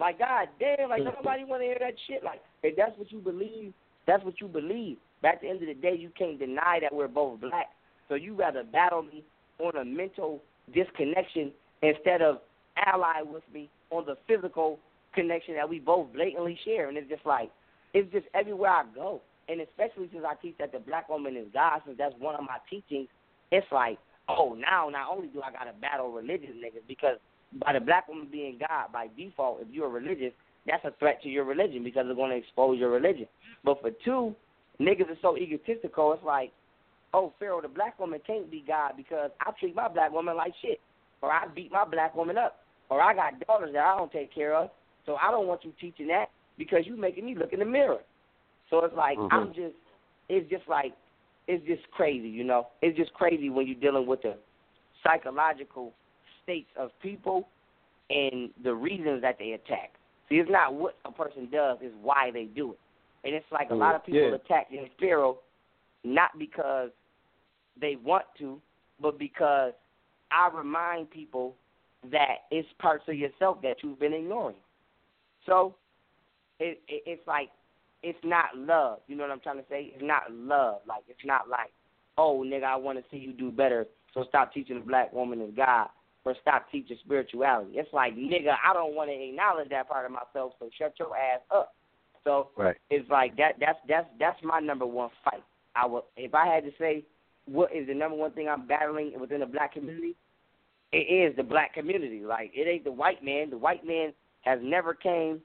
Like, God damn, like, nobody want to hear that shit. Like, if that's what you believe, that's what you believe. But at the end of the day, you can't deny that we're both black. So you rather battle me on a mental disconnection instead of ally with me on the physical connection that we both blatantly share. And it's just like, it's just everywhere I go. And especially since I teach that the black woman is God, since that's one of my teachings, it's like, oh, now not only do I got to battle religious niggas, because by the black woman being God, by default, if you're religious, that's a threat to your religion because they're going to expose your religion. But for two, niggas are so egotistical, it's like, oh, Pharaoh, the black woman can't be God because I treat my black woman like shit, or I beat my black woman up, or I got daughters that I don't take care of, so I don't want you teaching that because you making me look in the mirror. So it's like, it's just crazy, you know? It's just crazy when you're dealing with the psychological states of people and the reasons that they attack. See, it's not what a person does, it's why they do it. And it's like a lot of people attack in Pharaoh not because they want to, but because I remind people that it's parts of yourself that you've been ignoring. So it's like, it's not love. You know what I'm trying to say? It's not love. Like, it's not like, oh, nigga, I want to see you do better, so stop teaching the black woman is God or stop teaching spirituality. It's like, nigga, I don't want to acknowledge that part of myself, so shut your ass up. So It's like that. That's my number one fight. If I had to say what is the number one thing I'm battling within the black community, it is the black community. Like, it ain't the white man. The white man has never came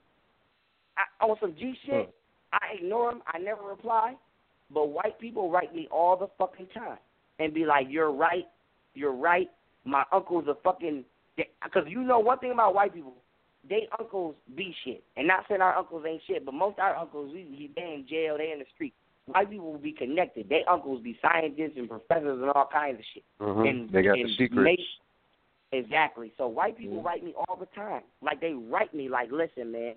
on some G shit. I ignore him. I never reply. But white people write me all the fucking time and be like, you're right. You're right. My uncle's a fucking – because you know one thing about white people, they uncles be shit. And not saying our uncles ain't shit, but most of our uncles, they in jail, they in the street. White people will be connected. They uncles be scientists and professors and all kinds of shit. Mm-hmm. And, they got the secrets. Exactly. So white people write me all the time. Like, they write me like, listen, man,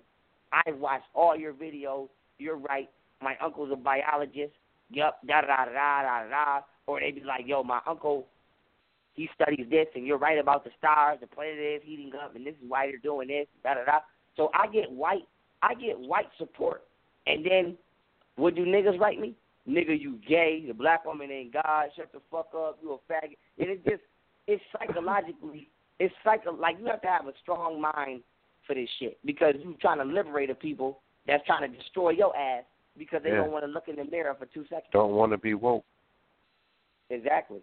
I've watched all your videos. You're right. My uncle's a biologist. Yup, da-da-da-da-da-da. Or they be like, yo, my uncle, he studies this, and you're right about the stars. The planet is heating up, and this is why they're doing this, da-da-da. So I get white support. And then what do niggas write me? Nigga, you gay. The black woman ain't God. Shut the fuck up. You a faggot. And it's just, it's psychologically, you have to have a strong mind for this shit, because you trying to liberate a people that's trying to destroy your ass because they don't want to look in the mirror for 2 seconds. Don't want to be woke. Exactly.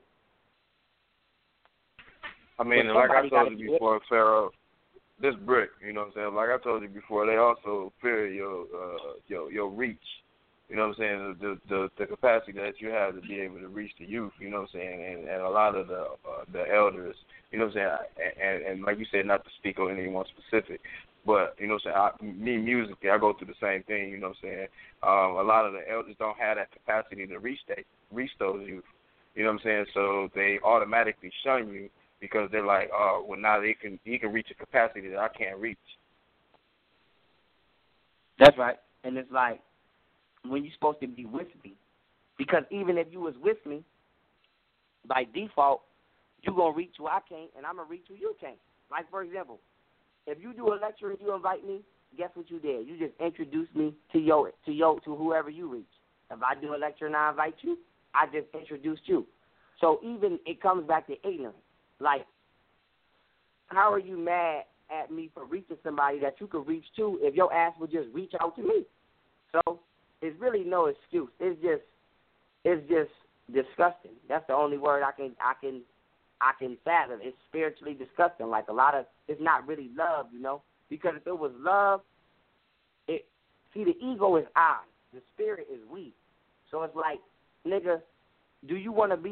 I mean, and like I told you before, Pharaoh, this brick, you know what I'm saying? Like I told you before, they also fear your reach. You know what I'm saying? The capacity that you have to be able to reach the youth, you know what I'm saying, and a lot of the elders, you know what I'm saying, and like you said, not to speak on anyone specific, but, you know what I'm saying, me musically, I go through the same thing, you know what I'm saying. A lot of the elders don't have that capacity to reach those youth, you know what I'm saying, so they automatically shun you because they're like, oh, well, now he can reach a capacity that I can't reach. That's right, and it's like, when you're supposed to be with me. Because even if you was with me, by default, you're going to reach who I can't, and I'm going to reach who you can't. Like, for example, if you do a lecture and you invite me, guess what you did? You just introduced me to whoever you reach. If I do a lecture and I invite you, I just introduced you. So even it comes back to ignorance. Like, how are you mad at me for reaching somebody that you could reach to if your ass would just reach out to me? So it's really no excuse. It's just disgusting. That's the only word I can fathom. It's spiritually disgusting. Like, a lot of it's not really love, you know. Because if it was love, the ego is I, the spirit is we. So it's like, nigga, do you want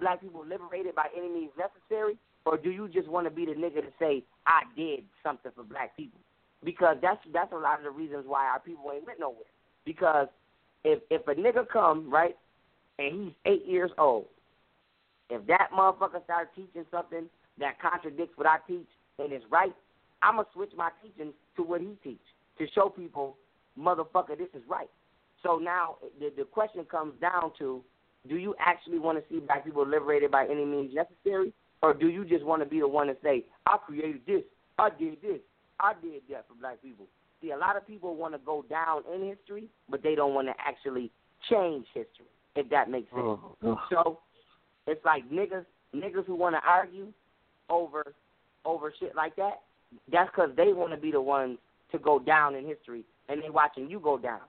black people liberated by any means necessary, or do you just want to be the nigga to say I did something for black people? Because that's a lot of the reasons why our people ain't went nowhere. Because if a nigga come, right, and he's 8 years old, if that motherfucker starts teaching something that contradicts what I teach and is right, I'm going to switch my teaching to what he teach to show people, motherfucker, this is right. So now the question comes down to, do you actually want to see black people liberated by any means necessary, or do you just want to be the one to say, I created this, I did this, I did that for black people? See, a lot of people want to go down in history, but they don't want to actually change history, if that makes sense. So it's like niggas who want to argue over shit like that, that's because they want to be the ones to go down in history, and they watching you go down.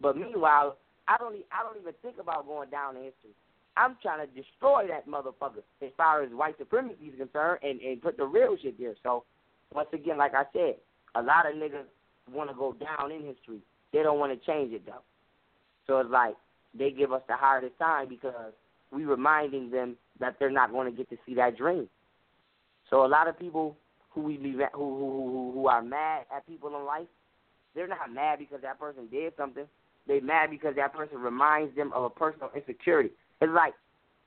But meanwhile, I don't even think about going down in history. I'm trying to destroy that motherfucker as far as white supremacy is concerned and put the real shit there. So once again, like I said, a lot of niggas want to go down in history. They don't want to change it, though. So it's like they give us the hardest time because we reminding them that they're not going to get to see that dream. So a lot of people who are mad at people in life, they're not mad because that person did something. They're mad because that person reminds them of a personal insecurity. It's like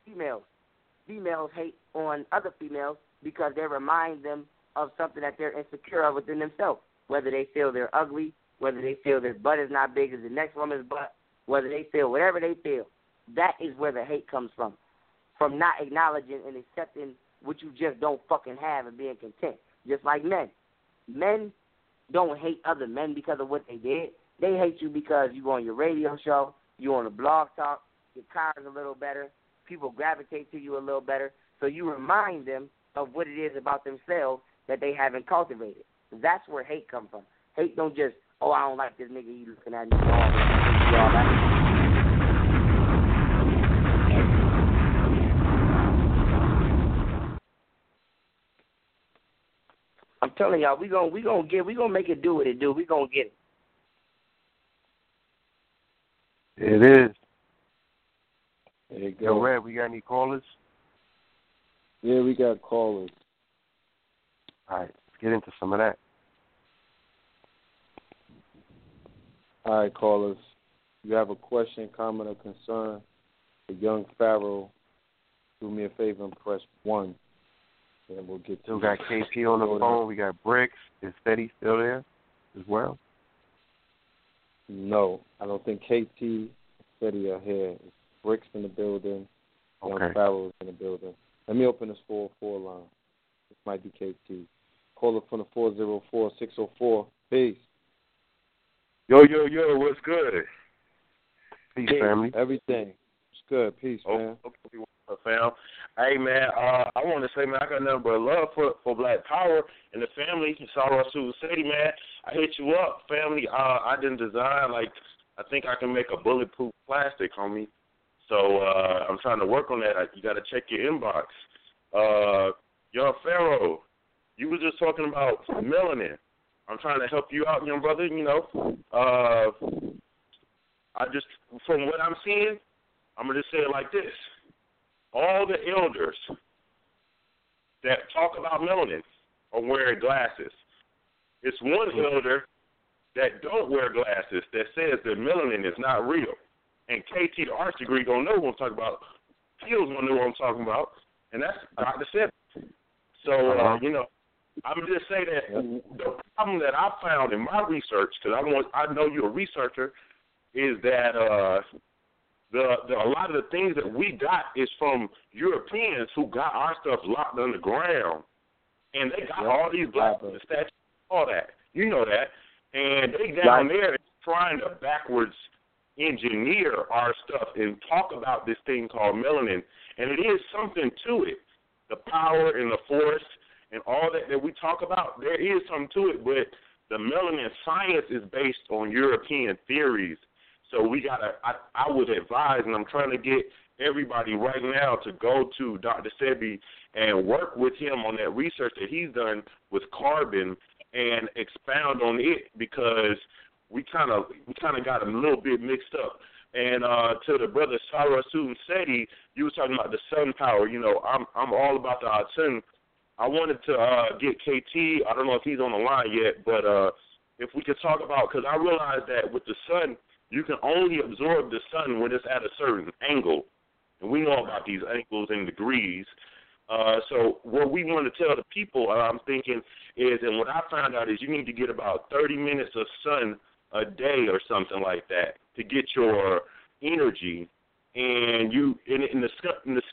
females. Females hate on other females because they remind them of something that they're insecure of within themselves. Whether they feel they're ugly, whether they feel their butt is not big as the next woman's butt, whether they feel whatever they feel, that is where the hate comes from not acknowledging and accepting what you just don't fucking have and being content. Just like men. Men don't hate other men because of what they did. They hate you because you on your radio show, you on a blog talk, your car's a little better, people gravitate to you a little better, so you remind them of what it is about themselves that they haven't cultivated. That's where hate comes from. Hate don't just, oh, I don't like this nigga, he looking at me. I'm telling y'all, we gonna make it do what it do. We gonna get it. It is. There you go. Yo, Red, we got any callers? Yeah, we got callers. All right. Get into some of that. All right, callers. If you have a question, comment, or concern for Young Pharaoh, do me a favor and press 1. And we'll get to it. We got KP on the phone. We got Bricks. Is Seti still there as well? No. I don't think KT and Seti are here. It's Bricks in the building. Okay. Young Pharaoh's in the building. Let me open this 404 line. This might be KT. Call up from the 404-604. Peace. Yo, what's good? Peace, family. Everything. It's good. Peace, man. Okay. Fam. Hey, man, I want to say, man, I got nothing but love for Black Power and the family. Sarasut City, man. I hit you up, family. I didn't design, I think I can make a bulletproof plastic, homie. So I'm trying to work on that. You got to check your inbox. Young Pharaoh, you was just talking about melanin. I'm trying to help you out, young brother, you know. From what I'm seeing, I'm going to just say it like this. All the elders that talk about melanin are wearing glasses. It's one elder that don't wear glasses that says that melanin is not real. And KT, the arts degree, don't know what I'm talking about. Peel's gonna know what I'm talking about. And that's Dr. Seti. So, I'm just saying that the problem that I found in my research, because I know you're a researcher, is that a lot of the things that we got is from Europeans who got our stuff locked underground. And they got all these black statues, all that. You know that. And they down there trying to backwards engineer our stuff and talk about this thing called melanin. And it is something to it. The power and the force and all that we talk about, there is something to it. But the melanin science is based on European theories. So we got to, I would advise, and I'm trying to get everybody right now to go to Dr. Seti and work with him on that research that he's done with carbon and expound on it, because we kind of got a little bit mixed up. And to the brother Sarasut Seti, you were talking about the sun power. You know, I'm all about the sun. I wanted to get KT. I don't know if he's on the line yet, but if we could talk about, because I realized that with the sun, you can only absorb the sun when it's at a certain angle. And we know about these angles and degrees. So what we want to tell the people, I'm thinking, is, and what I found out is you need to get about 30 minutes of sun a day or something like that to get your energy. And the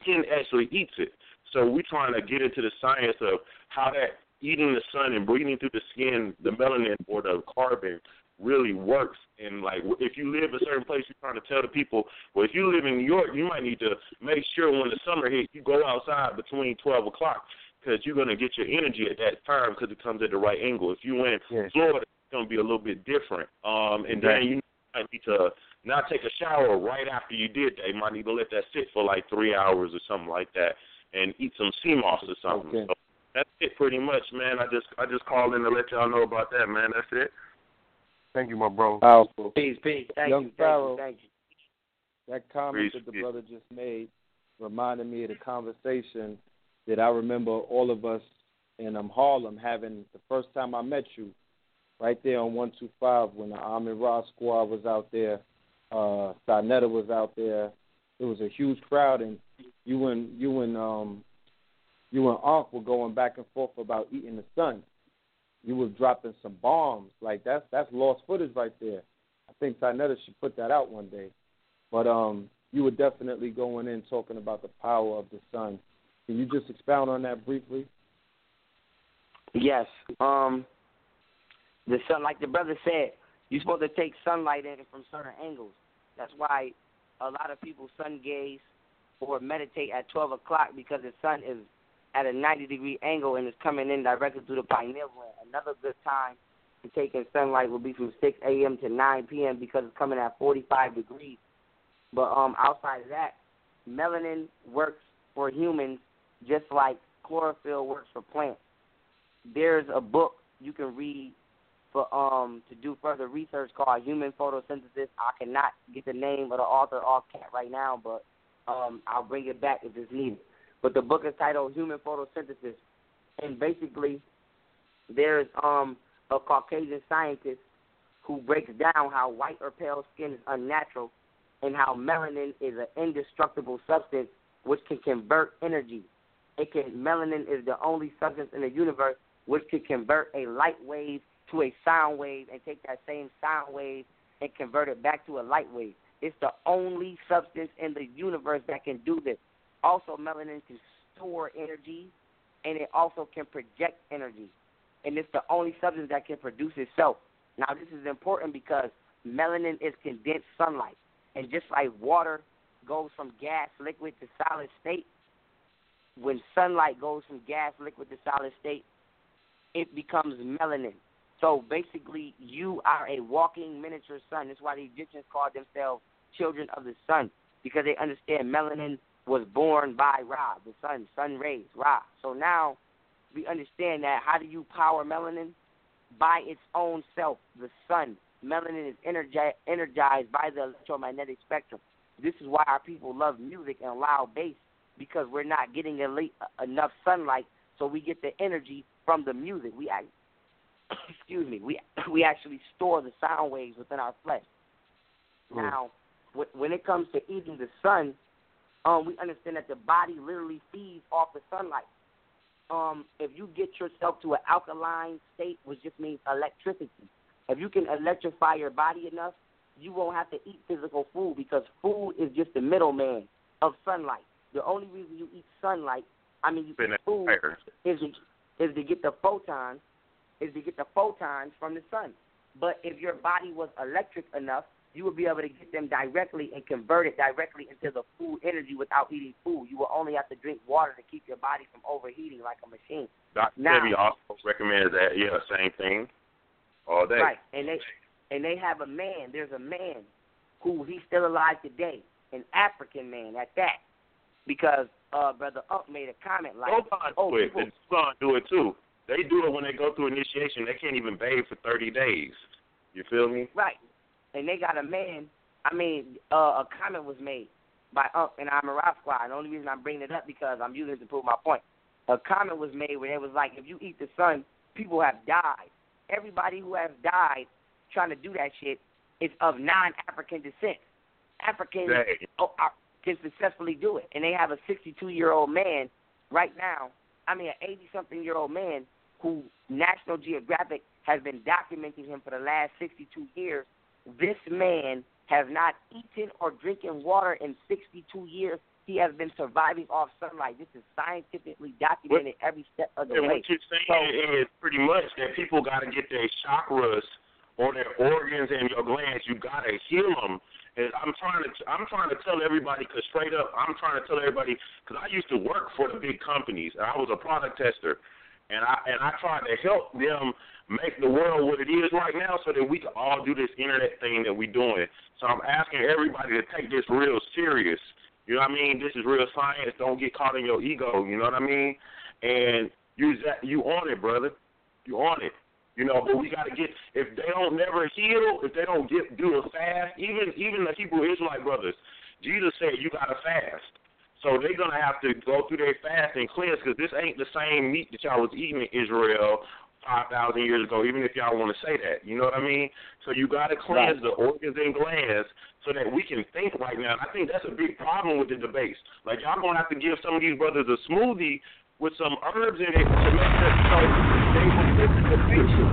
skin actually eats it. So we're trying to get into the science of how that eating the sun and breathing through the skin, the melanin or the carbon, really works. And if you live a certain place, you're trying to tell the people, well, if you live in New York, you might need to make sure when the summer hits, you go outside between 12 o'clock because you're going to get your energy at that time because it comes at the right angle. If you're in Florida, it's going to be a little bit different. And then you might need to not take a shower right after you did that. You might need to let that sit for 3 hours or something like that and eat some sea moss or something. Okay. So that's it pretty much, man. I just called in to let y'all know about that, man. That's it. Thank you, my bro. Powerful. Peace. Thank you, Pharaoh. That comment that the brother just made reminded me of the conversation that I remember all of us in Harlem having the first time I met you, right there on 125 when the Amin Ra squad was out there, Sarnetta was out there. It was a huge crowd, and you and Ankh were going back and forth about eating the sun. You was dropping some bombs. That's lost footage right there. I think Sarnetta should put that out one day. But you were definitely going in talking about the power of the sun. Can you just expound on that briefly? Yes. The sun, like the brother said, you're supposed to take sunlight in from certain angles. That's why a lot of people sun gaze or meditate at 12 o'clock because the sun is at a 90-degree angle and it's coming in directly through the pineal gland. Another good time to take in sunlight will be from 6 a.m. to 9 p.m. because it's coming at 45 degrees. But outside of that, melanin works for humans just like chlorophyll works for plants. There's a book you can read for to do further research called Human Photosynthesis. I cannot get the name of the author off cat right now, but I'll bring it back if it's needed. But the book is titled Human Photosynthesis. And basically, there's a Caucasian scientist who breaks down how white or pale skin is unnatural and how melanin is an indestructible substance which can convert energy. Melanin is the only substance in the universe which can convert a light wave to a sound wave and take that same sound wave and convert it back to a light wave. It's the only substance in the universe that can do this. Also, melanin can store energy, and it also can project energy. And it's the only substance that can produce itself. Now, this is important because melanin is condensed sunlight. And just like water goes from gas, liquid to solid state, when sunlight goes from gas, liquid to solid state, it becomes melanin. So basically, you are a walking miniature sun. That's why the Egyptians called themselves children of the sun, because they understand melanin was born by Ra, the sun, sun rays, Ra. So now we understand that. How do you power melanin? By its own self, the sun. Melanin is energized by the electromagnetic spectrum. This is why our people love music and loud bass, because we're not getting enough sunlight, so we get the energy from the music. We actually store the sound waves within our flesh. Now, when it comes to eating the sun, we understand that the body literally feeds off the sunlight. If you get yourself to an alkaline state, which just means electricity, if you can electrify your body enough, you won't have to eat physical food, because food is just the middleman of sunlight. The only reason you eat food is to get the photons from the sun. But if your body was electric enough, you would be able to get them directly and convert it directly into the food energy without eating food. You will only have to drink water to keep your body from overheating like a machine. Dr. Debbie also recommends that, same thing all day. Right, and they have a man. There's a man who, he's still alive today, an African man at that, because Brother Up made a comment like, the sun do it too. They do it when they go through initiation. They can't even bathe for 30 days. You feel me? Right. And they got a man. A comment was made by Unc and Amirab Squad. And the only reason I'm bringing it up because I'm using it to prove my point. A comment was made where it was like, if you eat the sun, people have died. Everybody who has died trying to do that shit is of non-African descent. Africans can successfully do it. And they have a 62-year-old man right now, an 80-something-year-old man who National Geographic has been documenting him for the last 62 years. This man has not eaten or drinking water in 62 years. He has been surviving off sunlight. This is scientifically documented every step of the way. What you're saying is pretty much that people got to get their chakras or their organs and your glands. You got to heal them. And I'm trying to tell everybody, because straight up, because I used to work for the big companies. And I was a product tester, and I tried to help them make the world what it is right now, so that we can all do this internet thing that we're doing. So I'm asking everybody to take this real serious. You know what I mean? This is real science. Don't get caught in your ego. You know what I mean? And you on it, brother. You on it. You know, but we got to get, if they don't never heal, if they don't do a fast, even the Hebrew Israelite brothers, Jesus said you got to fast. So they're going to have to go through their fast and cleanse, because this ain't the same meat that y'all was eating in Israel 5,000 years ago, even if y'all want to say that. You know what I mean? So you got to cleanse the organs and glands so that we can think right now. And I think that's a big problem with the debates. Like, y'all going to have to give some of these brothers a smoothie with some herbs in it to make that so they will get the patient.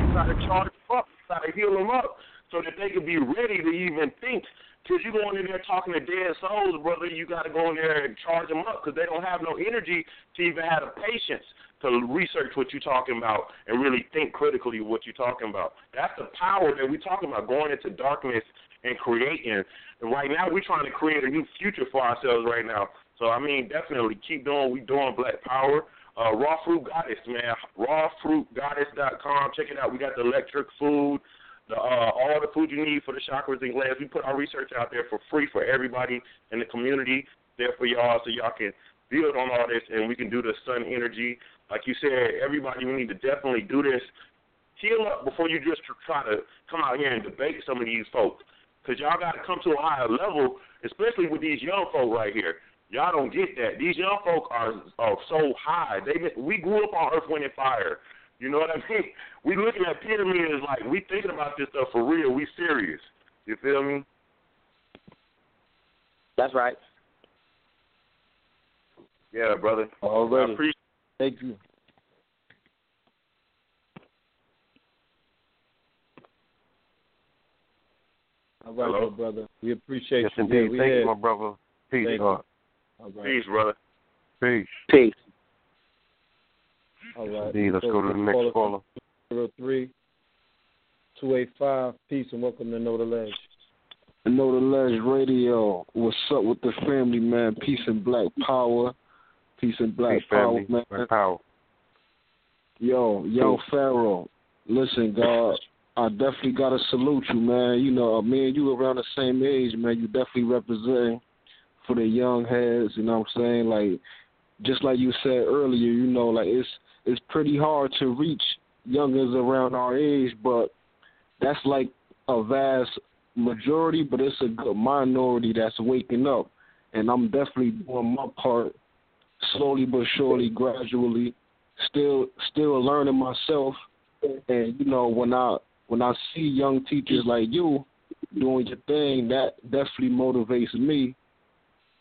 You got to charge them up. You got to heal them up so that they can be ready to even think. Because you go in there talking to dead souls, brother, you got to go in there and charge them up, because they don't have no energy to even have the patience to research what you're talking about and really think critically what you're talking about. That's the power that we're talking about, going into darkness and creating. And right now we're trying to create a new future for ourselves right now. So, definitely keep doing what we're doing, Black Power. Raw Fruit Goddess, man, rawfruitgoddess.com. Check it out. We got the electric food, all the food you need for the chakras and glands. We put our research out there for free for everybody in the community, there for y'all, so y'all can build on all this, and we can do the sun energy. Like you said, everybody, we need to definitely do this. Heal up before you just try to come out here and debate some of these folks, because y'all got to come to a higher level, especially with these young folk right here. Y'all don't get that. These young folk are so high. We grew up on Earth, Wind, and Fire. You know what I mean? We looking at pyramids like we thinking about this stuff for real. We serious. You feel me? That's right. Yeah, brother. All right. I appreciate it. Thank you. All right, hello, brother. We appreciate you. Yes, indeed. Thank you, my brother. Peace. All right. Peace, brother. Peace. Peace. All right. Indeed. Let's go to the next caller. 03-285. Peace and welcome to Know the Ledge. Know the Ledge Radio. What's up with the family, man? Peace and black power. Peace and black power, man. Black power. Yo, Young Pharaoh. Listen, God. I definitely gotta salute you, man. You know, me and you around the same age, man. You definitely representing for the young heads. You know what I'm saying? Like, just like you said earlier, you know, like it's pretty hard to reach youngers around our age, but that's like a vast majority, but it's a good minority that's waking up, and I'm definitely doing my part, slowly but surely, gradually, still learning myself, and you know when I see young teachers like you doing your thing, that definitely motivates me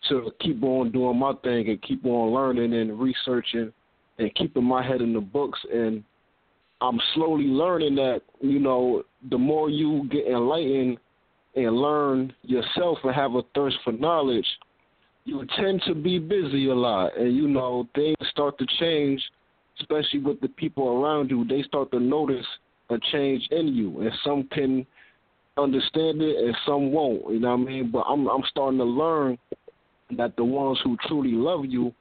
to keep on doing my thing and keep on learning and researching and keeping my head in the books. And I'm slowly learning that, you know, the more you get enlightened and learn yourself and have a thirst for knowledge, you tend to be busy a lot. And, you know, things start to change, especially with the people around you. They start to notice a change in you, and some can understand it and some won't, you know what I mean? But I'm starting to learn that the ones who truly love you,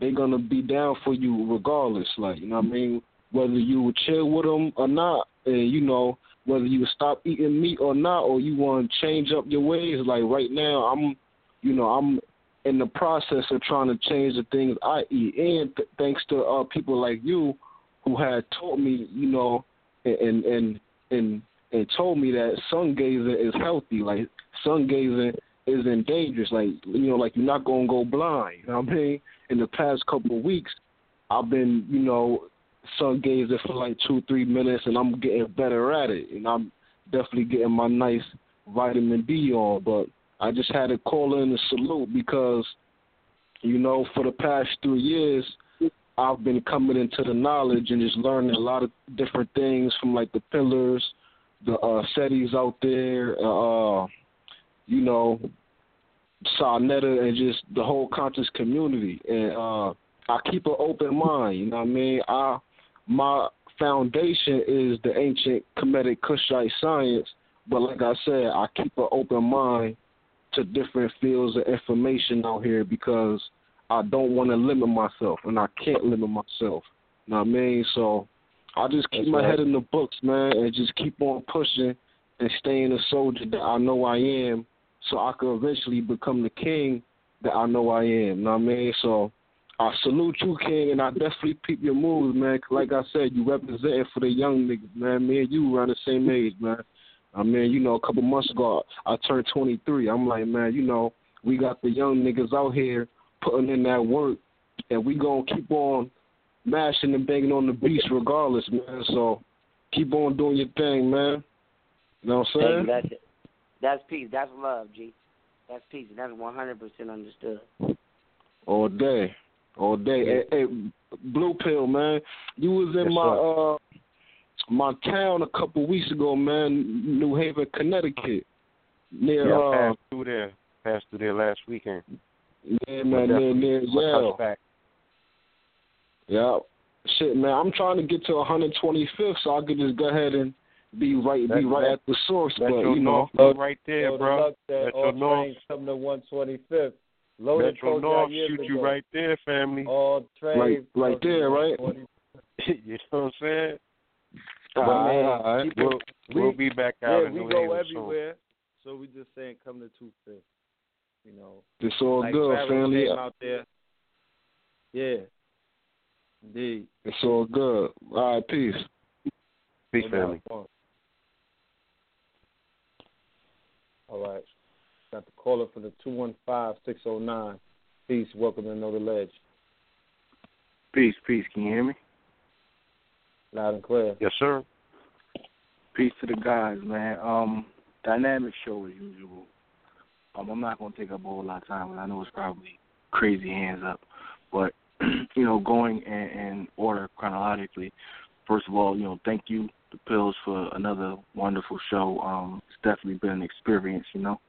they're going to be down for you regardless, like, you know what I mean? Whether you chill with them or not, and, you know, whether you stop eating meat or not, or you want to change up your ways, like right now I'm in the process of trying to change the things I eat, and thanks to people like you who had taught me, you know, and told me that sun gazing is healthy. Like, sun gazing isn't dangerous. Like, you know, like, you're not gonna go blind. You know what I mean? In the past couple of weeks, I've been, you know, sun gazing for like 2-3 minutes, and I'm getting better at it. And I'm definitely getting my nice vitamin D on. But I just had to call in a salute because, you know, for the past 3 years, I've been coming into the knowledge and just learning a lot of different things from, like, the pillars, the Setis out there, you know, Sarnetta, and just the whole conscious community. And I keep an open mind, you know what I mean? My foundation is the ancient Kemetic Kushite science, but like I said, I keep an open mind to different fields of information out here because I don't want to limit myself, and I can't limit myself. You know what I mean? So I just keep my head in the books, man, and just keep on pushing and staying a soldier that I know I am, so I could eventually become the king that I know I am. You know what I mean? So I salute you, King, and I definitely peep your moves, man. Cause like I said, you representing for the young niggas, man. Me and you around the same age, man. I mean, you know, a couple months ago, I turned 23. I'm like, man, you know, we got the young niggas out here putting in that work, and we going to keep on mashing and banging on the beast regardless, man. So keep on doing your thing, man. You know what I'm saying? That's it. That's peace. That's love, G. That's peace. That's 100% understood. All day. All day. Yeah. Hey, Blue Pill, man, you was in my town a couple weeks ago, man, New Haven, Connecticut. Near, yeah, passed through there last weekend. Yeah, man, near Yale. Yeah. Shit, man, I'm trying to get to 125th, so I could just go ahead and be right at the source. But, you know. Right there, so bro. That's your north. Coming to 125th. Loaded Metro North shoot ago. You right there, family. All trains. Right there, right? You know what I'm saying? All right. We'll be back out in New Haven. We go everywhere, so we just saying come to 250. You know, it's all like good, family. Out there. Yeah. Indeed. It's all good. All right, peace. Peace, family. All right. Got the caller for the 215-609. Peace. Welcome to Know the Ledge. Peace. Can you hear me? Loud and clear. Yes, sir. Peace to the guys, man. Dynamic show as usual. I'm not going to take up a whole lot of time, and I know it's probably crazy hands up. But, you know, going in order chronologically, first of all, you know, thank you, The Pills, for another wonderful show. It's definitely been an experience, you know.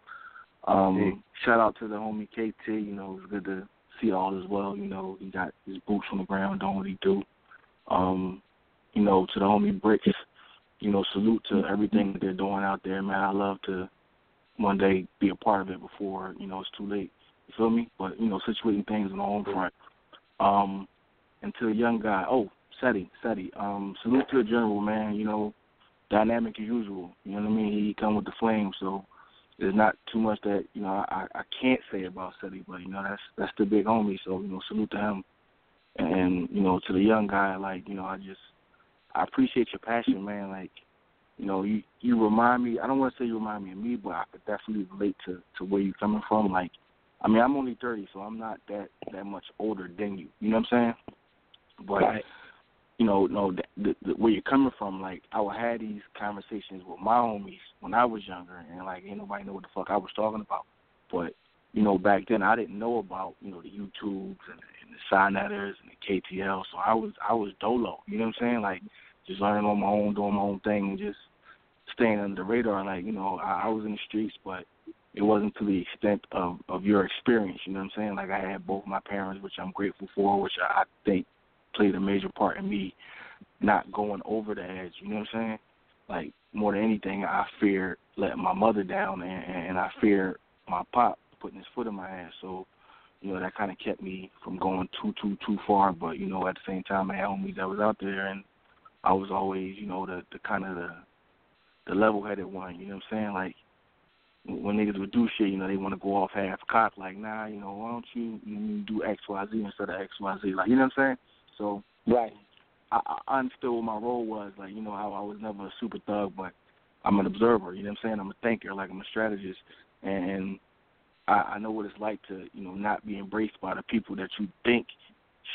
Shout out to the homie KT, you know, it was good to see all as well. You know, he got his boots on the ground, don't what he do. You know, to the homie Bricks, you know, salute to everything that they're doing out there, man. I love to one day be a part of it before, you know, it's too late. You feel me? But, you know, situating things on the home front. And to the young guy, Seti. Salute to the general, man, you know, dynamic as usual. You know what I mean? He come with the flame, so there's not too much that, you know, I can't say about Seti, but, you know, that's the big homie, so, you know, salute to him. And, you know, to the young guy, like, you know, I appreciate your passion, man. Like, you know, you remind me, I don't want to say you remind me of me, but I could definitely relate to where you're coming from. Like, I mean, I'm only 30, so I'm not that much older than you. You know what I'm saying? But, you know, where you're coming from, like, I would have these conversations with my homies when I was younger, and, like, ain't nobody know what the fuck I was talking about. But, you know, back then I didn't know about, you know, the YouTubes and the sign letters and the KTL, so I was dolo. You know what I'm saying? Like, just learning on my own, doing my own thing, and just staying under the radar. Like, you know, I was in the streets, but it wasn't to the extent of your experience. You know what I'm saying? Like, I had both my parents, which I'm grateful for, which I think played a major part in me not going over the edge. You know what I'm saying? Like, more than anything, I feared letting my mother down, and I feared my pop putting his foot in my ass. So, you know, that kind of kept me from going too far. But, you know, at the same time, I had homies that was out there, and I was always, you know, the kind of the level-headed one, you know what I'm saying? Like, when niggas would do shit, you know, they want to go off half-cocked, like, nah, you know, why don't you do X, Y, Z instead of X, Y, Z, like, you know what I'm saying? So, I understood what my role was, like, you know, I was never a super thug, but I'm an observer, you know what I'm saying? I'm a thinker, like, I'm a strategist, and I know what it's like to, you know, not be embraced by the people that you think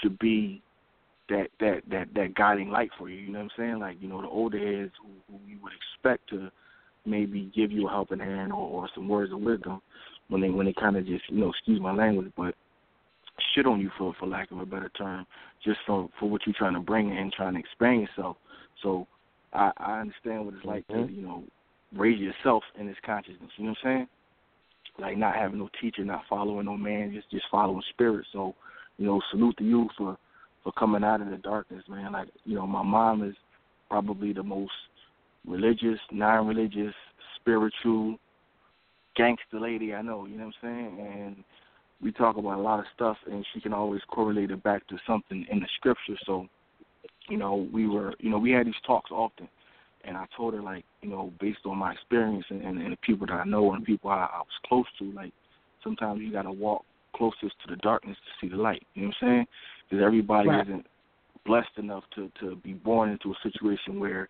should be that guiding light for you, you know what I'm saying? Like, you know, the older heads who you would expect to maybe give you a helping hand or some words of wisdom when they kind of just, you know, excuse my language, but shit on you for lack of a better term, just for what you're trying to bring and trying to expand yourself. So I understand what it's like to, you know, raise yourself in this consciousness, you know what I'm saying? Like, not having no teacher, not following no man, just following spirit. So, you know, salute to you for coming out of the darkness, man. Like, you know, my mom is probably the most religious, non-religious, spiritual, gangster lady I know, you know what I'm saying? And we talk about a lot of stuff, and she can always correlate it back to something in the scripture. So, you know, we had these talks often, and I told her, like, you know, based on my experience and the people that I know and the people I was close to, like, sometimes you got to walk closest to the darkness to see the light, you know what I'm saying? Because everybody isn't blessed enough to be born into a situation where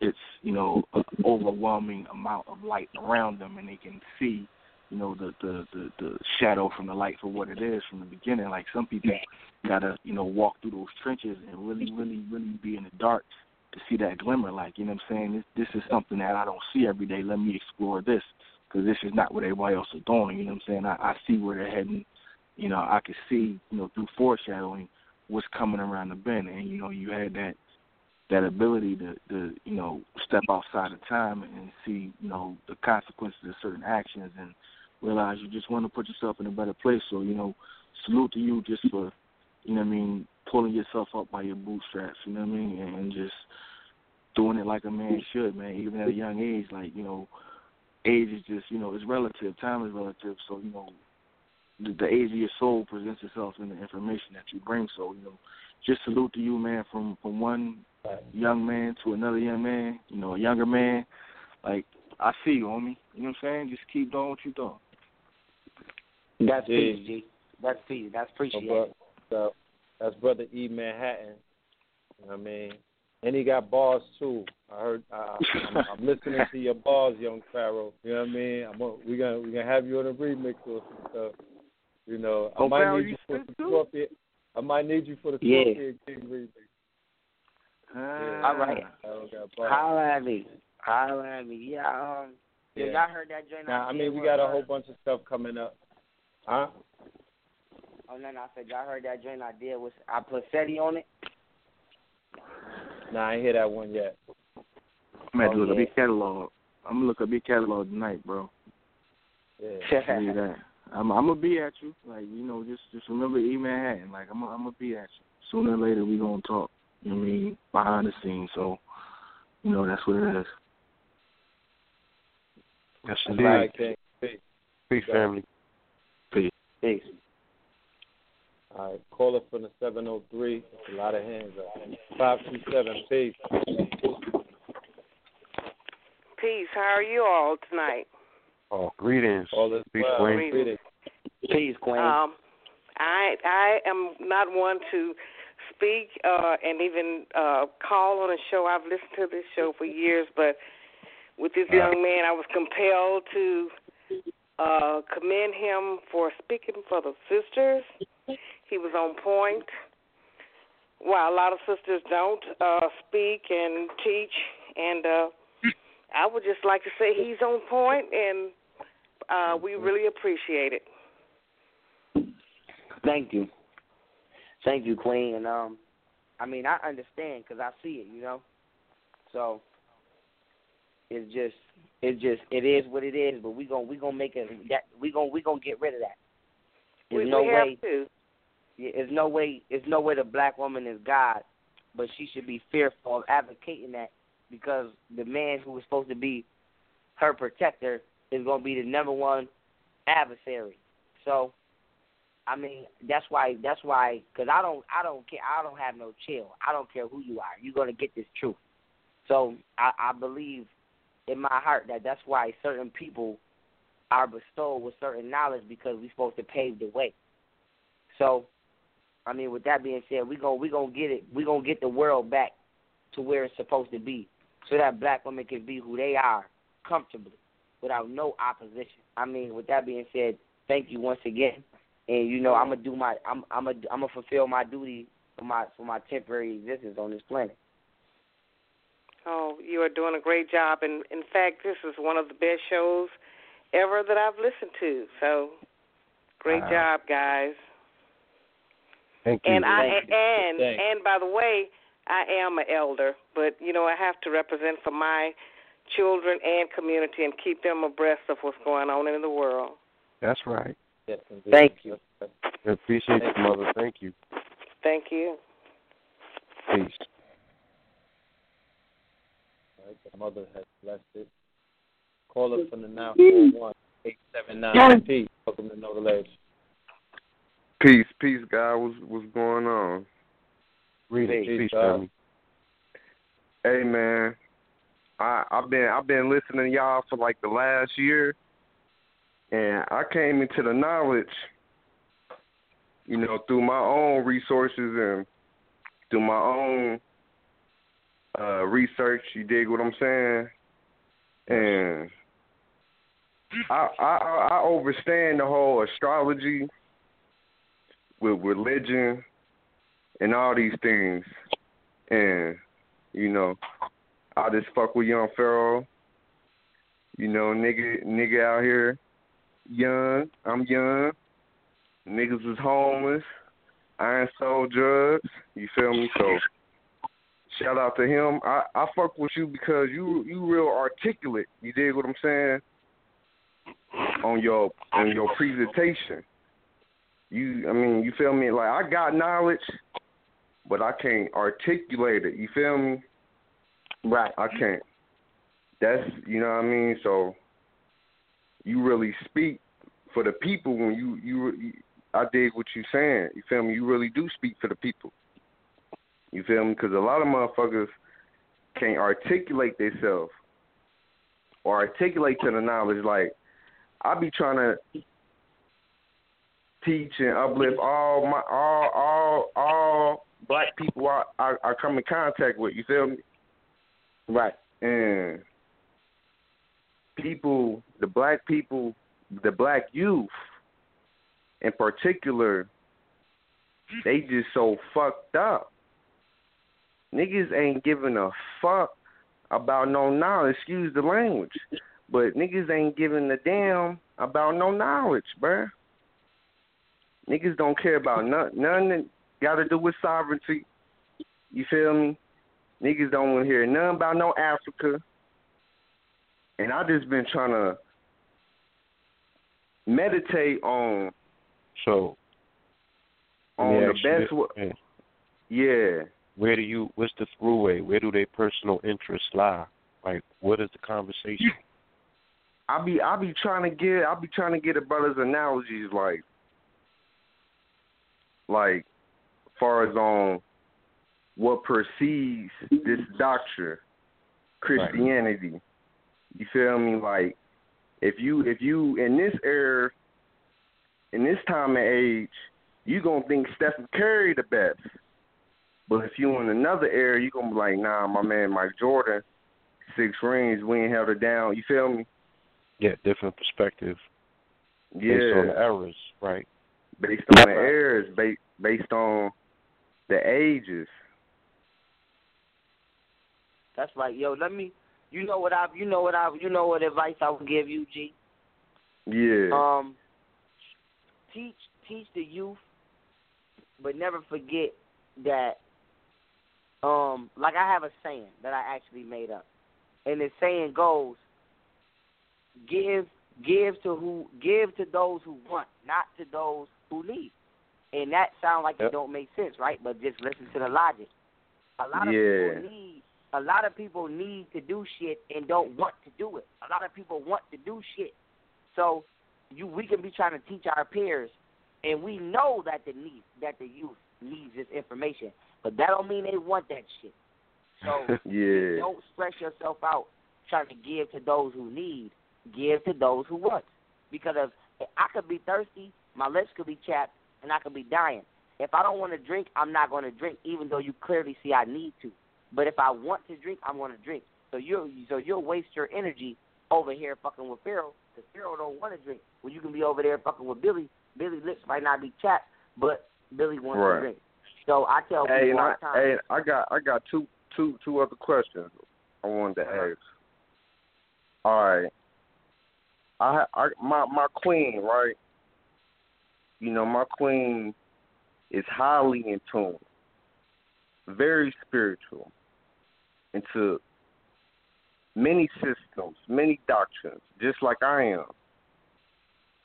it's, you know, an overwhelming amount of light around them, and they can see, you know, the shadow from the light for what it is from the beginning. Like, some people got to, you know, walk through those trenches and really, really, really be in the dark to see that glimmer. Like, you know what I'm saying? This is something that I don't see every day. Let me explore this, because this is not what everybody else is doing, you know what I'm saying? I see where they're heading. You know, I could see, you know, through foreshadowing what's coming around the bend. And, you know, you had that ability to you know, step outside of time and see, you know, the consequences of certain actions and realize you just want to put yourself in a better place. So, you know, salute to you just for, you know what I mean, pulling yourself up by your bootstraps, you know what I mean, and just doing it like a man should, man, even at a young age. Like, you know, age is just, you know, it's relative. Time is relative. So, you know, the age of your soul presents itself in the information that you bring. So, you know, just salute to you, man, from one young man to another young man, you know, a younger man. Like, I see you, homie. You know what I'm saying? Just keep doing what you're doing. That's peace, G. That's peace. That's appreciated. So, that's Brother E. Manhattan. You know what I mean? And he got bars, too. I heard, I'm listening to your bars, Young Pharaoh. You know what I mean? We're gonna have you on a remix or some stuff. You know, I might need you for the Scorpion King remix. All right. Holla at me. Holla at me. Yeah, yeah. Y'all heard that joint? Nah, I mean, we got a whole bunch of stuff coming up. Huh? Oh, no, I said, y'all heard that joint I did? I put SETI on it? Nah, I ain't hear that one yet. I'm going to look up your catalog. I'm going to look up your catalog tonight, bro. Yeah. I'm going to be at you. Like, you know, just remember E. Manhattan. Like, I'm going to be at you. Sooner or later, we going to talk. You know what I mean? Behind the scenes. So, you know, that's what it is. That's indeed. Peace, family. Peace. All right, call up from the 703. That's a lot of hands up. 527, peace. Peace. How are you all tonight? Oh, greetings. All is peace, well. Queen. Greetings. Peace, Queen. I am not one to speak and even call on a show. I've listened to this show for years, but with this young man, I was compelled to commend him for speaking for the sisters. He was on point. While a lot of sisters don't speak and teach, and I would just like to say he's on point, and we really appreciate it. Thank you, Queen. And I mean, I understand because I see it, you know. So it's just, it is what it is. But we gonna make it. We gonna get rid of that. There's no way. Yeah, it's no way the black woman is God, but she should be fearful of advocating that because the man who is supposed to be her protector is going to be the number one adversary. So, I mean, that's why, because I don't care. I don't have no chill. I don't care who you are. You're going to get this truth. So I believe in my heart that's why certain people are bestowed with certain knowledge because we're supposed to pave the way. So, I mean, with that being said, we gonna get it. We're going to get the world back to where it's supposed to be so that black women can be who they are comfortably without no opposition. I mean, with that being said, thank you once again. And, you know, I'm going to fulfill my duty for my temporary existence on this planet. Oh, you are doing a great job. And, in fact, this is one of the best shows ever that I've listened to. So, great job, guys. Thank you. And by the way, I am an elder, but you know I have to represent for my children and community and keep them abreast of what's going on in the world. That's right. Yes, thank you. I appreciate you, Mother. Thank you. Thank you. Peace. All right, the Mother has blessed it. Call us from the 941-879. Peace. Welcome to Know the Ledge. Peace, guy. What's going on? Really, peace, family. Hey, man. I've been listening to y'all for like the last year, and I came into the knowledge, you know, through my own resources and through my own research. You dig what I'm saying? And I overstand the whole astrology. With religion and all these things. And, you know, I just fuck with Young Pharaoh. You know, nigga out here young. I'm young. Niggas is homeless. I ain't sold drugs. You feel me? So shout out to him. I fuck with you because you real articulate. You dig what I'm saying? On your presentation. You feel me? Like, I got knowledge, but I can't articulate it. You feel me? Right. I can't. That's, you know what I mean? So, you really speak for the people when you I dig what you saying. You feel me? You really do speak for the people. You feel me? Because a lot of motherfuckers can't articulate themselves or articulate to the knowledge. Like, I be trying to teach and uplift all black people I come in contact with. You feel me? Right. And people, the black youth in particular, they just so fucked up. Niggas ain't giving a fuck about no knowledge. Excuse the language. But niggas ain't giving a damn about no knowledge, bruh. Niggas don't care about nothing that got to do with sovereignty. You feel me? Niggas don't want to hear nothing about no Africa. And I just been trying to meditate on the best way. Yeah. What's the throughway? Where do their personal interests lie? Like, what is the conversation? I be trying to get a brother's analogies, like far as on what precedes this doctrine, Christianity. Right. You feel me? Like, if you in this era, in this time and age, you gonna think Stephen Curry the best. But if you in another era, you gonna be like, nah, my man Mike Jordan, 6 rings, we ain't held it down. You feel me? Yeah, different perspective. Yeah. Based on the eras, right? Based on the eras, based on the ages. That's right, yo. Let me. You know what advice I would give you, G? Yeah. Teach the youth, but never forget that. Like I have a saying that I actually made up, and the saying goes: Give to those who want, not to those who need. And that sounds like it don't make sense, right? But just listen to the logic. A lot of people need to do shit and don't want to do it. A lot of people want to do shit. So we can be trying to teach our peers, and we know that the youth needs this information, but that don't mean they want that shit. So don't stress yourself out trying to give to those who need. Give to those who want. Because if I could be thirsty, my lips could be chapped, and I could be dying. If I don't want to drink, I'm not going to drink, even though you clearly see I need to. But if I want to drink, I'm going to drink. So you'll waste your energy over here fucking with Pharaoh, because Pharaoh don't want to drink. Well, you can be over there fucking with Billy. Billy's lips might not be chapped, but Billy wants to drink. So I tell people all the time. Hey, I got two other questions I wanted to ask. All right. My queen, right? You know, my queen is highly in tune, very spiritual, into many systems, many doctrines, just like I am.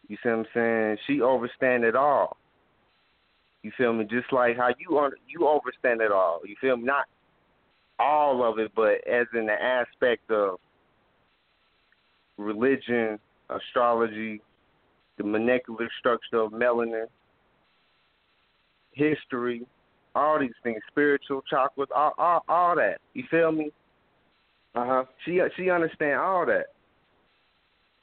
You see what I'm saying? She overstand it all. You feel me? Just like how you overstand it all. You feel me? Not all of it, but as in the aspect of religion, astrology, the molecular structure of melanin, history, all these things, spiritual chakras, all that. You feel me? Uh-huh. She understand all that.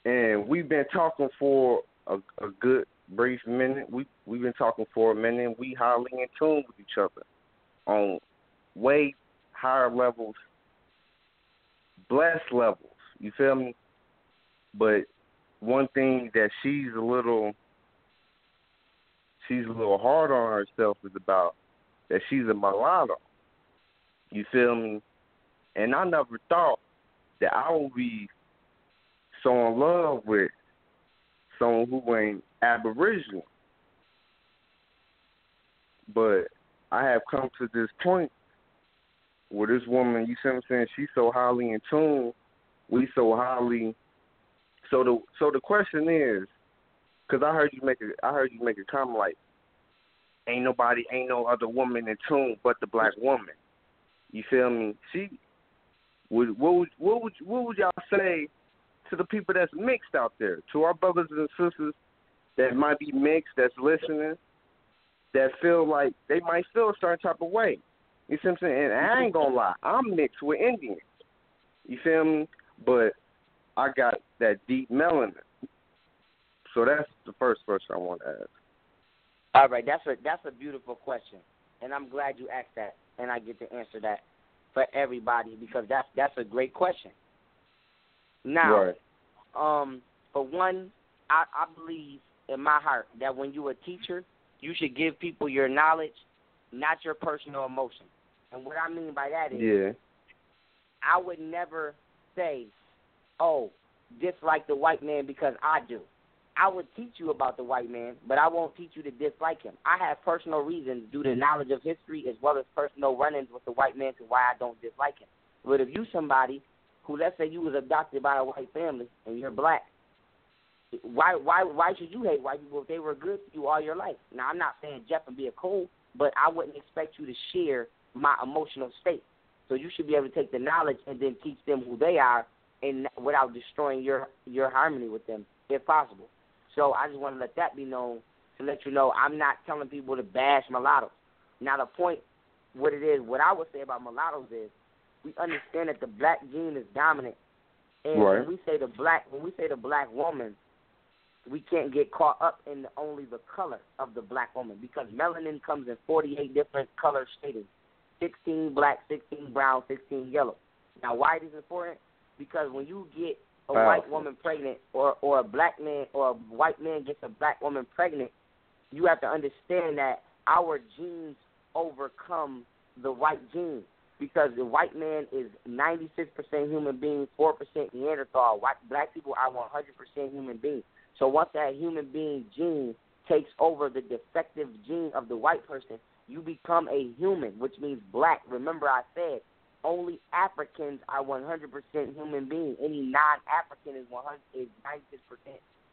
And we've been talking for a good brief minute. We've been talking for a minute, and we highly in tune with each other on way higher levels, blessed levels. You feel me? But one thing that she's a little hard on herself is about that she's a mulatto. You feel me? And I never thought that I would be so in love with someone who ain't Aboriginal. But I have come to this point where this woman, you see what I'm saying, she's so highly in tune, we so highly. So the question is, because I heard you make a comment like, ain't no other woman in tune but the black woman. You feel me? What would y'all say to the people that's mixed out there, to our brothers and sisters that might be mixed, that's listening, that feel like they might feel a certain type of way? You see what I'm saying? And I ain't gonna lie, I'm mixed with Indians. You feel me? But I got that deep melanin. So that's the first question I want to ask. All right, that's a beautiful question, and I'm glad you asked that, and I get to answer that for everybody because that's a great question. Now, right. For one, I believe in my heart that when you're a teacher, you should give people your knowledge, not your personal emotion. And what I mean by that is, I would never say, oh, dislike the white man because I do. I would teach you about the white man, but I won't teach you to dislike him. I have personal reasons due to knowledge of history as well as personal run-ins with the white man to why I don't dislike him. But if you somebody who, let's say you was adopted by a white family and you're black, why should you hate white people if they were good to you all your life? Now, I'm not saying Jeff and be a cool, but I wouldn't expect you to share my emotional state. So you should be able to take the knowledge and then teach them who they are and without destroying your harmony with them if possible. So I just want to let that be known to let you know I'm not telling people to bash mulattoes. Now, the point, what it is, what I would say about mulattoes is we understand that the black gene is dominant. And right. when we say the black woman, we can't get caught up in only the color of the black woman because melanin comes in 48 different color shadings, 16 black, 16 brown, 16 yellow. Now, why it is important? Because when you get a white woman pregnant or a black man or a white man gets a black woman pregnant, you have to understand that our genes overcome the white gene because the white man is 96% human being, 4% Neanderthal. Black people are 100% human beings. So once that human being gene takes over the defective gene of the white person, you become a human, which means black. Remember I said only Africans are 100% human being. Any non-African is 96%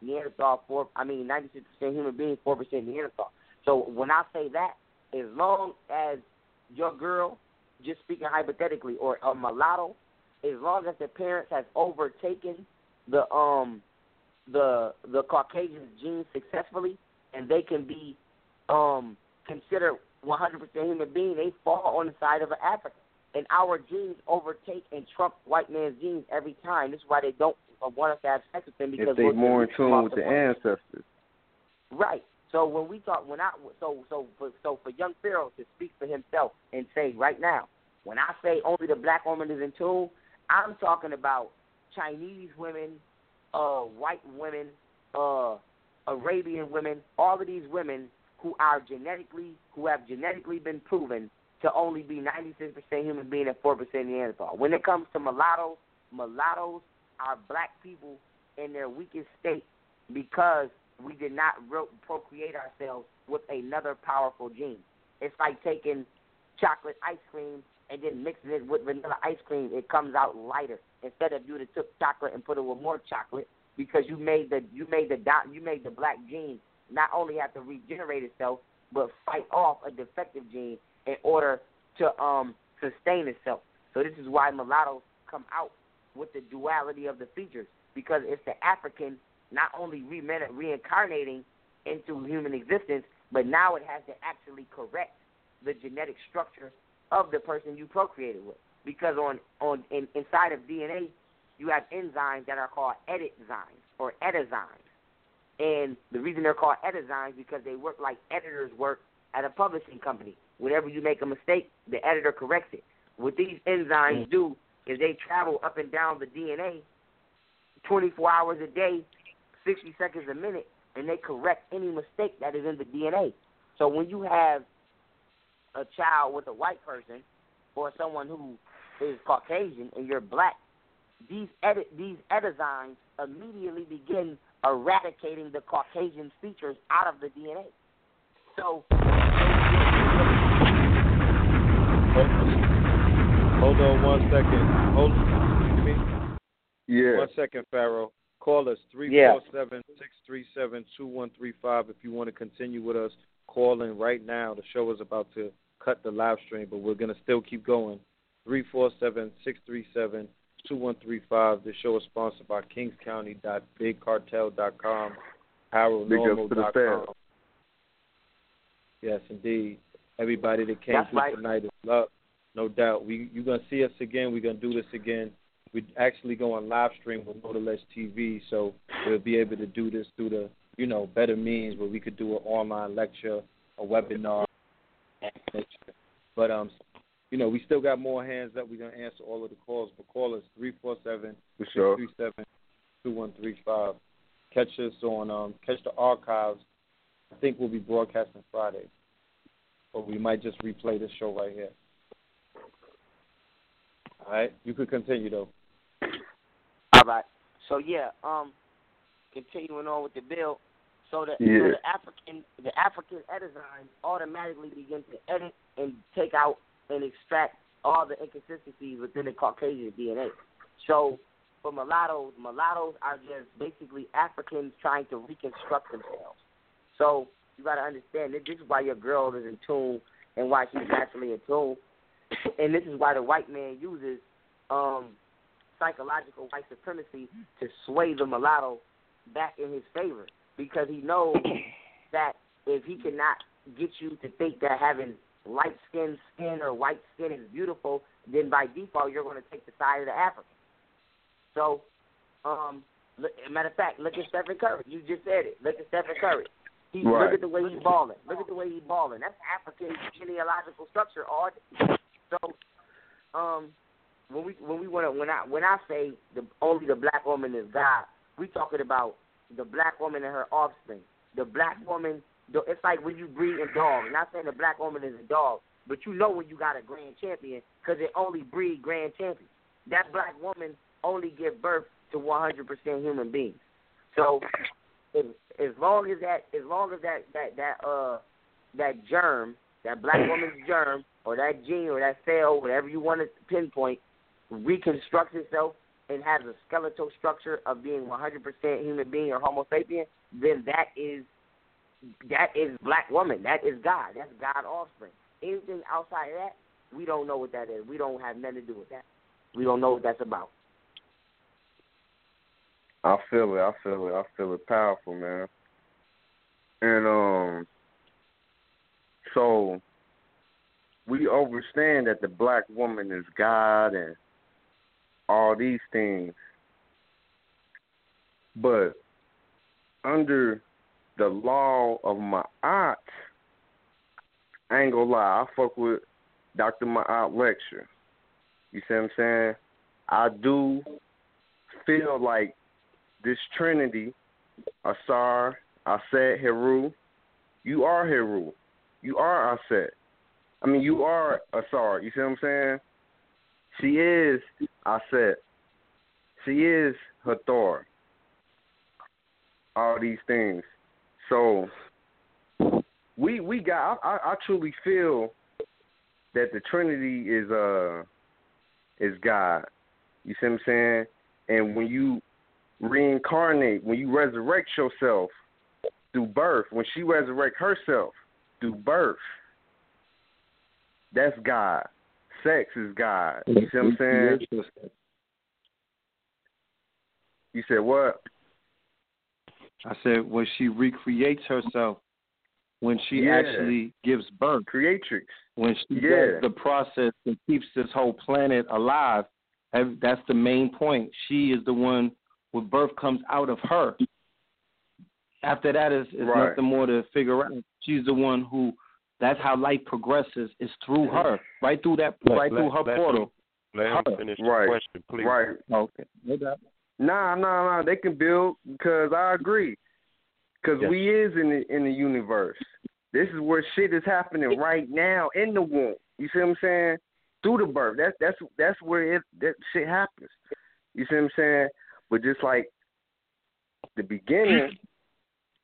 Neanderthal. 96% human being, 4% Neanderthal. So when I say that, as long as your girl, just speaking hypothetically, or a mulatto, as long as the parents have overtaken the Caucasian gene successfully, and they can be considered 100% human being, they fall on the side of an African. And our genes overtake and trump white man's genes every time. This is why they don't want us to have sex with them because they're more in tune with the ancestors. Right. So when we talk, for Young Pharaoh to speak for himself and say right now, when I say only the black woman is in tune, I'm talking about Chinese women, white women, Arabian women, all of these women who have genetically been proven to only be 96% human being and 4% Neanderthal. When it comes to mulattoes, mulattoes are black people in their weakest state because we did not procreate ourselves with another powerful gene. It's like taking chocolate ice cream and then mixing it with vanilla ice cream. It comes out lighter instead of you that took chocolate and put it with more chocolate because you made the black gene not only have to regenerate itself but fight off a defective gene in order to sustain itself. So this is why mulattoes come out with the duality of the features because it's the African not only reincarnating into human existence, but now it has to actually correct the genetic structure of the person you procreated with because inside of DNA you have enzymes that are called editzymes or edazymes. And the reason they're called edazymes because they work like editors work at a publishing company. Whenever you make a mistake, the editor corrects it. What these enzymes do is they travel up and down the DNA 24 hours a day, 60 seconds a minute, and they correct any mistake that is in the DNA. So when you have a child with a white person or someone who is Caucasian and you're black, these edazymes immediately begin eradicating the Caucasian features out of the DNA. So hold on one second. One second, Pharaoh. Call us 347-637-2135 if you want to continue with us. Call in right now. The show is about to cut the live stream, but we're gonna still keep going. 347-637-2135. The show is sponsored by kingscounty.bigcartel.com, paranormal.com. Yes, indeed. Everybody that came through tonight is love. No doubt. You're going to see us again. We're going to do this again. We're actually going live stream with Motorless TV, so we'll be able to do this through the, better means where we could do an online lecture, a webinar. But, we still got more hands up. We're going to answer all of the calls. But call us 347-637-2135. Catch us on, catch the archives. I think we'll be broadcasting Friday. Or we might just replay this show right here. All right? You could continue, though. All right. So, yeah, continuing on with the bill. So the African Edison automatically begin to edit and take out and extract all the inconsistencies within the Caucasian DNA. So for mulattoes are just basically Africans trying to reconstruct themselves. So you got to understand this is why your girl is in tune and why she's naturally in tune, and this is why the white man uses psychological white supremacy to sway the mulatto back in his favor. Because he knows that if he cannot get you to think that having light-skinned skin or white skin is beautiful, then by default you're going to take the side of the African. So, matter of fact, look at Stephen Curry. You just said it. Look at Stephen Curry. Look at the way he's balling. Look at the way he's balling. That's African genealogical structure. So, when I say only the black woman is God, we talking about the black woman and her offspring. The black woman, it's like when you breed a dog. I'm not saying the black woman is a dog, but you know when you got a grand champion because it only breed grand champions. That black woman only give birth to 100% human beings. So, as long as that germ, that black woman's germ, or that gene, or that cell, whatever you want to pinpoint, reconstructs itself and has a skeletal structure of being 100% human being or Homo sapien, then that is black woman. That is God. That's God's offspring. Anything outside of that, we don't know what that is. We don't have nothing to do with that. We don't know what that's about. I feel it. Powerful, man. And so we understand that the black woman is God and all these things, but under the law of Ma'at, I ain't gonna lie, I fuck with Dr. Ma'at lecture. You see what I'm saying? I do feel like this trinity, Asar, Aset, Heru, you are Heru, you are Aset. I mean, you are Asar, you see what I'm saying? She is, I said, she is Hathor. All these things. So, we got, I truly feel that the Trinity is God. You see what I'm saying? And when you reincarnate, when you resurrect yourself through birth, when she resurrects herself through birth, that's God. Sex is God. You see what I'm saying? You said what? I said when she recreates herself, when she actually gives birth. Creatrix. When she does the process that keeps this whole planet alive, that's the main point. She is the one where birth comes out of her. After that is nothing more to figure out. She's the one who... That's how life progresses. It's through her, right through that, through her portal. Let him finish the question, please. Right. Okay. Nah. They can build because I agree. Because we is in the universe. This is where shit is happening right now in the womb. You see what I'm saying? Through the birth. That's where that shit happens. You see what I'm saying? But just like the beginning,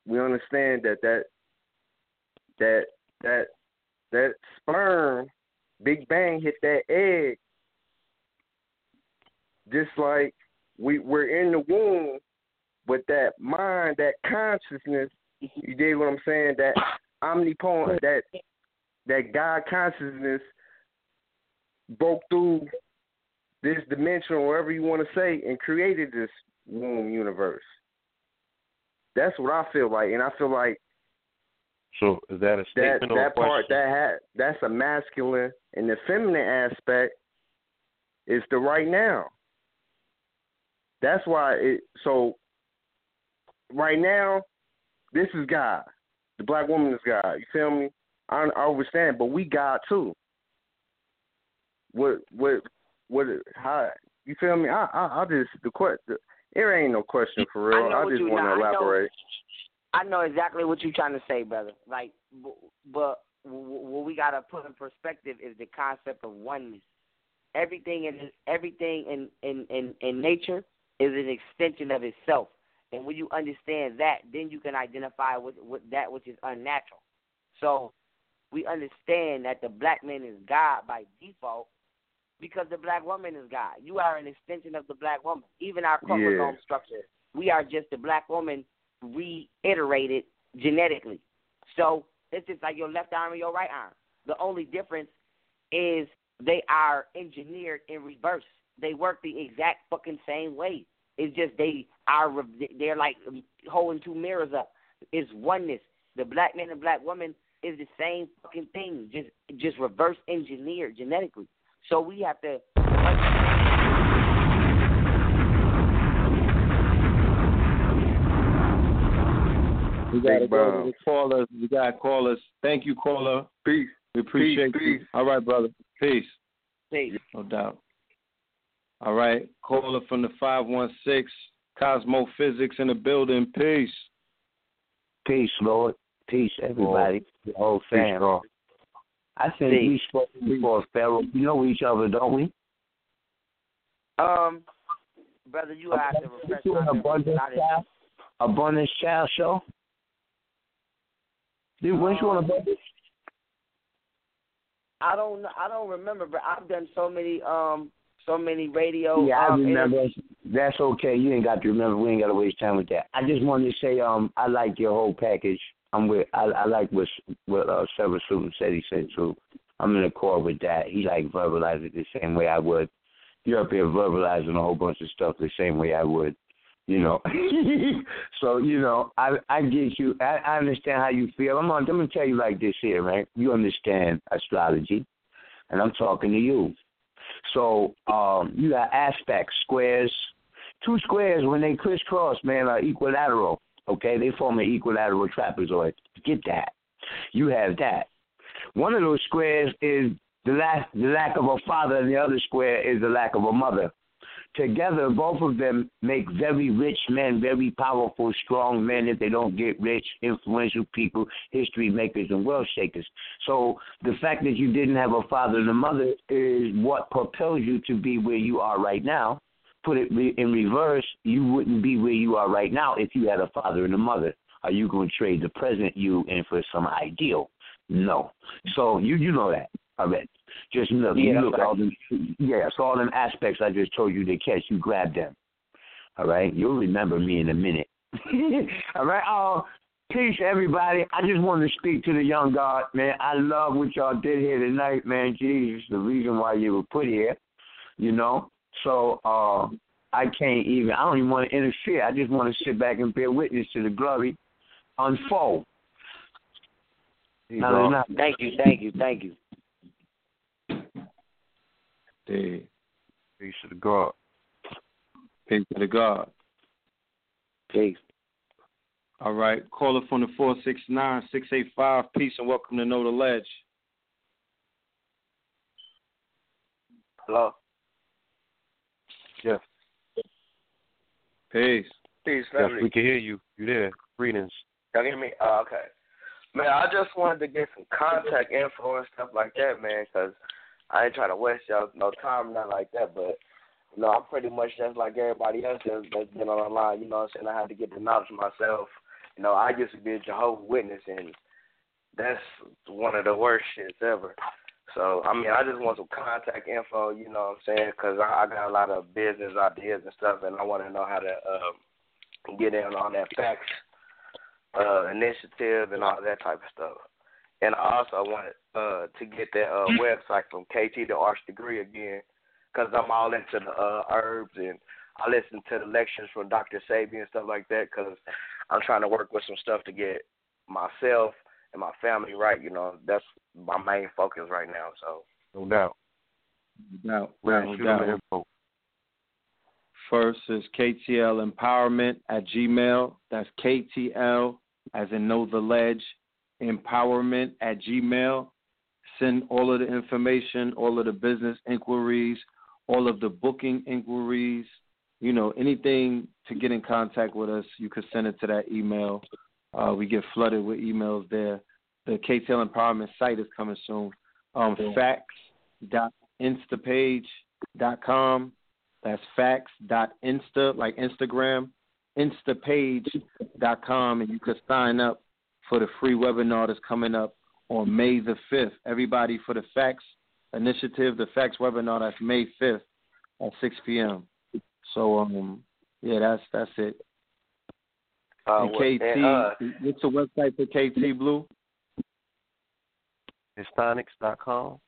we understand that. That sperm, Big Bang hit that egg. Just like we're in the womb with that mind, that consciousness. You dig what I'm saying? That omnipotent, that God consciousness broke through this dimension, or whatever you want to say, and created this womb universe. That's what I feel like, and I feel like. So is that a statement or a question? That's a masculine, and the feminine aspect is the right now. That's why so right now, this is God. The black woman is God. You feel me? I understand, but we God too. What? How? You feel me? I just there ain't no question for real. I just want to elaborate. I know exactly what you're trying to say, brother. Like, but what we gotta put in perspective is the concept of oneness. everything in nature is an extension of itself. And when you understand that, then you can identify with that which is unnatural. So we understand that the black man is God by default because the black woman is God. You are an extension of the black woman. Even our corporate home structure, we are just the black woman reiterated genetically. So it's just like your left arm and your right arm. The only difference is they are engineered in reverse. They work the exact fucking same way. It's just they're like holding two mirrors up. It's oneness. The black man and black woman is the same fucking thing, just reverse engineered genetically. So we have to we gotta go to the callers. We gotta call us. Thank you, caller. Peace. We appreciate you. All right, brother. Peace. Peace. No doubt. All right, caller from the 516, Cosmophysics in the building. Peace. Peace, Lord. Peace, everybody. The whole fam. I think we spoke before, Pharaoh. We know each other, don't we? Brother, you have to refresh my memory. Abundance Child Show? Dude, weren't you on Abundance? I don't remember, but I've done so many radio. Yeah, I remember. That's okay. You ain't got to remember. We ain't got to waste time with that. I just wanted to say, I like your whole package. I like what Sarasut said. He said too. I'm in accord with that. He like verbalized it the same way I would. You're up here verbalizing a whole bunch of stuff the same way I would. You know. So you know, I get you. I understand how you feel. I'm gonna tell you like this here, right? You understand astrology, and I'm talking to you. So you got aspects, squares. Two squares, when they crisscross, man, are equilateral, okay? They form an equilateral trapezoid. Get that. You have that. One of those squares is the lack of a father, and the other square is the lack of a mother. Together, both of them make very rich men, very powerful, strong men if they don't get rich, influential people, history makers, and wealth shakers. So the fact that you didn't have a father and a mother is what propels you to be where you are right now. Put it in reverse, you wouldn't be where you are right now if you had a father and a mother. Are you going to trade the present you in for some ideal? No. So you know that already. Just look, so all them aspects I just told you to catch, you grab them. All right? You'll remember me in a minute. All right? Oh, peace, everybody. I just wanted to speak to the young God, man. I love what y'all did here tonight, man. Jesus, the reason why you were put here, you know? So I don't even want to interfere. I just want to sit back and bear witness to the glory unfold. No. Thank you. Hey. Peace to the God. Peace to the God. Peace. All right. Caller from the 469-685. Peace and welcome to Know the Ledge. Hello. Jeff. Peace. Peace, Jeff, we can hear you. You there. Greetings. Y'all hear me? Oh, okay. Man, I just wanted to get some contact info and stuff like that, man, because I ain't trying to waste y'all no time, not like that, but, you know, I'm pretty much just like everybody else that's been on the line, you know what I'm saying? I had to get the knowledge myself. You know, I used to be a Jehovah's Witness, and that's one of the worst shits ever. So, I mean, I just want some contact info, you know what I'm saying, because I got a lot of business ideas and stuff, and I want to know how to get in on that facts initiative and all that type of stuff. And I also wanted to get that website from KT, the Arts Degree, again, because I'm all into the herbs, and I listen to the lectures from Dr. Sabi and stuff like that, because I'm trying to work with some stuff to get myself and my family right. You know, that's my main focus right now. So no doubt. No doubt. First is KTL Empowerment at Gmail. That's KTL, as in Know the Ledge, Empowerment at Gmail. Send all of the information, all of the business inquiries, all of the booking inquiries, you know, anything to get in contact with us, you could send it to that email. We get flooded with emails there. The KTL Empowerment site is coming soon. Facts.com instapage.com. That's facts.insta, like Instagram, instapage.com. And you could sign up for the free webinar that's coming up on May the 5th. Everybody, for the Facts Initiative, the Facts webinar, that's May 5th at 6 p.m. So, yeah, that's it. And KT, what's the website for KT, Blue? Histonics.com.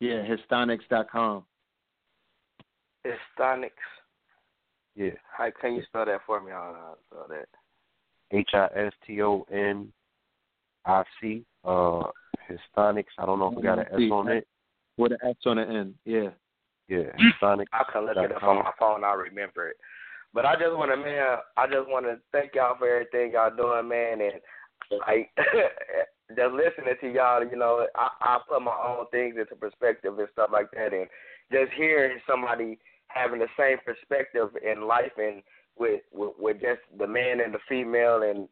Yeah, histonics.com. Histonics. Yeah. Hi, can you spell that for me? I don't know how to spell that. Histonic. Histonics. I don't know if we got an S on it. With an S on the end. Yeah. Yeah. Histonics. I can look it up on my phone. I remember it. But I just want to, man, I just want to thank y'all for everything y'all doing, man. And like, just listening to y'all, you know, I put my own things into perspective and stuff like that. And just hearing somebody having the same perspective in life and with just the man and the female and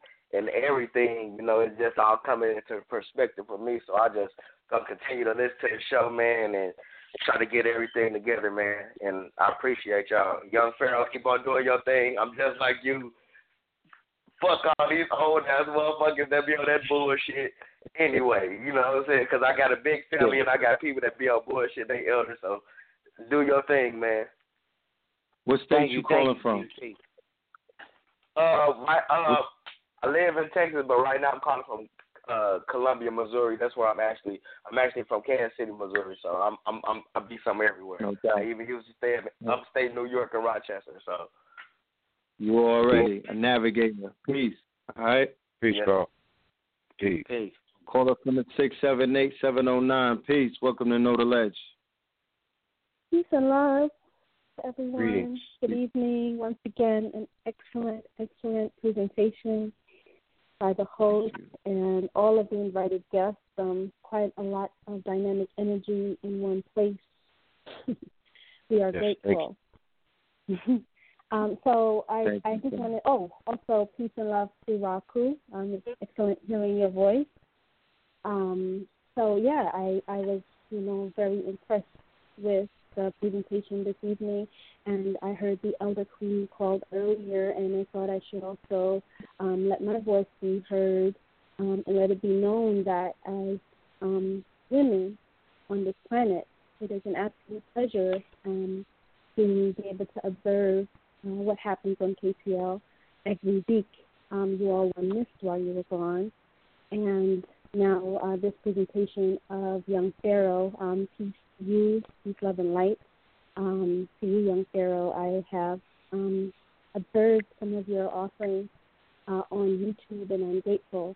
everything, you know, it's just all coming into perspective for me. So I just gonna continue to listen to the show, man, and try to get everything together, man. And I appreciate y'all. Young Pharaoh, keep on doing your thing. I'm just like you. Fuck all these old ass motherfuckers that be on that bullshit anyway. You know what I'm saying? Because I got a big family and I got people that be on bullshit. They elders, so do your thing, man. What state you calling from? I live in Texas, but right now I'm calling from Columbia, Missouri. That's where I'm actually. I'm actually from Kansas City, Missouri. So I be somewhere everywhere. Okay. I even used to stay in upstate New York and Rochester. So you already a navigator. Peace. All right. Peace, yes. Bro. Peace. Peace. Call us from the 678-709. Peace. Welcome to Know the Ledge. Peace and love, everyone. Greetings. Good evening. Once again, an excellent, excellent presentation by the host and all of the invited guests. Quite a lot of dynamic energy in one place. We are grateful. So peace and love to Raku. It's excellent hearing your voice. I was, you know, very impressed with the presentation this evening, and I heard the Elder Queen called earlier, and I thought I should also let my voice be heard and let it be known that as women on this planet, it is an absolute pleasure to be able to observe what happens on KTL every week. You all were missed while you were gone, and now this presentation of Young Pharaoh, peace. You, peace, love, and light. To you, Young Pharaoh, I have observed some of your offerings on YouTube, and I'm grateful.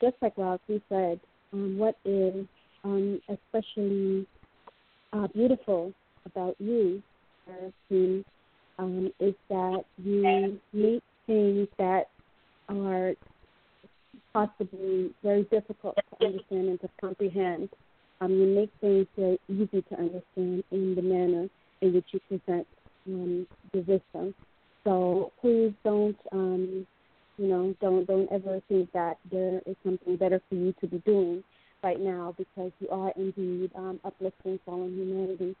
Just like Rob, you said, what is especially beautiful about you, Pharaoh, is that you meet things that are possibly very difficult to understand and to comprehend. You make things very easy to understand in the manner in which you present the wisdom. So please don't ever think that there is something better for you to be doing right now, because you are indeed uplifting fallen humanity.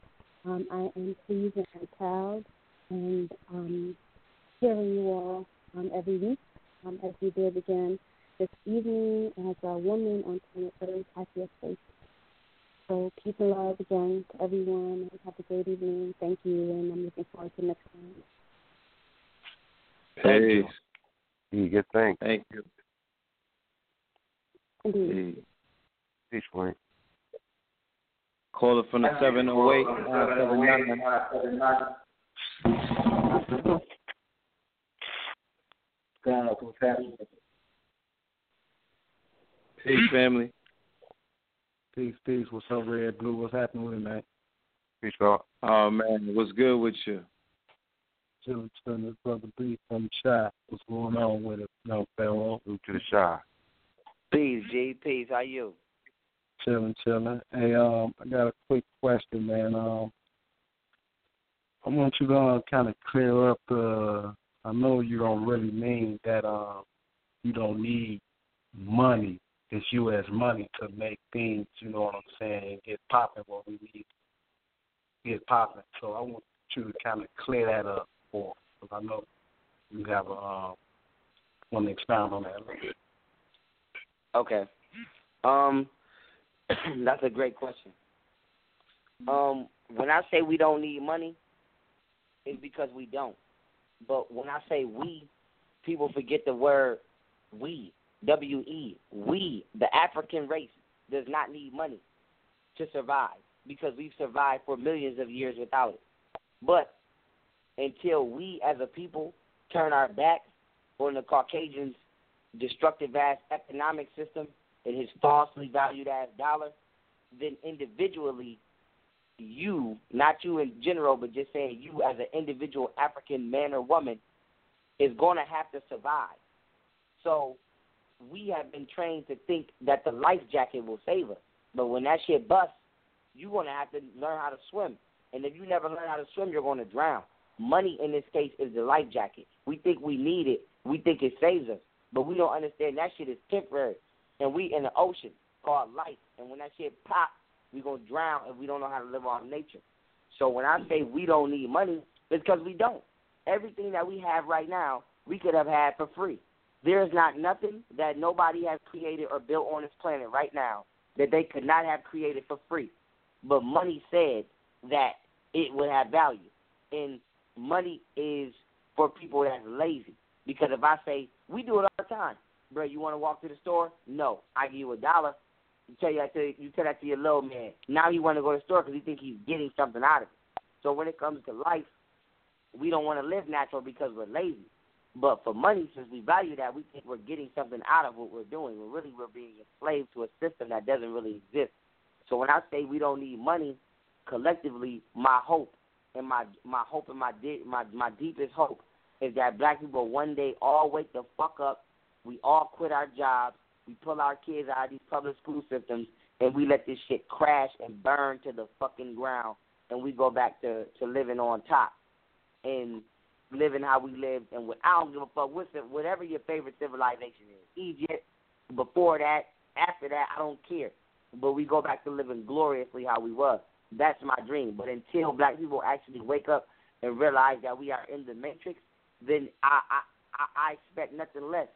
I am pleased and I'm proud, and hearing you all every week as we did again this evening as a woman on planet Earth at your place. So peace and love again to everyone, and have a great evening. Thank you, and I'm looking forward to next time. Hey, you good thing. Thank you. Indeed. Peace, Wayne. Caller from the 708-979. God, what's happening? Peace, family. Peace. What's up, Red, Blue? What's happening with you, man? Peace, God. Oh, man. What's good with you? Chilling to this brother B from the Shy. What's going on with it? No, fellow. Blue to the Shy. Peace, G. Peace. How you? Chilling. Hey, I got a quick question, man. I want you to kind of clear up I know you don't really mean that you don't need money this U.S. money to make things, you know what I'm saying, get popping what we need to get popping. So I want you to kind of clear that up for us, because I know you have a want to expound on that a little bit. Okay. That's a great question. When I say we don't need money, it's because we don't. But when I say we, people forget the word we, W-E, we, the African race, does not need money to survive because we've survived for millions of years without it. But until we as a people turn our back on the Caucasians' destructive-ass economic system and his falsely valued-ass dollar, then individually you, not you in general, but just saying you as an individual African man or woman, is going to have to survive. So we have been trained to think that the life jacket will save us. But when that shit busts, you're going to have to learn how to swim. And if you never learn how to swim, you're going to drown. Money in this case is the life jacket. We think we need it. We think it saves us. But we don't understand that shit is temporary. And we in the ocean called life. And when that shit pops, we're going to drown if we don't know how to live our nature. So when I say we don't need money, it's because we don't. Everything that we have right now, we could have had for free. There is not nothing that nobody has created or built on this planet right now that they could not have created for free. But money said that it would have value. And money is for people that's lazy. Because if I say, we do it all the time. Bro, you want to walk to the store? No. I give you $1. You tell that to your little man. Now he want to go to the store because he think he's getting something out of it. So when it comes to life, we don't want to live natural because we're lazy. But for money, since we value that, we think we're getting something out of what we're doing. We're being enslaved to a system that doesn't really exist. So when I say we don't need money, collectively, my hope and my deepest hope is that black people one day all wake the fuck up. We all quit our jobs. We pull our kids out of these public school systems, and we let this shit crash and burn to the fucking ground, and we go back to living on top and living how we lived. And I don't give a fuck whatever your favorite civilization is. Egypt, before that, after that, I don't care. But we go back to living gloriously how we was. That's my dream. But until black people actually wake up and realize that we are in the matrix, then I expect nothing less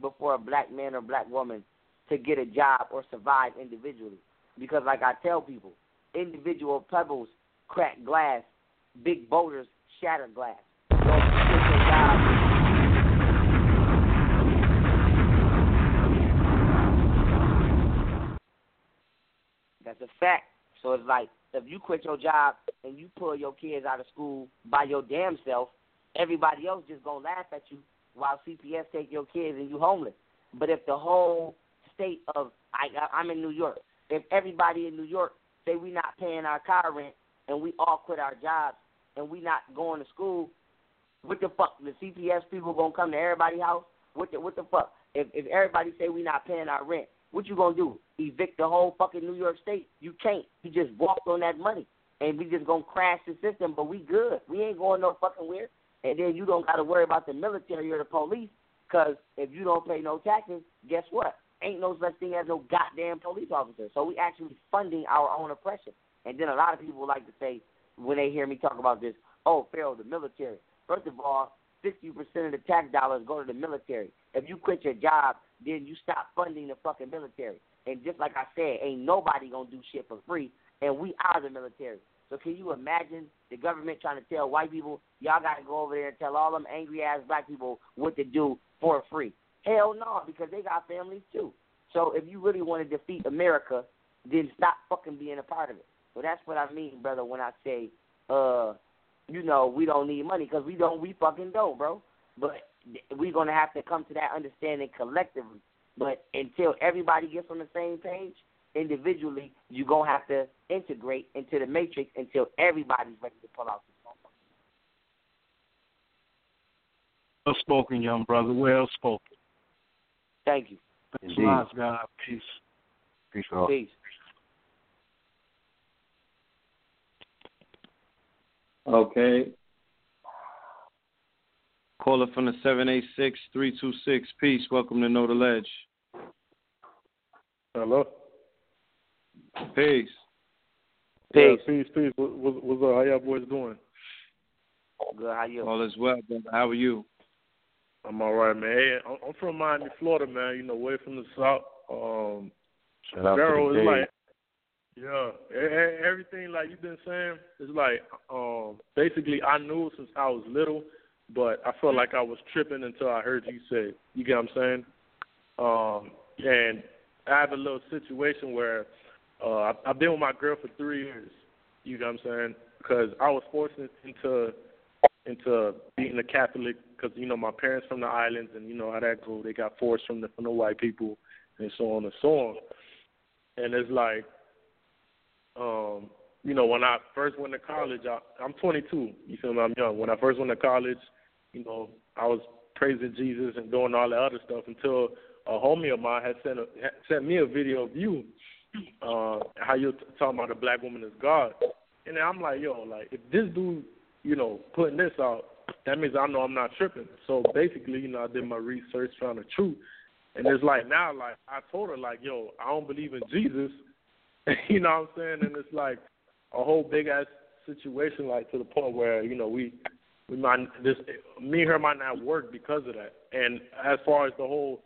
before a black man or black woman to get a job or survive individually. Because like I tell people, individual pebbles crack glass, big boulders shatter glass. So if you get your job, that's a fact. So it's like if you quit your job and you pull your kids out of school by your damn self, everybody else just going to laugh at you while CPS take your kids and you homeless. But if the whole state of, I'm in New York, if everybody in New York say we not paying our car rent and we all quit our jobs and we not going to school, what the fuck? The CPS people going to come to everybody's house? What the fuck? If everybody say we not paying our rent, what you going to do? Evict the whole fucking New York state? You can't. You just walked on that money. And we just going to crash the system, but we good. We ain't going no fucking where. And then you don't got to worry about the military or the police, because if you don't pay no taxes, guess what? Ain't no such thing as no goddamn police officer. So we actually funding our own oppression. And then a lot of people like to say, when they hear me talk about this, oh, Pharaoh, the military. First of all, 60% of the tax dollars go to the military. If you quit your job, then you stop funding the fucking military. And just like I said, ain't nobody going to do shit for free, and we are the military. So can you imagine the government trying to tell white people, y'all got to go over there and tell all them angry-ass black people what to do for free? Hell no, because they got families too. So if you really want to defeat America, then stop fucking being a part of it. So that's what I mean, brother, when I say, we don't need money, because we fucking don't, bro. But we're going to have to come to that understanding collectively. But until everybody gets on the same page, individually, you're going to have to integrate into the matrix until everybody's ready to pull out this phone. Well spoken, young brother. Well spoken. Thank you. Thanks a lot, God. Peace. Peace, God. Peace. Okay. Caller from the 786-326. Peace. Welcome to Know the Ledge. Hello. Peace. Peace. Yeah, peace, peace. What's up? How y'all boys doing? Good. How you? All is well, brother. How are you? I'm all right, man. Hey, I'm from Miami, Florida, man. You know, way from the south. Pharaoh is like, yeah, everything like you've been saying is like, basically I knew since I was little, but I felt like I was tripping until I heard you say it. You get what I'm saying? And I have a little situation where I've been with my girl for 3 years. You get what I'm saying? Because I was forced into being a Catholic because, you know, my parents from the islands and, you know, how that goes. They got forced from the white people and so on and so on. And it's like, you know, when I first went to college, I'm 22. You feel me? I'm young. When I first went to college, you know, I was praising Jesus and doing all that other stuff until a homie of mine had sent me a video of you, how you're talking about a black woman as God. And then I'm like, yo, like, if this dude, you know, putting this out, that means I know I'm not tripping. So basically, you know, I did my research, found the truth. And it's like now, like, I told her, like, yo, I don't believe in Jesus. You know what I'm saying? And it's like a whole big-ass situation, like, to the point where, you know, we might me and her might not work because of that. And as far as the whole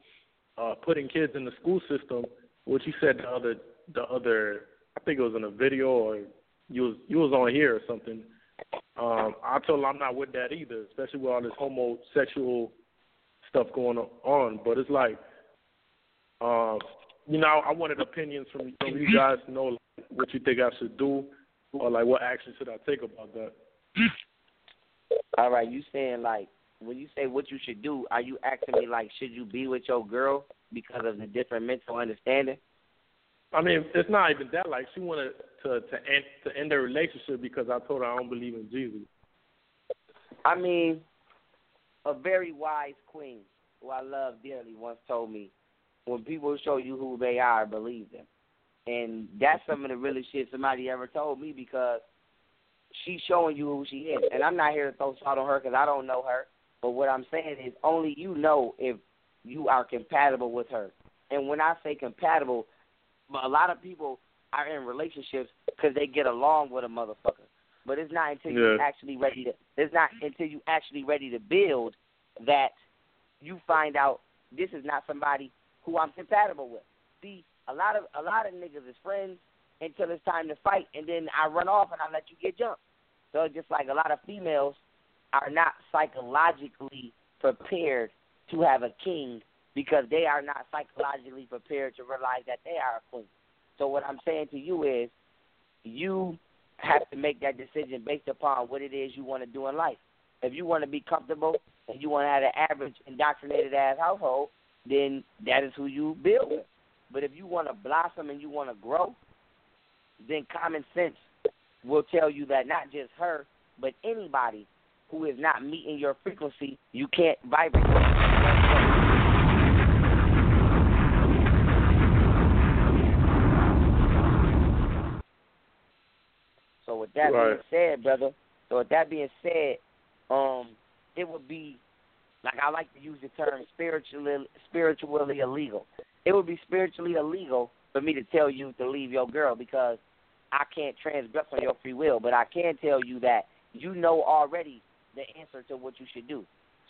putting kids in the school system, what you said the other, I think it was in a video or you was on here or something. I told her I'm not with that either, especially with all this homosexual stuff going on. But it's like, you know, I wanted opinions from you guys to know like, what you think I should do or, like, what action should I take about that. All right, you saying, like, when you say what you should do, are you asking me, like, should you be with your girl because of the different mental understanding? I mean, it's not even that. Like, she wanted to end their relationship because I told her I don't believe in Jesus. I mean, a very wise queen who I love dearly once told me, when people show you who they are, believe them. And that's some of the realest shit somebody ever told me because she's showing you who she is. And I'm not here to throw salt on her because I don't know her. But what I'm saying is only you know if you are compatible with her. And when I say compatible, a lot of people are in relationships because they get along with a motherfucker. But it's not until you're actually ready to. It's not until you actually ready to build that you find out this is not somebody who I'm compatible with. See, a lot of niggas is friends until it's time to fight, and then I run off and I let you get jumped. So just like a lot of females are not psychologically prepared to have a king because they are not psychologically prepared to realize that they are a queen. So what I'm saying to you is you have to make that decision based upon what it is you want to do in life. If you want to be comfortable and you want to have an average indoctrinated-ass household, then that is who you build with. But if you want to blossom and you want to grow, then common sense will tell you that not just her, but anybody who is not meeting your frequency, you can't vibrate with. So with that being said, brother, it would be, like I like to use the term spiritually illegal. It would be spiritually illegal for me to tell you to leave your girl because I can't transgress on your free will, but I can tell you that you know already the answer to what you should do.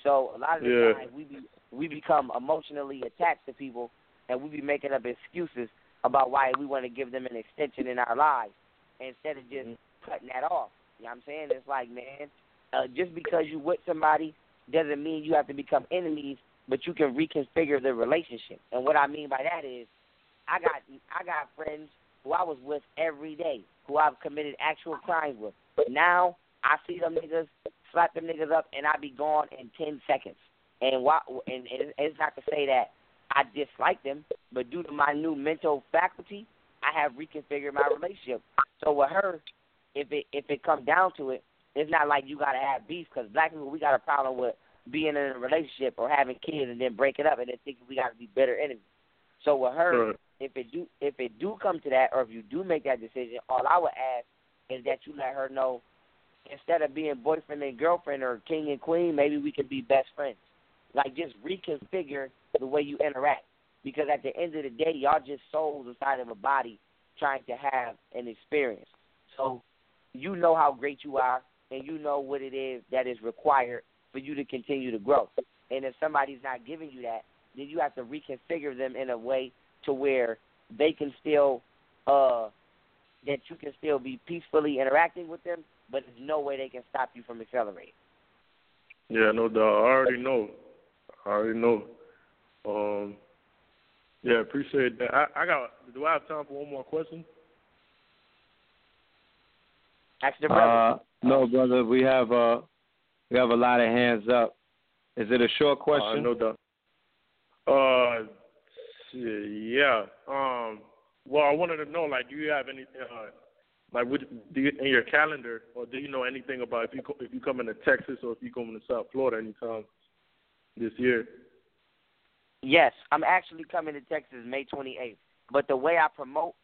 So a lot of the time we become emotionally attached to people and we be making up excuses about why we want to give them an extension in our lives instead of just cutting that off. You know what I'm saying? It's like, man, just because you with somebody doesn't mean you have to become enemies, but you can reconfigure the relationship. And what I mean by that is I got friends who I was with every day, who I've committed actual crimes with. But now I see them niggas, slap them niggas up, and I be gone in 10 seconds. And it's not to say that I dislike them, but due to my new mental faculty, I have reconfigured my relationship. So with her, if it comes down to it, it's not like you got to have beef because black people, we got a problem with being in a relationship or having kids and then breaking up and then thinking we got to be better enemies. So with her, if it do come to that or if you do make that decision, all I would ask is that you let her know instead of being boyfriend and girlfriend or king and queen, maybe we can be best friends. Like just reconfigure the way you interact. Because at the end of the day, y'all just souls inside of a body trying to have an experience. So you know how great you are, and you know what it is that is required for you to continue to grow. And if somebody's not giving you that, then you have to reconfigure them in a way to where they can still, that you can still be peacefully interacting with them, but there's no way they can stop you from accelerating. Yeah, no doubt. I already know. Yeah, appreciate that. Do I have time for one more question? Ask the brother. No, brother. We have a lot of hands up. Is it a short question? No doubt. Yeah. Well, I wanted to know, like, do you have any, like, in your calendar, or do you know anything about if you coming to Texas or if you coming to South Florida anytime this year? Yes, I'm actually coming to Texas May 28th. But the way I promote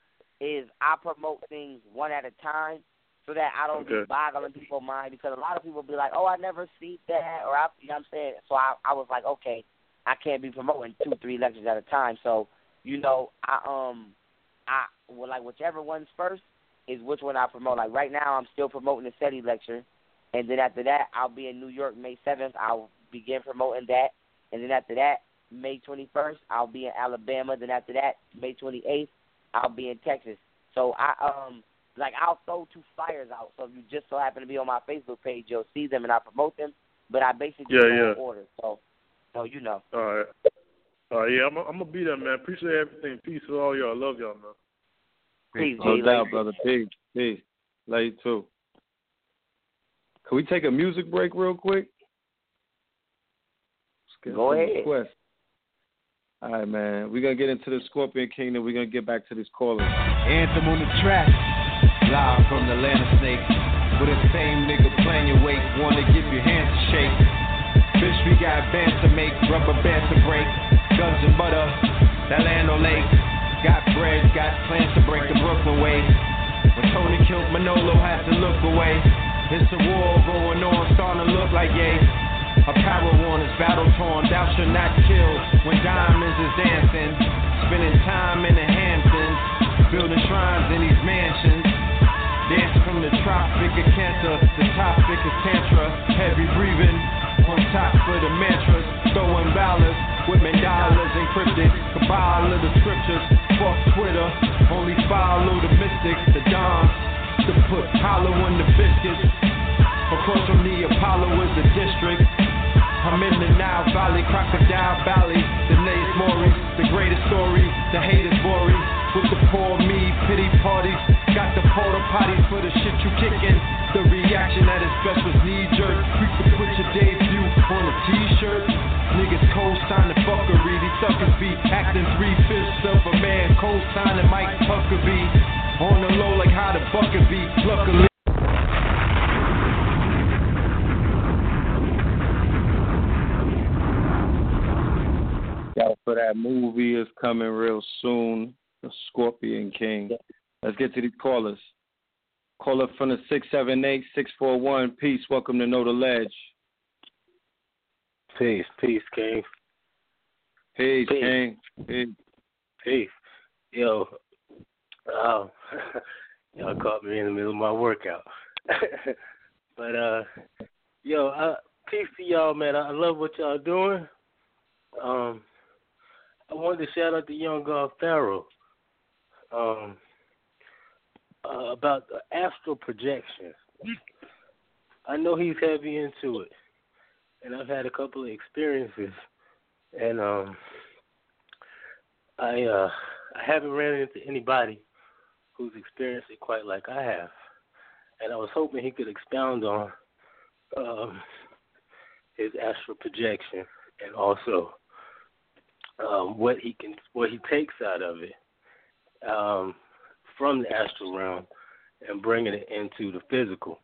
is I promote things one at a time so that I don't be boggling people's mind, because a lot of people be like, oh, I never see that, or you know what I'm saying? So I was like, okay, I can't be promoting 2-3 lectures at a time. So, you know, I whichever one's first is which one I promote. Like right now, I'm still promoting the SETI lecture, and then after that, I'll be in New York May 7th. I'll begin promoting that, and then after that, May 21st, I'll be in Alabama. Then after that, May 28th, I'll be in Texas. So I'll throw 2 flyers out. So if you just so happen to be on my Facebook page, you'll see them and I promote them. But I basically order. So you know. All right. Yeah, I'm gonna be there, man. Appreciate everything. Peace to all y'all. I love y'all, man. Peace, no doubt, brother. Peace. Love you too. Can we take a music break real quick? Go ahead. Request. All right, man. We're going to get into the Scorpion King, and we're going to get back to this caller. Anthem on the track. Live from the land of snakes. With the same nigga playing your weight. Want to give your hands a shake. Bitch, we got bands to make. Rubber bands to break. Guns and butter. That land on lake. Got bread. Got plans to break the Brooklyn way. When Tony killed Manolo, had to look away. It's a war going on. Starting to look like yay. A power worn is battle-torn, thou shalt not kill. When diamonds is dancing, spending time in the Hamptons, building shrines in these mansions. Dance from the tropic of cancer, the topic of tantra. Heavy breathing, on top for the mantras. Throwing ballas, women dollars encrypted. Kabbalah the scriptures, fuck Twitter. Only follow the mystics, the dons. To put hollow in the biscuits. Across from the Apollo is the district. I'm in the Nile Valley, Crocodile Valley, the Nays Maury, the greatest story, the haters worry, with the poor me, pity parties, got the porta potties for the shit you kicking, the reaction at his best was knee-jerk, you could put your debut on a t-shirt, niggas co-signing fuckery, these suckers be acting 3/5 of a man, co-signing Mike Huckabee, on the low like how the bucket be, luckily. So that movie is coming real soon, The Scorpion King. Let's get to these callers. Caller from the 678-641. Peace. Welcome to Know the Ledge. Peace, King. Peace. King. Peace. Yo, y'all caught me in the middle of my workout. But, peace to y'all, man. I love what y'all doing. I wanted to shout out to Young Pharaoh about astral projection. I know he's heavy into it, and I've had a couple of experiences, and I haven't ran into anybody who's experienced it quite like I have, and I was hoping he could expound on his astral projection and also what he takes out of it from the astral realm and bringing it into the physical,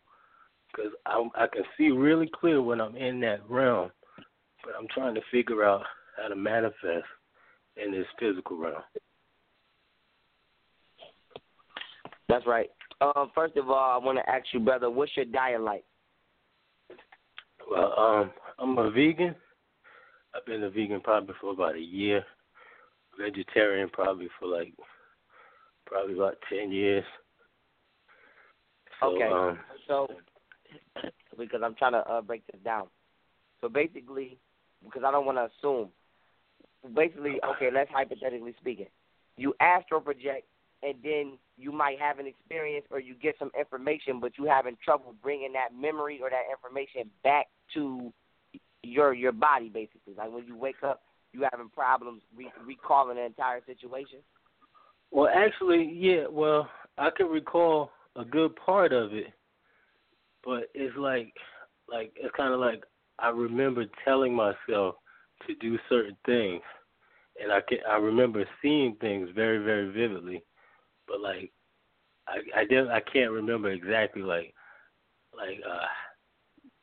because I can see really clear when I'm in that realm, but I'm trying to figure out how to manifest in this physical realm. That's right. First of all, I want to ask you, brother, what's your diet like? Well, I'm a vegan. I've been a vegan probably for about a year. vegetarian probably for about 10 years. So, okay, so because I'm trying to break this down. So basically, because I don't want to assume. Basically, okay, let's hypothetically speaking, you astral project, and then you might have an experience or you get some information, but you having trouble bringing that memory or that information back to your body, basically. Like when you wake up, you having problems recalling the entire situation. Well, actually, yeah. Well, I can recall a good part of it, but it's like it's kind of like I remember telling myself to do certain things, and I remember seeing things very, very vividly, but like I can't remember exactly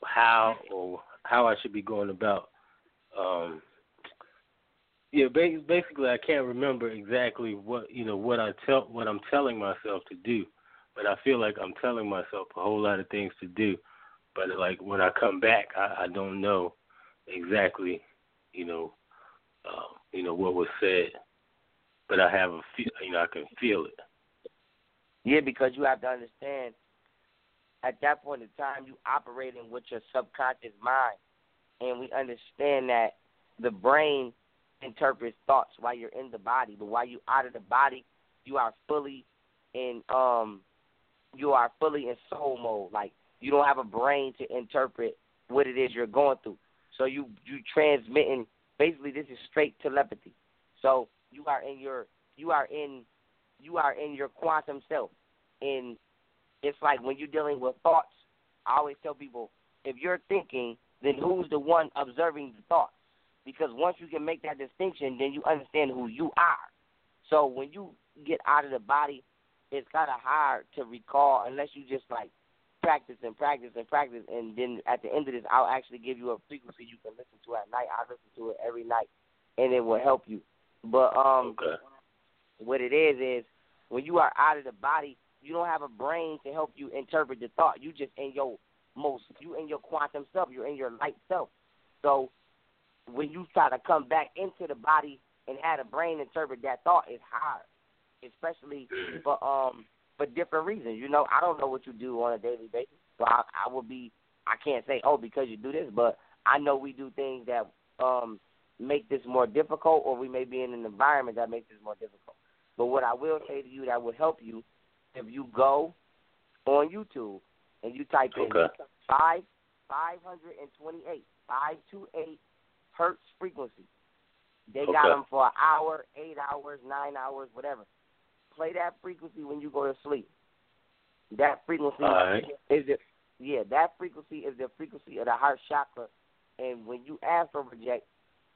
how I should be going about. Yeah, basically I can't remember exactly what I'm telling myself to do, but I feel like I'm telling myself a whole lot of things to do, but like when I come back, I don't know exactly. What was said, but I have a feel. I can feel it. Yeah, because you have to understand, at that point in time, you operating with your subconscious mind, and we understand that the brain interprets thoughts while you're in the body, but while you out of the body, you are fully in soul mode. Like you don't have a brain to interpret what it is you're going through. So you transmitting, basically this is straight telepathy. So you are in your quantum self. And it's like when you're dealing with thoughts, I always tell people, if you're thinking, then who's the one observing the thoughts? Because once you can make that distinction, then you understand who you are. So when you get out of the body, it's kind of hard to recall unless you just practice, and then at the end of this, I'll actually give you a frequency you can listen to at night. I listen to it every night, and it will help you. But okay. What it is when you are out of the body, you don't have a brain to help you interpret the thought. You just in your quantum self. You're in your light self. So when you try to come back into the body and have a brain interpret that thought, it's hard, especially for different reasons. I don't know what you do on a daily basis, so I can't say, because you do this, but I know we do things that make this more difficult, or we may be in an environment that makes this more difficult. But what I will say to you that will help you, if you go on YouTube and you type in 528 hertz frequency. They got them for an hour, 8 hours, 9 hours, whatever. Play that frequency when you go to sleep. That frequency is the frequency of the heart chakra. And when you astral project,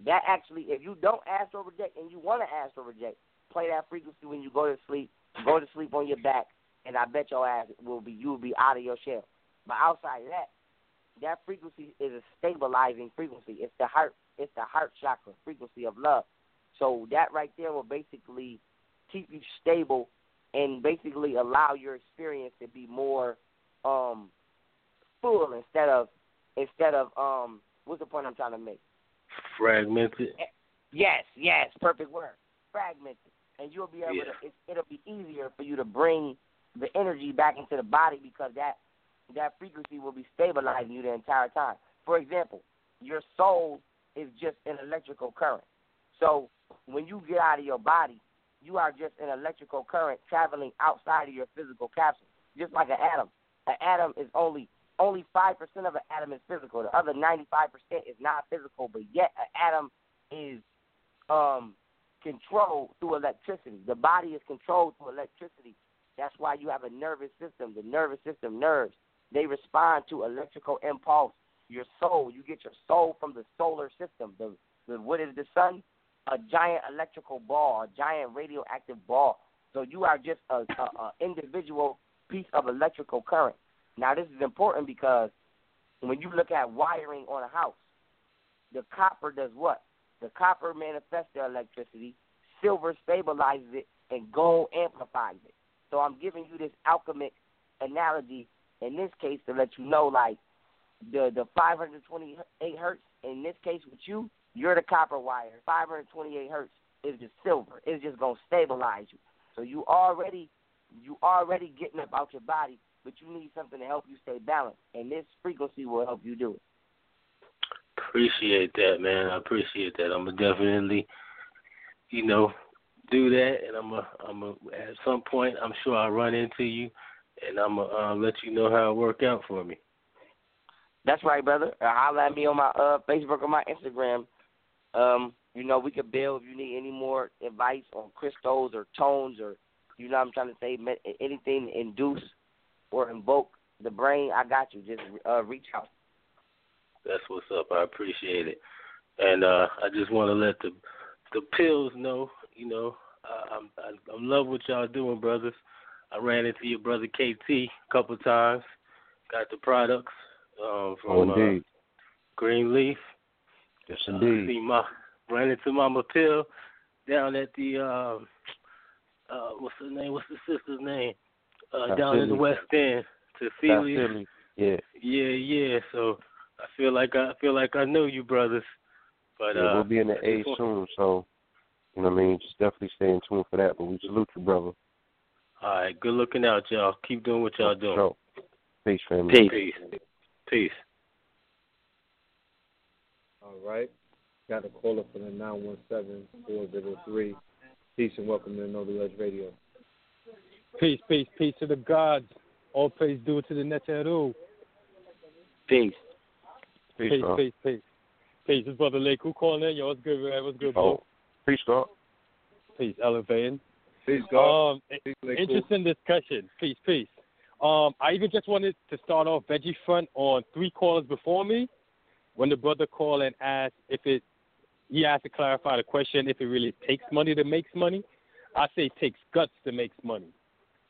that actually, if you don't astral project and you want to astral project, play that frequency when you go to sleep. Go to sleep on your back, and I bet your ass you'll be out of your shell. But outside of that, that frequency is a stabilizing frequency. It's the heart chakra frequency of love. So that right there will basically keep you stable and basically allow your experience to be more full instead of what's the point I'm trying to make? Fragmented. Yes, perfect word. Fragmented. And you'll be able to. It'll be easier for you to bring the energy back into the body because that frequency will be stabilizing you the entire time. For example, your soul is just an electrical current. So when you get out of your body, you are just an electrical current traveling outside of your physical capsule, just like an atom. An atom is only 5% of an atom is physical. The other 95% is not physical, but yet an atom is controlled through electricity. The body is controlled through electricity. That's why you have a nervous system. The nervous system, nerves, they respond to electrical impulse. Your soul, you get your soul from the solar system. What is the sun? A giant electrical ball, a giant radioactive ball. So you are just an individual piece of electrical current. Now, this is important because when you look at wiring on a house, the copper does what? The copper manifests the electricity, silver stabilizes it, and gold amplifies it. So I'm giving you this alchemic analogy in this case to let you know, like, the 528 hertz, in this case with you, you're the copper wire. 528 hertz It's just silver. It's just going to stabilize you. So you already getting up out your body, but you need something to help you stay balanced, and this frequency will help you do it. Appreciate that, man. I appreciate that. I'm going to definitely, do that, and at some point, I'm sure I'll run into you, and I'm going to let you know how it worked out for me. That's right, brother. Holler at me on my Facebook or my Instagram. We could build if you need any more advice on crystals or tones or, anything to induce or invoke the brain, I got you. Just reach out. That's what's up. I appreciate it. And I just want to let the pills know, I love what y'all doing, brothers. I ran into your brother KT a couple times, got the products from Greenleaf. Yes, indeed. Ran into Mama Pill down at the, what's her name? What's the sister's name? Down in the West End, Cecilia. Yeah. So I feel like I know you, brothers. But we'll be in the A soon, so just definitely stay in tune for that. But we salute you, brother. All right, good looking out, y'all. Keep doing what y'all doing. Sure. Peace, family. Peace. All right, got a caller for the 917-403. Peace and welcome to the Knowledge Radio. Peace to the gods. All praise due to the Neteru. Peace. Peace, it's Brother Lake. Who calling in? Yo, what's good, man? What's good, bro? Peace, God. Peace, elevating. Peace, God. Peace, interesting discussion. Peace. I even just wanted to start off Veggie Front on three callers before me. When the brother called and asked he asked to clarify the question if it really takes money to make money. I say it takes guts to make money,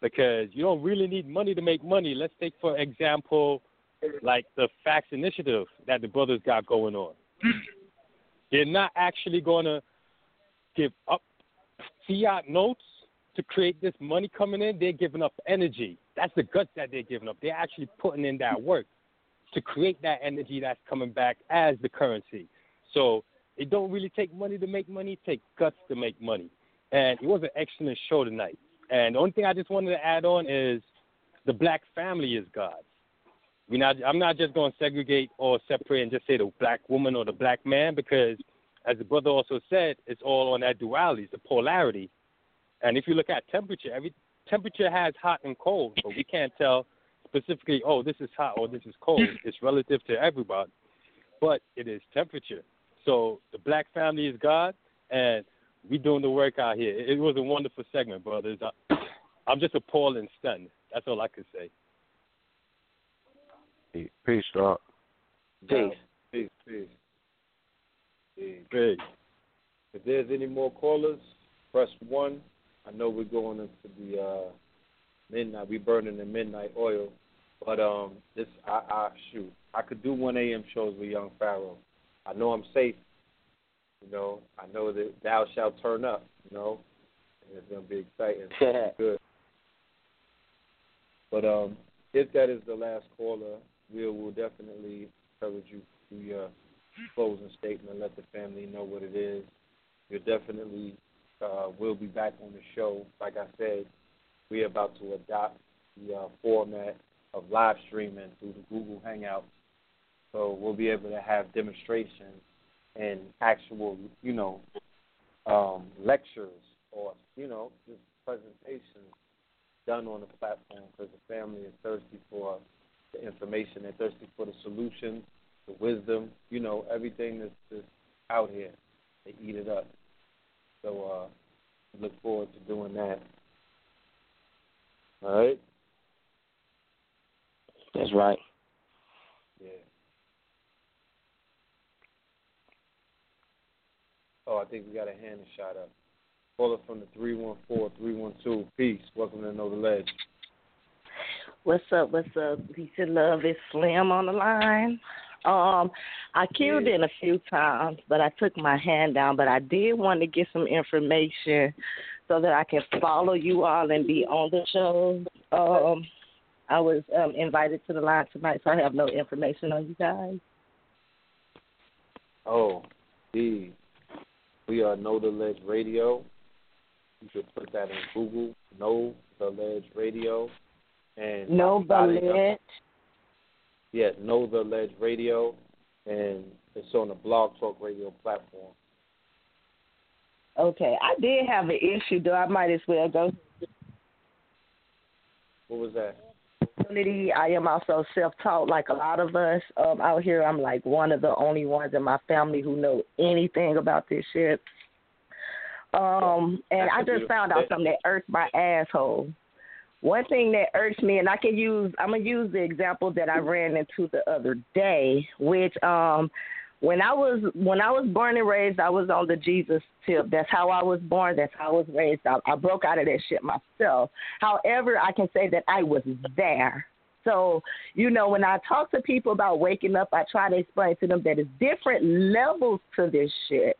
because you don't really need money to make money. Let's take, for example, like the Facts Initiative that the brothers got going on. They're not actually going to give up fiat notes to create this money coming in. They're giving up energy. That's the guts that they're giving up. They're actually putting in that work to create that energy that's coming back as the currency. So it don't really take money to make money. It takes guts to make money. And it was an excellent show tonight. And the only thing I just wanted to add on is the black family is God. I'm not just going to segregate or separate and just say the black woman or the black man, because, as the brother also said, it's all on that duality, it's the polarity. And if you look at temperature, every temperature has hot and cold, but we can't tell specifically, oh, this is hot or this is cold. It's relative to everybody, but it is temperature. So the black family is God, and we doing the work out here. It was a wonderful segment, brothers. I'm just appalled and stunned. That's all I could say. Peace, dog. Peace. If there's any more callers, press 1. I know we're going into the midnight. We're burning the midnight oil. But I could do 1 a.m. shows with Young Pharaoh. I know I'm safe. I know that thou shalt turn up, and it's going to be exciting. Good. But if that is the last caller, we will definitely encourage you to do your closing statement, let the family know what it is. You definitely will be back on the show. Like I said, we're about to adopt the format of live streaming through the Google Hangout. So we'll be able to have demonstrations and actual, lectures or, just presentations done on the platform, because the family is thirsty for the information. They're thirsty for the solution, the wisdom, everything that's just out here. They eat it up. So look forward to doing that. All right? That's right. Yeah. Oh, I think we got a hand that shot up. Caller from the 314-312. Peace. Welcome to Know the Ledge. What's up? Peace and love. It's Slim on the line. I killed in a few times, but I took my hand down. But I did want to get some information so that I can follow you all and be on the show. I was invited to the line tonight, so I have no information on you guys. Oh, geez. We are Know The Ledge Radio. You should put that in Google, Know The Ledge Radio. And Know The Ledge. Yes, Know The Ledge Radio. And it's on the Blog Talk Radio platform. Okay. I did have an issue, though. I might as well go. What was that? I am also self-taught like a lot of us out here. I'm like one of the only ones in my family who know anything about this shit. And I just found out something that irked my asshole. One thing that irks me, and I'm going to use the example that I ran into the other day, which when I was born and raised, I was on the Jesus tip. That's how I was born. That's how I was raised. I broke out of that shit myself. However, I can say that I was there. So, you know, when I talk to people about waking up, I try to explain to them that it's different levels to this shit.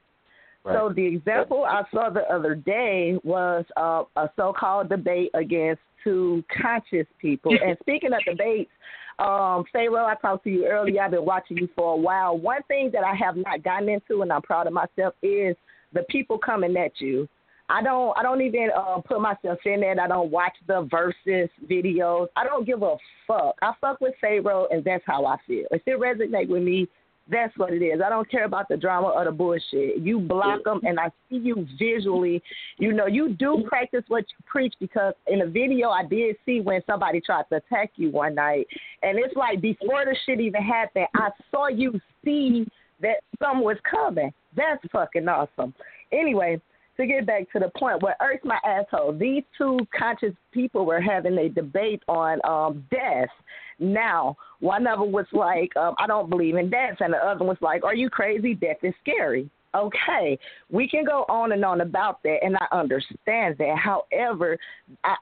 Right. So the example I saw the other day was a so-called debate against two conscious people. And speaking of debates, Pharaoh, I talked to you earlier. I've been watching you for a while. One thing that I have not gotten into, and I'm proud of myself, is the people coming at you. I don't even put myself in that. I don't watch the versus videos. I don't give a fuck. I fuck with Pharaoh, and that's how I feel. If it resonates with me, that's what it is. I don't care about the drama or the bullshit. You block them, and I see you visually. You know, you do practice what you preach, because in a video I did see when somebody tried to attack you one night, and it's like before the shit even happened, I saw you see that something was coming. That's fucking awesome. Anyway, to get back to the point, what irks my asshole, these two conscious people were having a debate on death. Now, one of them was like, I don't believe in death, and the other was like, are you crazy? Death is scary. Okay, we can go on and on about that, and I understand that. However,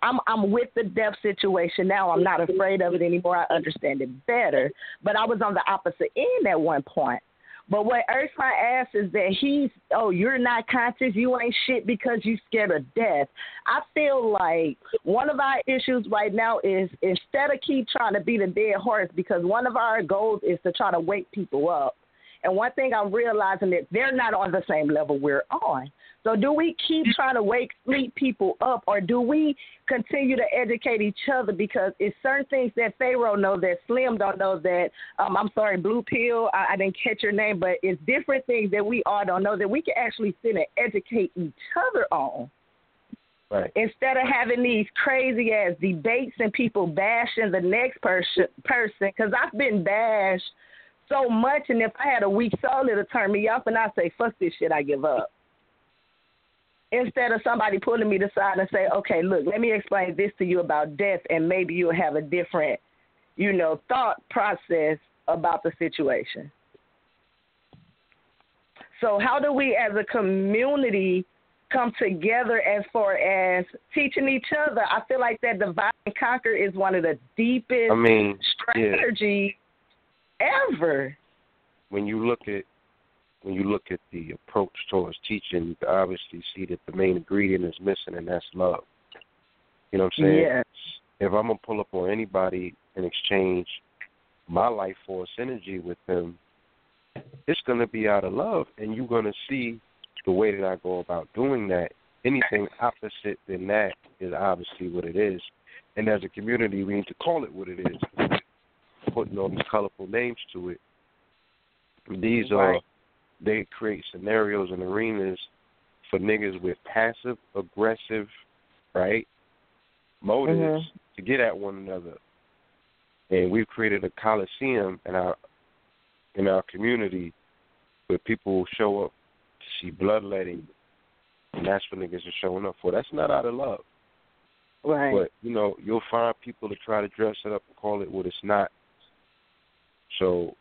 I'm with the death situation now. I'm not afraid of it anymore. I understand it better. But I was on the opposite end at one point. But what irks my ass is that you're not conscious, you ain't shit because you scared of death. I feel like one of our issues right now is instead of keep trying to beat a dead horse, because one of our goals is to try to wake people up. And one thing I'm realizing that they're not on the same level we're on. So do we keep trying to wake sleep people up, or do we continue to educate each other? Because it's certain things that Pharaoh knows that Slim don't know, that, Blue Pill, I didn't catch your name, but it's different things that we all don't know that we can actually sit and educate each other on. Right. Instead of having these crazy-ass debates and people bashing the next person, because I've been bashed so much, and if I had a weak soul, it'll turn me off, and I say, fuck this shit, I give up. Instead of somebody pulling me to the side and say, okay, look, let me explain this to you about death, and maybe you'll have a different, thought process about the situation. So how do we as a community come together as far as teaching each other? I feel like that divide and conquer is one of the deepest strategies. Yeah. Ever. When you look at the approach towards teaching, you can obviously see that the main ingredient is missing, and that's love. You know what I'm saying? Yes. If I'm going to pull up on anybody and exchange my life force energy with them, it's going to be out of love, and you're going to see the way that I go about doing that. Anything opposite than that is obviously what it is. And as a community, we need to call it what it is. Putting all these colorful names to it. These are, they create scenarios and arenas for niggas with passive, aggressive, motives to get at one another. And we've created a coliseum in our community where people show up to see bloodletting, and that's what niggas are showing up for. That's not out of love. Right. But, you'll find people to try to dress it up and call it what it's not. So,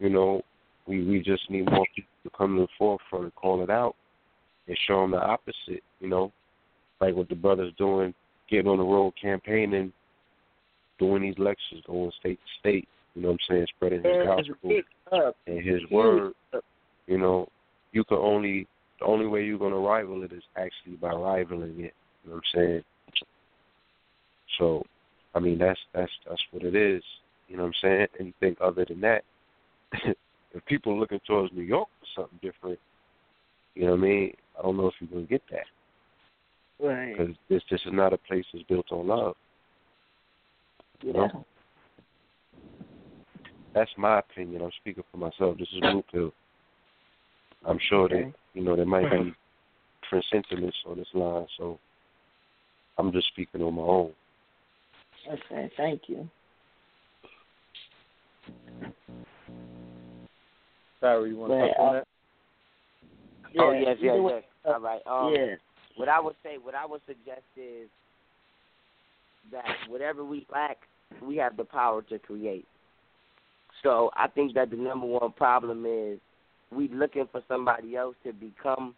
we just need more people to come to the forefront and call it out and show them the opposite, like what the brother's doing, getting on the road, campaigning, doing these lectures, going state to state, spreading his gospel and his word. You can the only way you're going to rival it is actually by rivaling it, So, that's what it is. Anything other than that, if people are looking towards New York for something different, I don't know if you're going to get that. Right. Because this is not a place that's built on love. You know? That's my opinion. I'm speaking for myself. This is Blue Pill. I'm sure that, you know, there might be Prince Interlist on this line, so I'm just speaking on my own. Okay, thank you. Sorry, you want to talk on that? Yeah, oh, yes. All right. What I would suggest is that whatever we lack, we have the power to create. So I think that the number one problem is we looking for somebody else to become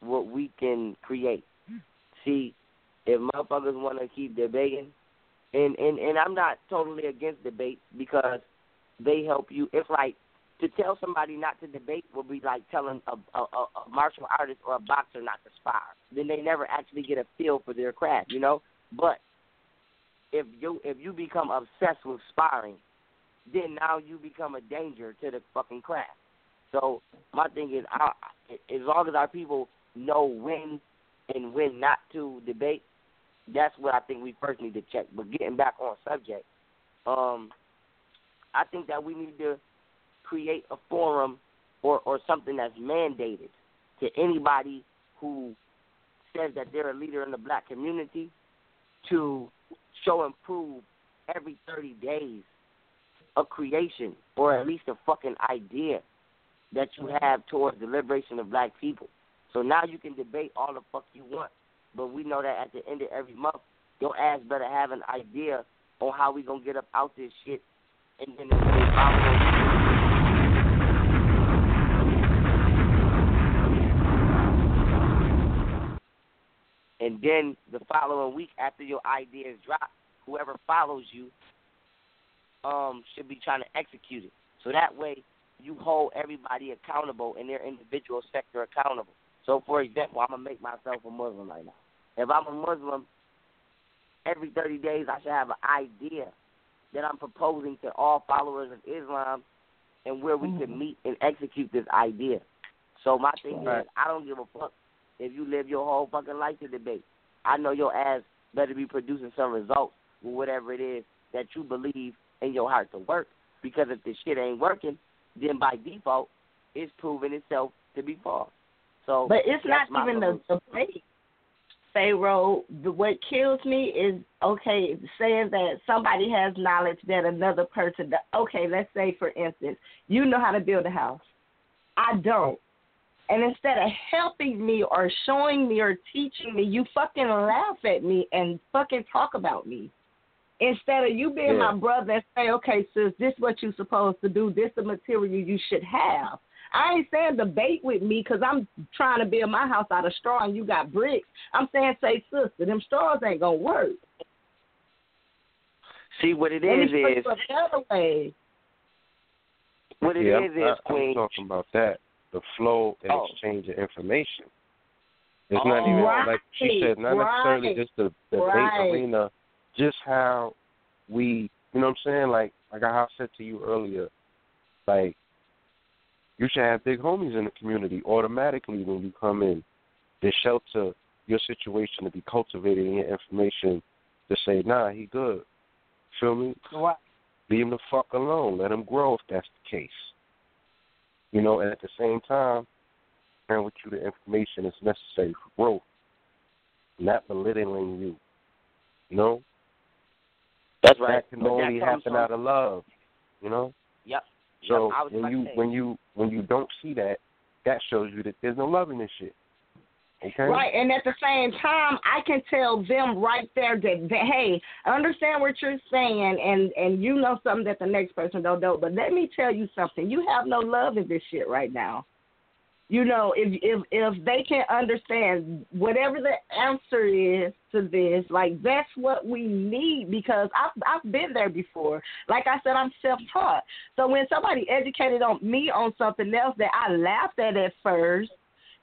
what we can create. See, if motherfuckers want to keep debating, and I'm not totally against debates because they help you. It's like to tell somebody not to debate would be like telling a martial artist or a boxer not to spar. Then they never actually get a feel for their craft, you know. But if you become obsessed with sparring, then now you become a danger to the fucking craft. So my thing is, as long as our people know when and when not to debate, that's what I think we first need to check. But getting back on subject, I think that we need to create a forum or something that's mandated to anybody who says that they're a leader in the black community to show and prove every 30 days a creation or at least a fucking idea that you have towards the liberation of black people. So now you can debate all the fuck you want, but we know that at the end of every month, your ass better have an idea on how we gonna get up out this shit, and then the following week after your idea is dropped, whoever follows you should be trying to execute it. So that way you hold everybody accountable and their individual sector accountable. So, for example, I'm going to make myself a Muslim right now. If I'm a Muslim, every 30 days I should have an idea that I'm proposing to all followers of Islam and where we can meet and execute this idea. So my thing is, I don't give a fuck if you live your whole fucking life to debate. I know your ass better be producing some results with whatever it is that you believe in your heart to work, because if this shit ain't working, then by default, it's proving itself to be false. So, but it's not even the debate, Pharaoh. What kills me is, okay, saying that somebody has knowledge that another person, okay, let's say, for instance, you know how to build a house. I don't. And instead of helping me or showing me or teaching me, you fucking laugh at me and fucking talk about me. Instead of you being my brother and say, okay, sis, this is what you're supposed to do. This is the material you should have. I ain't saying debate with me because I'm trying to build my house out of straw and you got bricks. I'm saying, say, sister, them straws ain't going to work. See, what it is... Another way. What it is, Queen... I'm talking about that, the flow and exchange of information. It's not even, like she said, not necessarily just the debate arena, just how we, you know what I'm saying? Like I said to you earlier, like, you should have big homies in the community automatically when you come in. They shelter your situation to be cultivating your information to say, nah, he good. Feel me? What? Leave him the fuck alone. Let him grow if that's the case. You know, and at the same time, sharing with you the information that's necessary for growth, not belittling you. You know? That's right. That can only happen out of love, you know? Yep. So when you don't see that, that shows you that there's no love in this shit. Okay? Right, and at the same time, I can tell them right there that hey, I understand what you're saying, and you know something that the next person don't know, but let me tell you something. You have no love in this shit right now. You know, if they can understand whatever the answer is to this, like that's what we need because I've been there before. Like I said, I'm self-taught. So when somebody educated on me on something else that I laughed at first,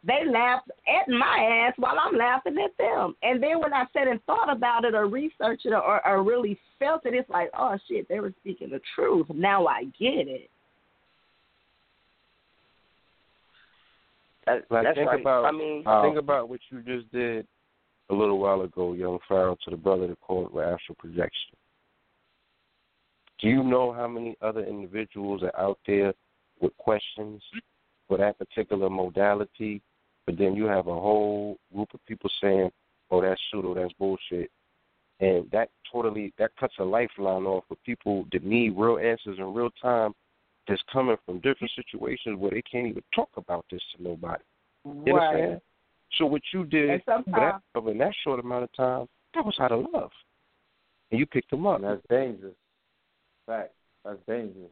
they laughed at my ass while I'm laughing at them. And then when I sat and thought about it or researched it or really felt it, it's like, oh, shit, they were speaking the truth. Now I get it. Think about what you just did a little while ago, Young Pharaoh, to the brother that called with astral projection. Do you know how many other individuals are out there with questions for that particular modality? But then you have a whole group of people saying, "Oh, that's pseudo, that's bullshit," and that cuts a lifeline off for people that need real answers in real time. That's coming from different situations where they can't even talk about this to nobody. You right. Understand? So what you did in that short amount of time, that was out of love, and you picked them up. That's dangerous. Fact. That's dangerous.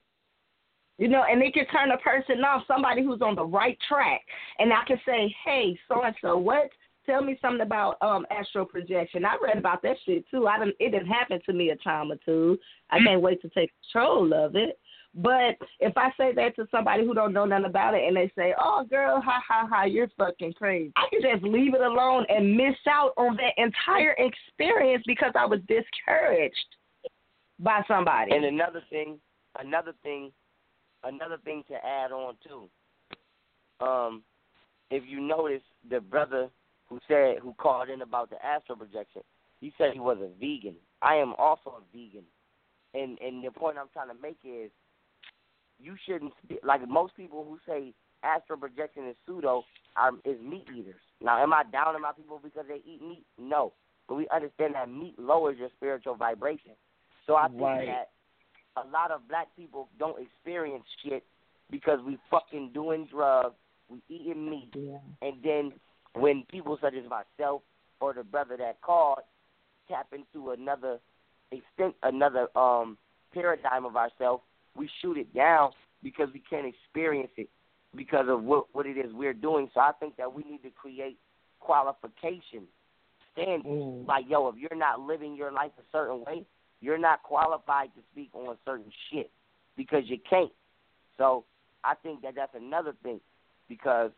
You know, and it can turn a person off, somebody who's on the right track. And I can say, hey, so-and-so, what? Tell me something about astral projection. I read about that shit, too. It didn't happen to me a time or two. I can't wait to take control of it. But if I say that to somebody who don't know nothing about it and they say, oh, girl, ha, ha, ha, you're fucking crazy, I can just leave it alone and miss out on that entire experience because I was discouraged by somebody. And another thing to add on to, if you notice, the brother who called in about the astral projection, he said he was a vegan. I am also a vegan, and the point I'm trying to make is, you shouldn't, like most people who say astral projection is pseudo is meat eaters. Now, am I downing my people because they eat meat? No, but we understand that meat lowers your spiritual vibration. So I think that a lot of black people don't experience shit because we fucking doing drugs, we eating meat, and then when people such as myself or the brother that called tap into another paradigm of ourselves, we shoot it down because we can't experience it because of what it is we're doing. So I think that we need to create qualification standards. Like, yo, if you're not living your life a certain way, you're not qualified to speak on certain shit because you can't. So I think that that's another thing, because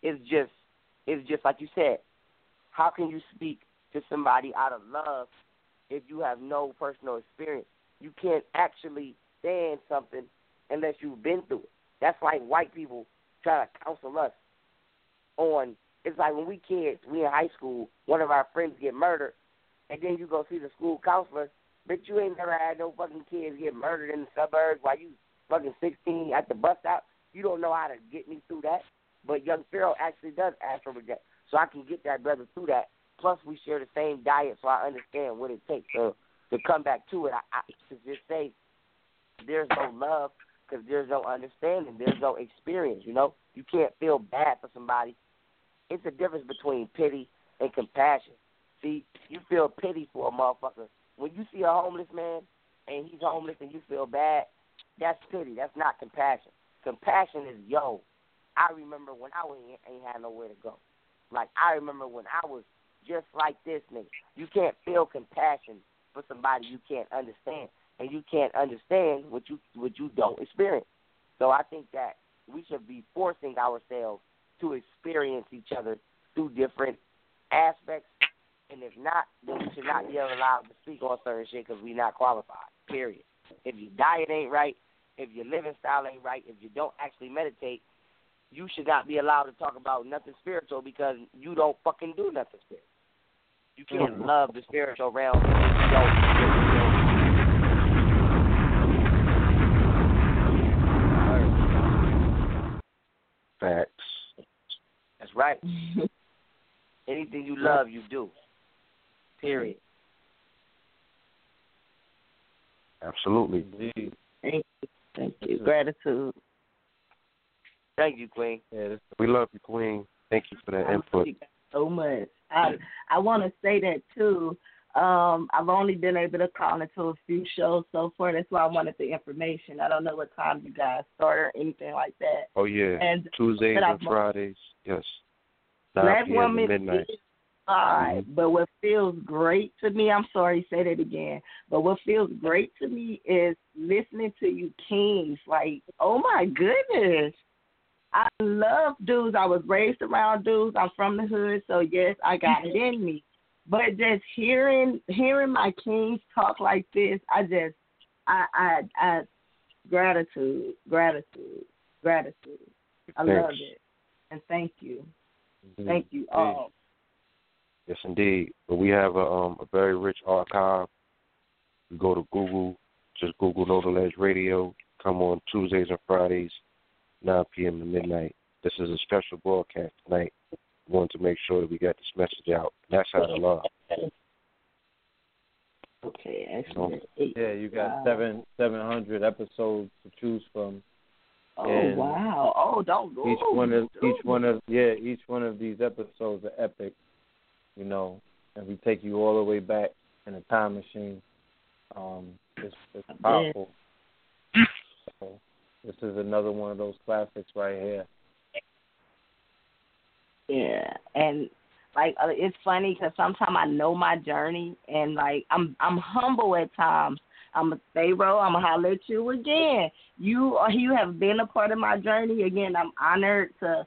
it's just like you said, how can you speak to somebody out of love if you have no personal experience? You can't actually stand something unless you've been through it. That's like white people trying to counsel us on. It's like when we kids, we in high school, one of our friends get murdered, and then you go see the school counselor. But you ain't never had no fucking kids get murdered in the suburbs while you fucking 16 at the bus stop. You don't know how to get me through that. But Young Pharaoh actually does astral project, so I can get that brother through that. Plus, we share the same diet, so I understand what it takes to come back to it. I to just say there's no love because there's no understanding. There's no experience, you know? You can't feel bad for somebody. It's a difference between pity and compassion. See, you feel pity for a motherfucker. When you see a homeless man and he's homeless and you feel bad, that's pity. That's not compassion. Compassion is, yo, I remember when I ain't had nowhere to go. Like, I remember when I was just like this nigga. You can't feel compassion for somebody you can't understand. And you can't understand what you don't experience. So I think that we should be forcing ourselves to experience each other through different aspects. And if not, then we should not be allowed to speak on certain shit because we're not qualified, period. If your diet ain't right, if your living style ain't right, if you don't actually meditate, you should not be allowed to talk about nothing spiritual because you don't fucking do nothing spiritual. You can't love the spiritual realm if you don't. Facts. That's right. Anything you love, you do. Period. Absolutely. Thank you. Gratitude. Thank you, Queen. Yeah, we love you, Queen. Thank you for that input. Thank you so much. I want to say that, too. I've only been able to call into a few shows so far. That's why I wanted the information. I don't know what time you guys start or anything like that. Oh, yeah. And Tuesdays and Fridays. Yes. Black woman is alive, but what feels great to me, I'm sorry, say that again, but what feels great to me is listening to you kings. Like, oh, my goodness. I love dudes. I was raised around dudes. I'm from the hood, so, yes, I got it in me. But just hearing my kings talk like this, I gratitude. I love it. and thank you. Mm-hmm. Thank you all. Yes, indeed. But we have a very rich archive. You go to Google, just Google Know the Ledge Radio. Come on Tuesdays and Fridays, 9 p.m. to midnight. This is a special broadcast tonight. We wanted to make sure that we got this message out. That's how to love. Okay, excellent. Yeah, you got 700 episodes to choose from. Oh wow! Oh, don't go. Each one of these episodes are epic. You know, and we take you all the way back in a time machine. It's powerful. Yeah. So, this is another one of those classics right here. Yeah, and like it's funny because sometimes I know my journey, and like I'm humble at times. Pharaoh, I'm gonna holler at you again. You have been a part of my journey again. I'm honored to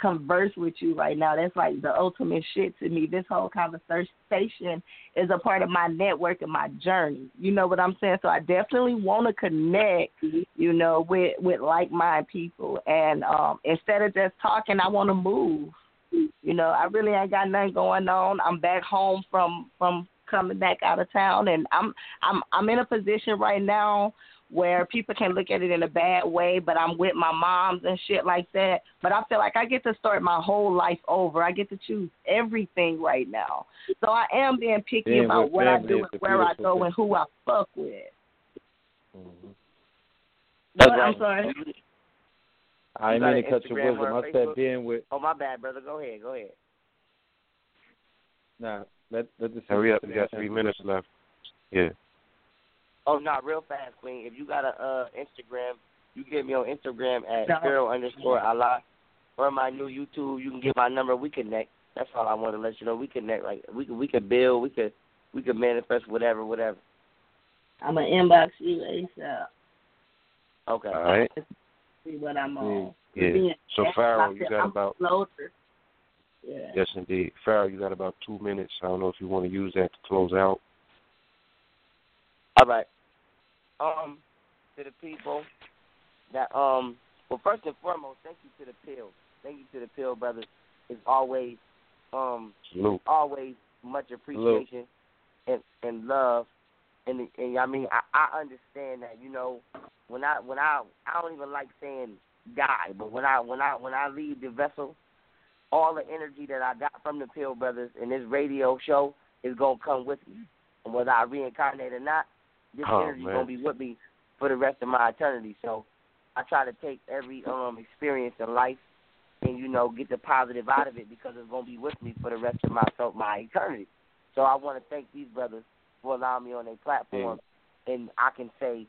converse with you right now. That's like the ultimate shit to me. This whole conversation is a part of my network and my journey. You know what I'm saying? So I definitely want to connect, you know, with like-minded people. And instead of just talking, I want to move. You know, I really ain't got nothing going on. I'm back home from coming back out of town, and I'm in a position right now where people can look at it in a bad way, but I'm with my moms and shit like that. But I feel like I get to start my whole life over. I get to choose everything right now. So I am being picky about what I do and where I go and who I fuck with. Mm-hmm. But, I'm sorry. I didn't mean to cut your wisdom. I said being with... Oh, my bad, brother. Go ahead. Nah, let this... Hurry up. We got 3 minutes left. Yeah. Oh, not real fast, Queen. If you got an Instagram, you get me on Instagram at Pharaoh_Allah. Or my new YouTube, you can get my number. We connect. That's all I want to let you know. We connect. Like we could build. We could manifest whatever. I'm gonna inbox you ASAP. Okay. All right. See what I'm on. Yeah. So Pharaoh, you got about. Yeah. Yes, indeed. Pharaoh, you got about 2 minutes. I don't know if you want to use that to close out. All right. To the people that well, first and foremost, thank you to the Pill. Thank you to the Pill brothers. It's always much appreciation and love and I mean I understand that, you know, when I don't even like saying die, but when I leave the vessel, all the energy that I got from the Pill brothers and this radio show is gonna come with me. And whether I reincarnate or not, this energy is going to be with me for the rest of my eternity. So I try to take every experience in life and, you know, get the positive out of it because it's going to be with me for the rest of my eternity. So I want to thank these brothers for allowing me on their platform. Yeah. And I can say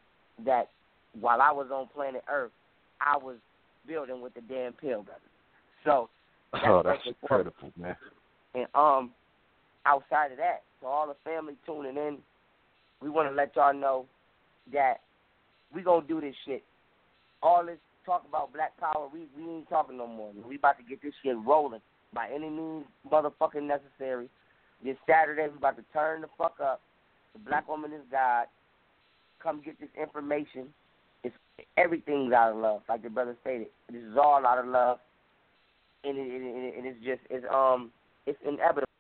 that while I was on planet Earth, I was building with the damn Pill brothers. So that's incredible, man. And outside of that, to all the family tuning in, we want to let y'all know that we gonna do this shit. All this talk about black power, we ain't talking no more. We about to get this shit rolling by any means motherfucking necessary. This Saturday, we about to turn the fuck up. The black woman is God. Come get this information. It's everything's out of love, like the brother stated. This is all out of love, and it's just it's inevitable.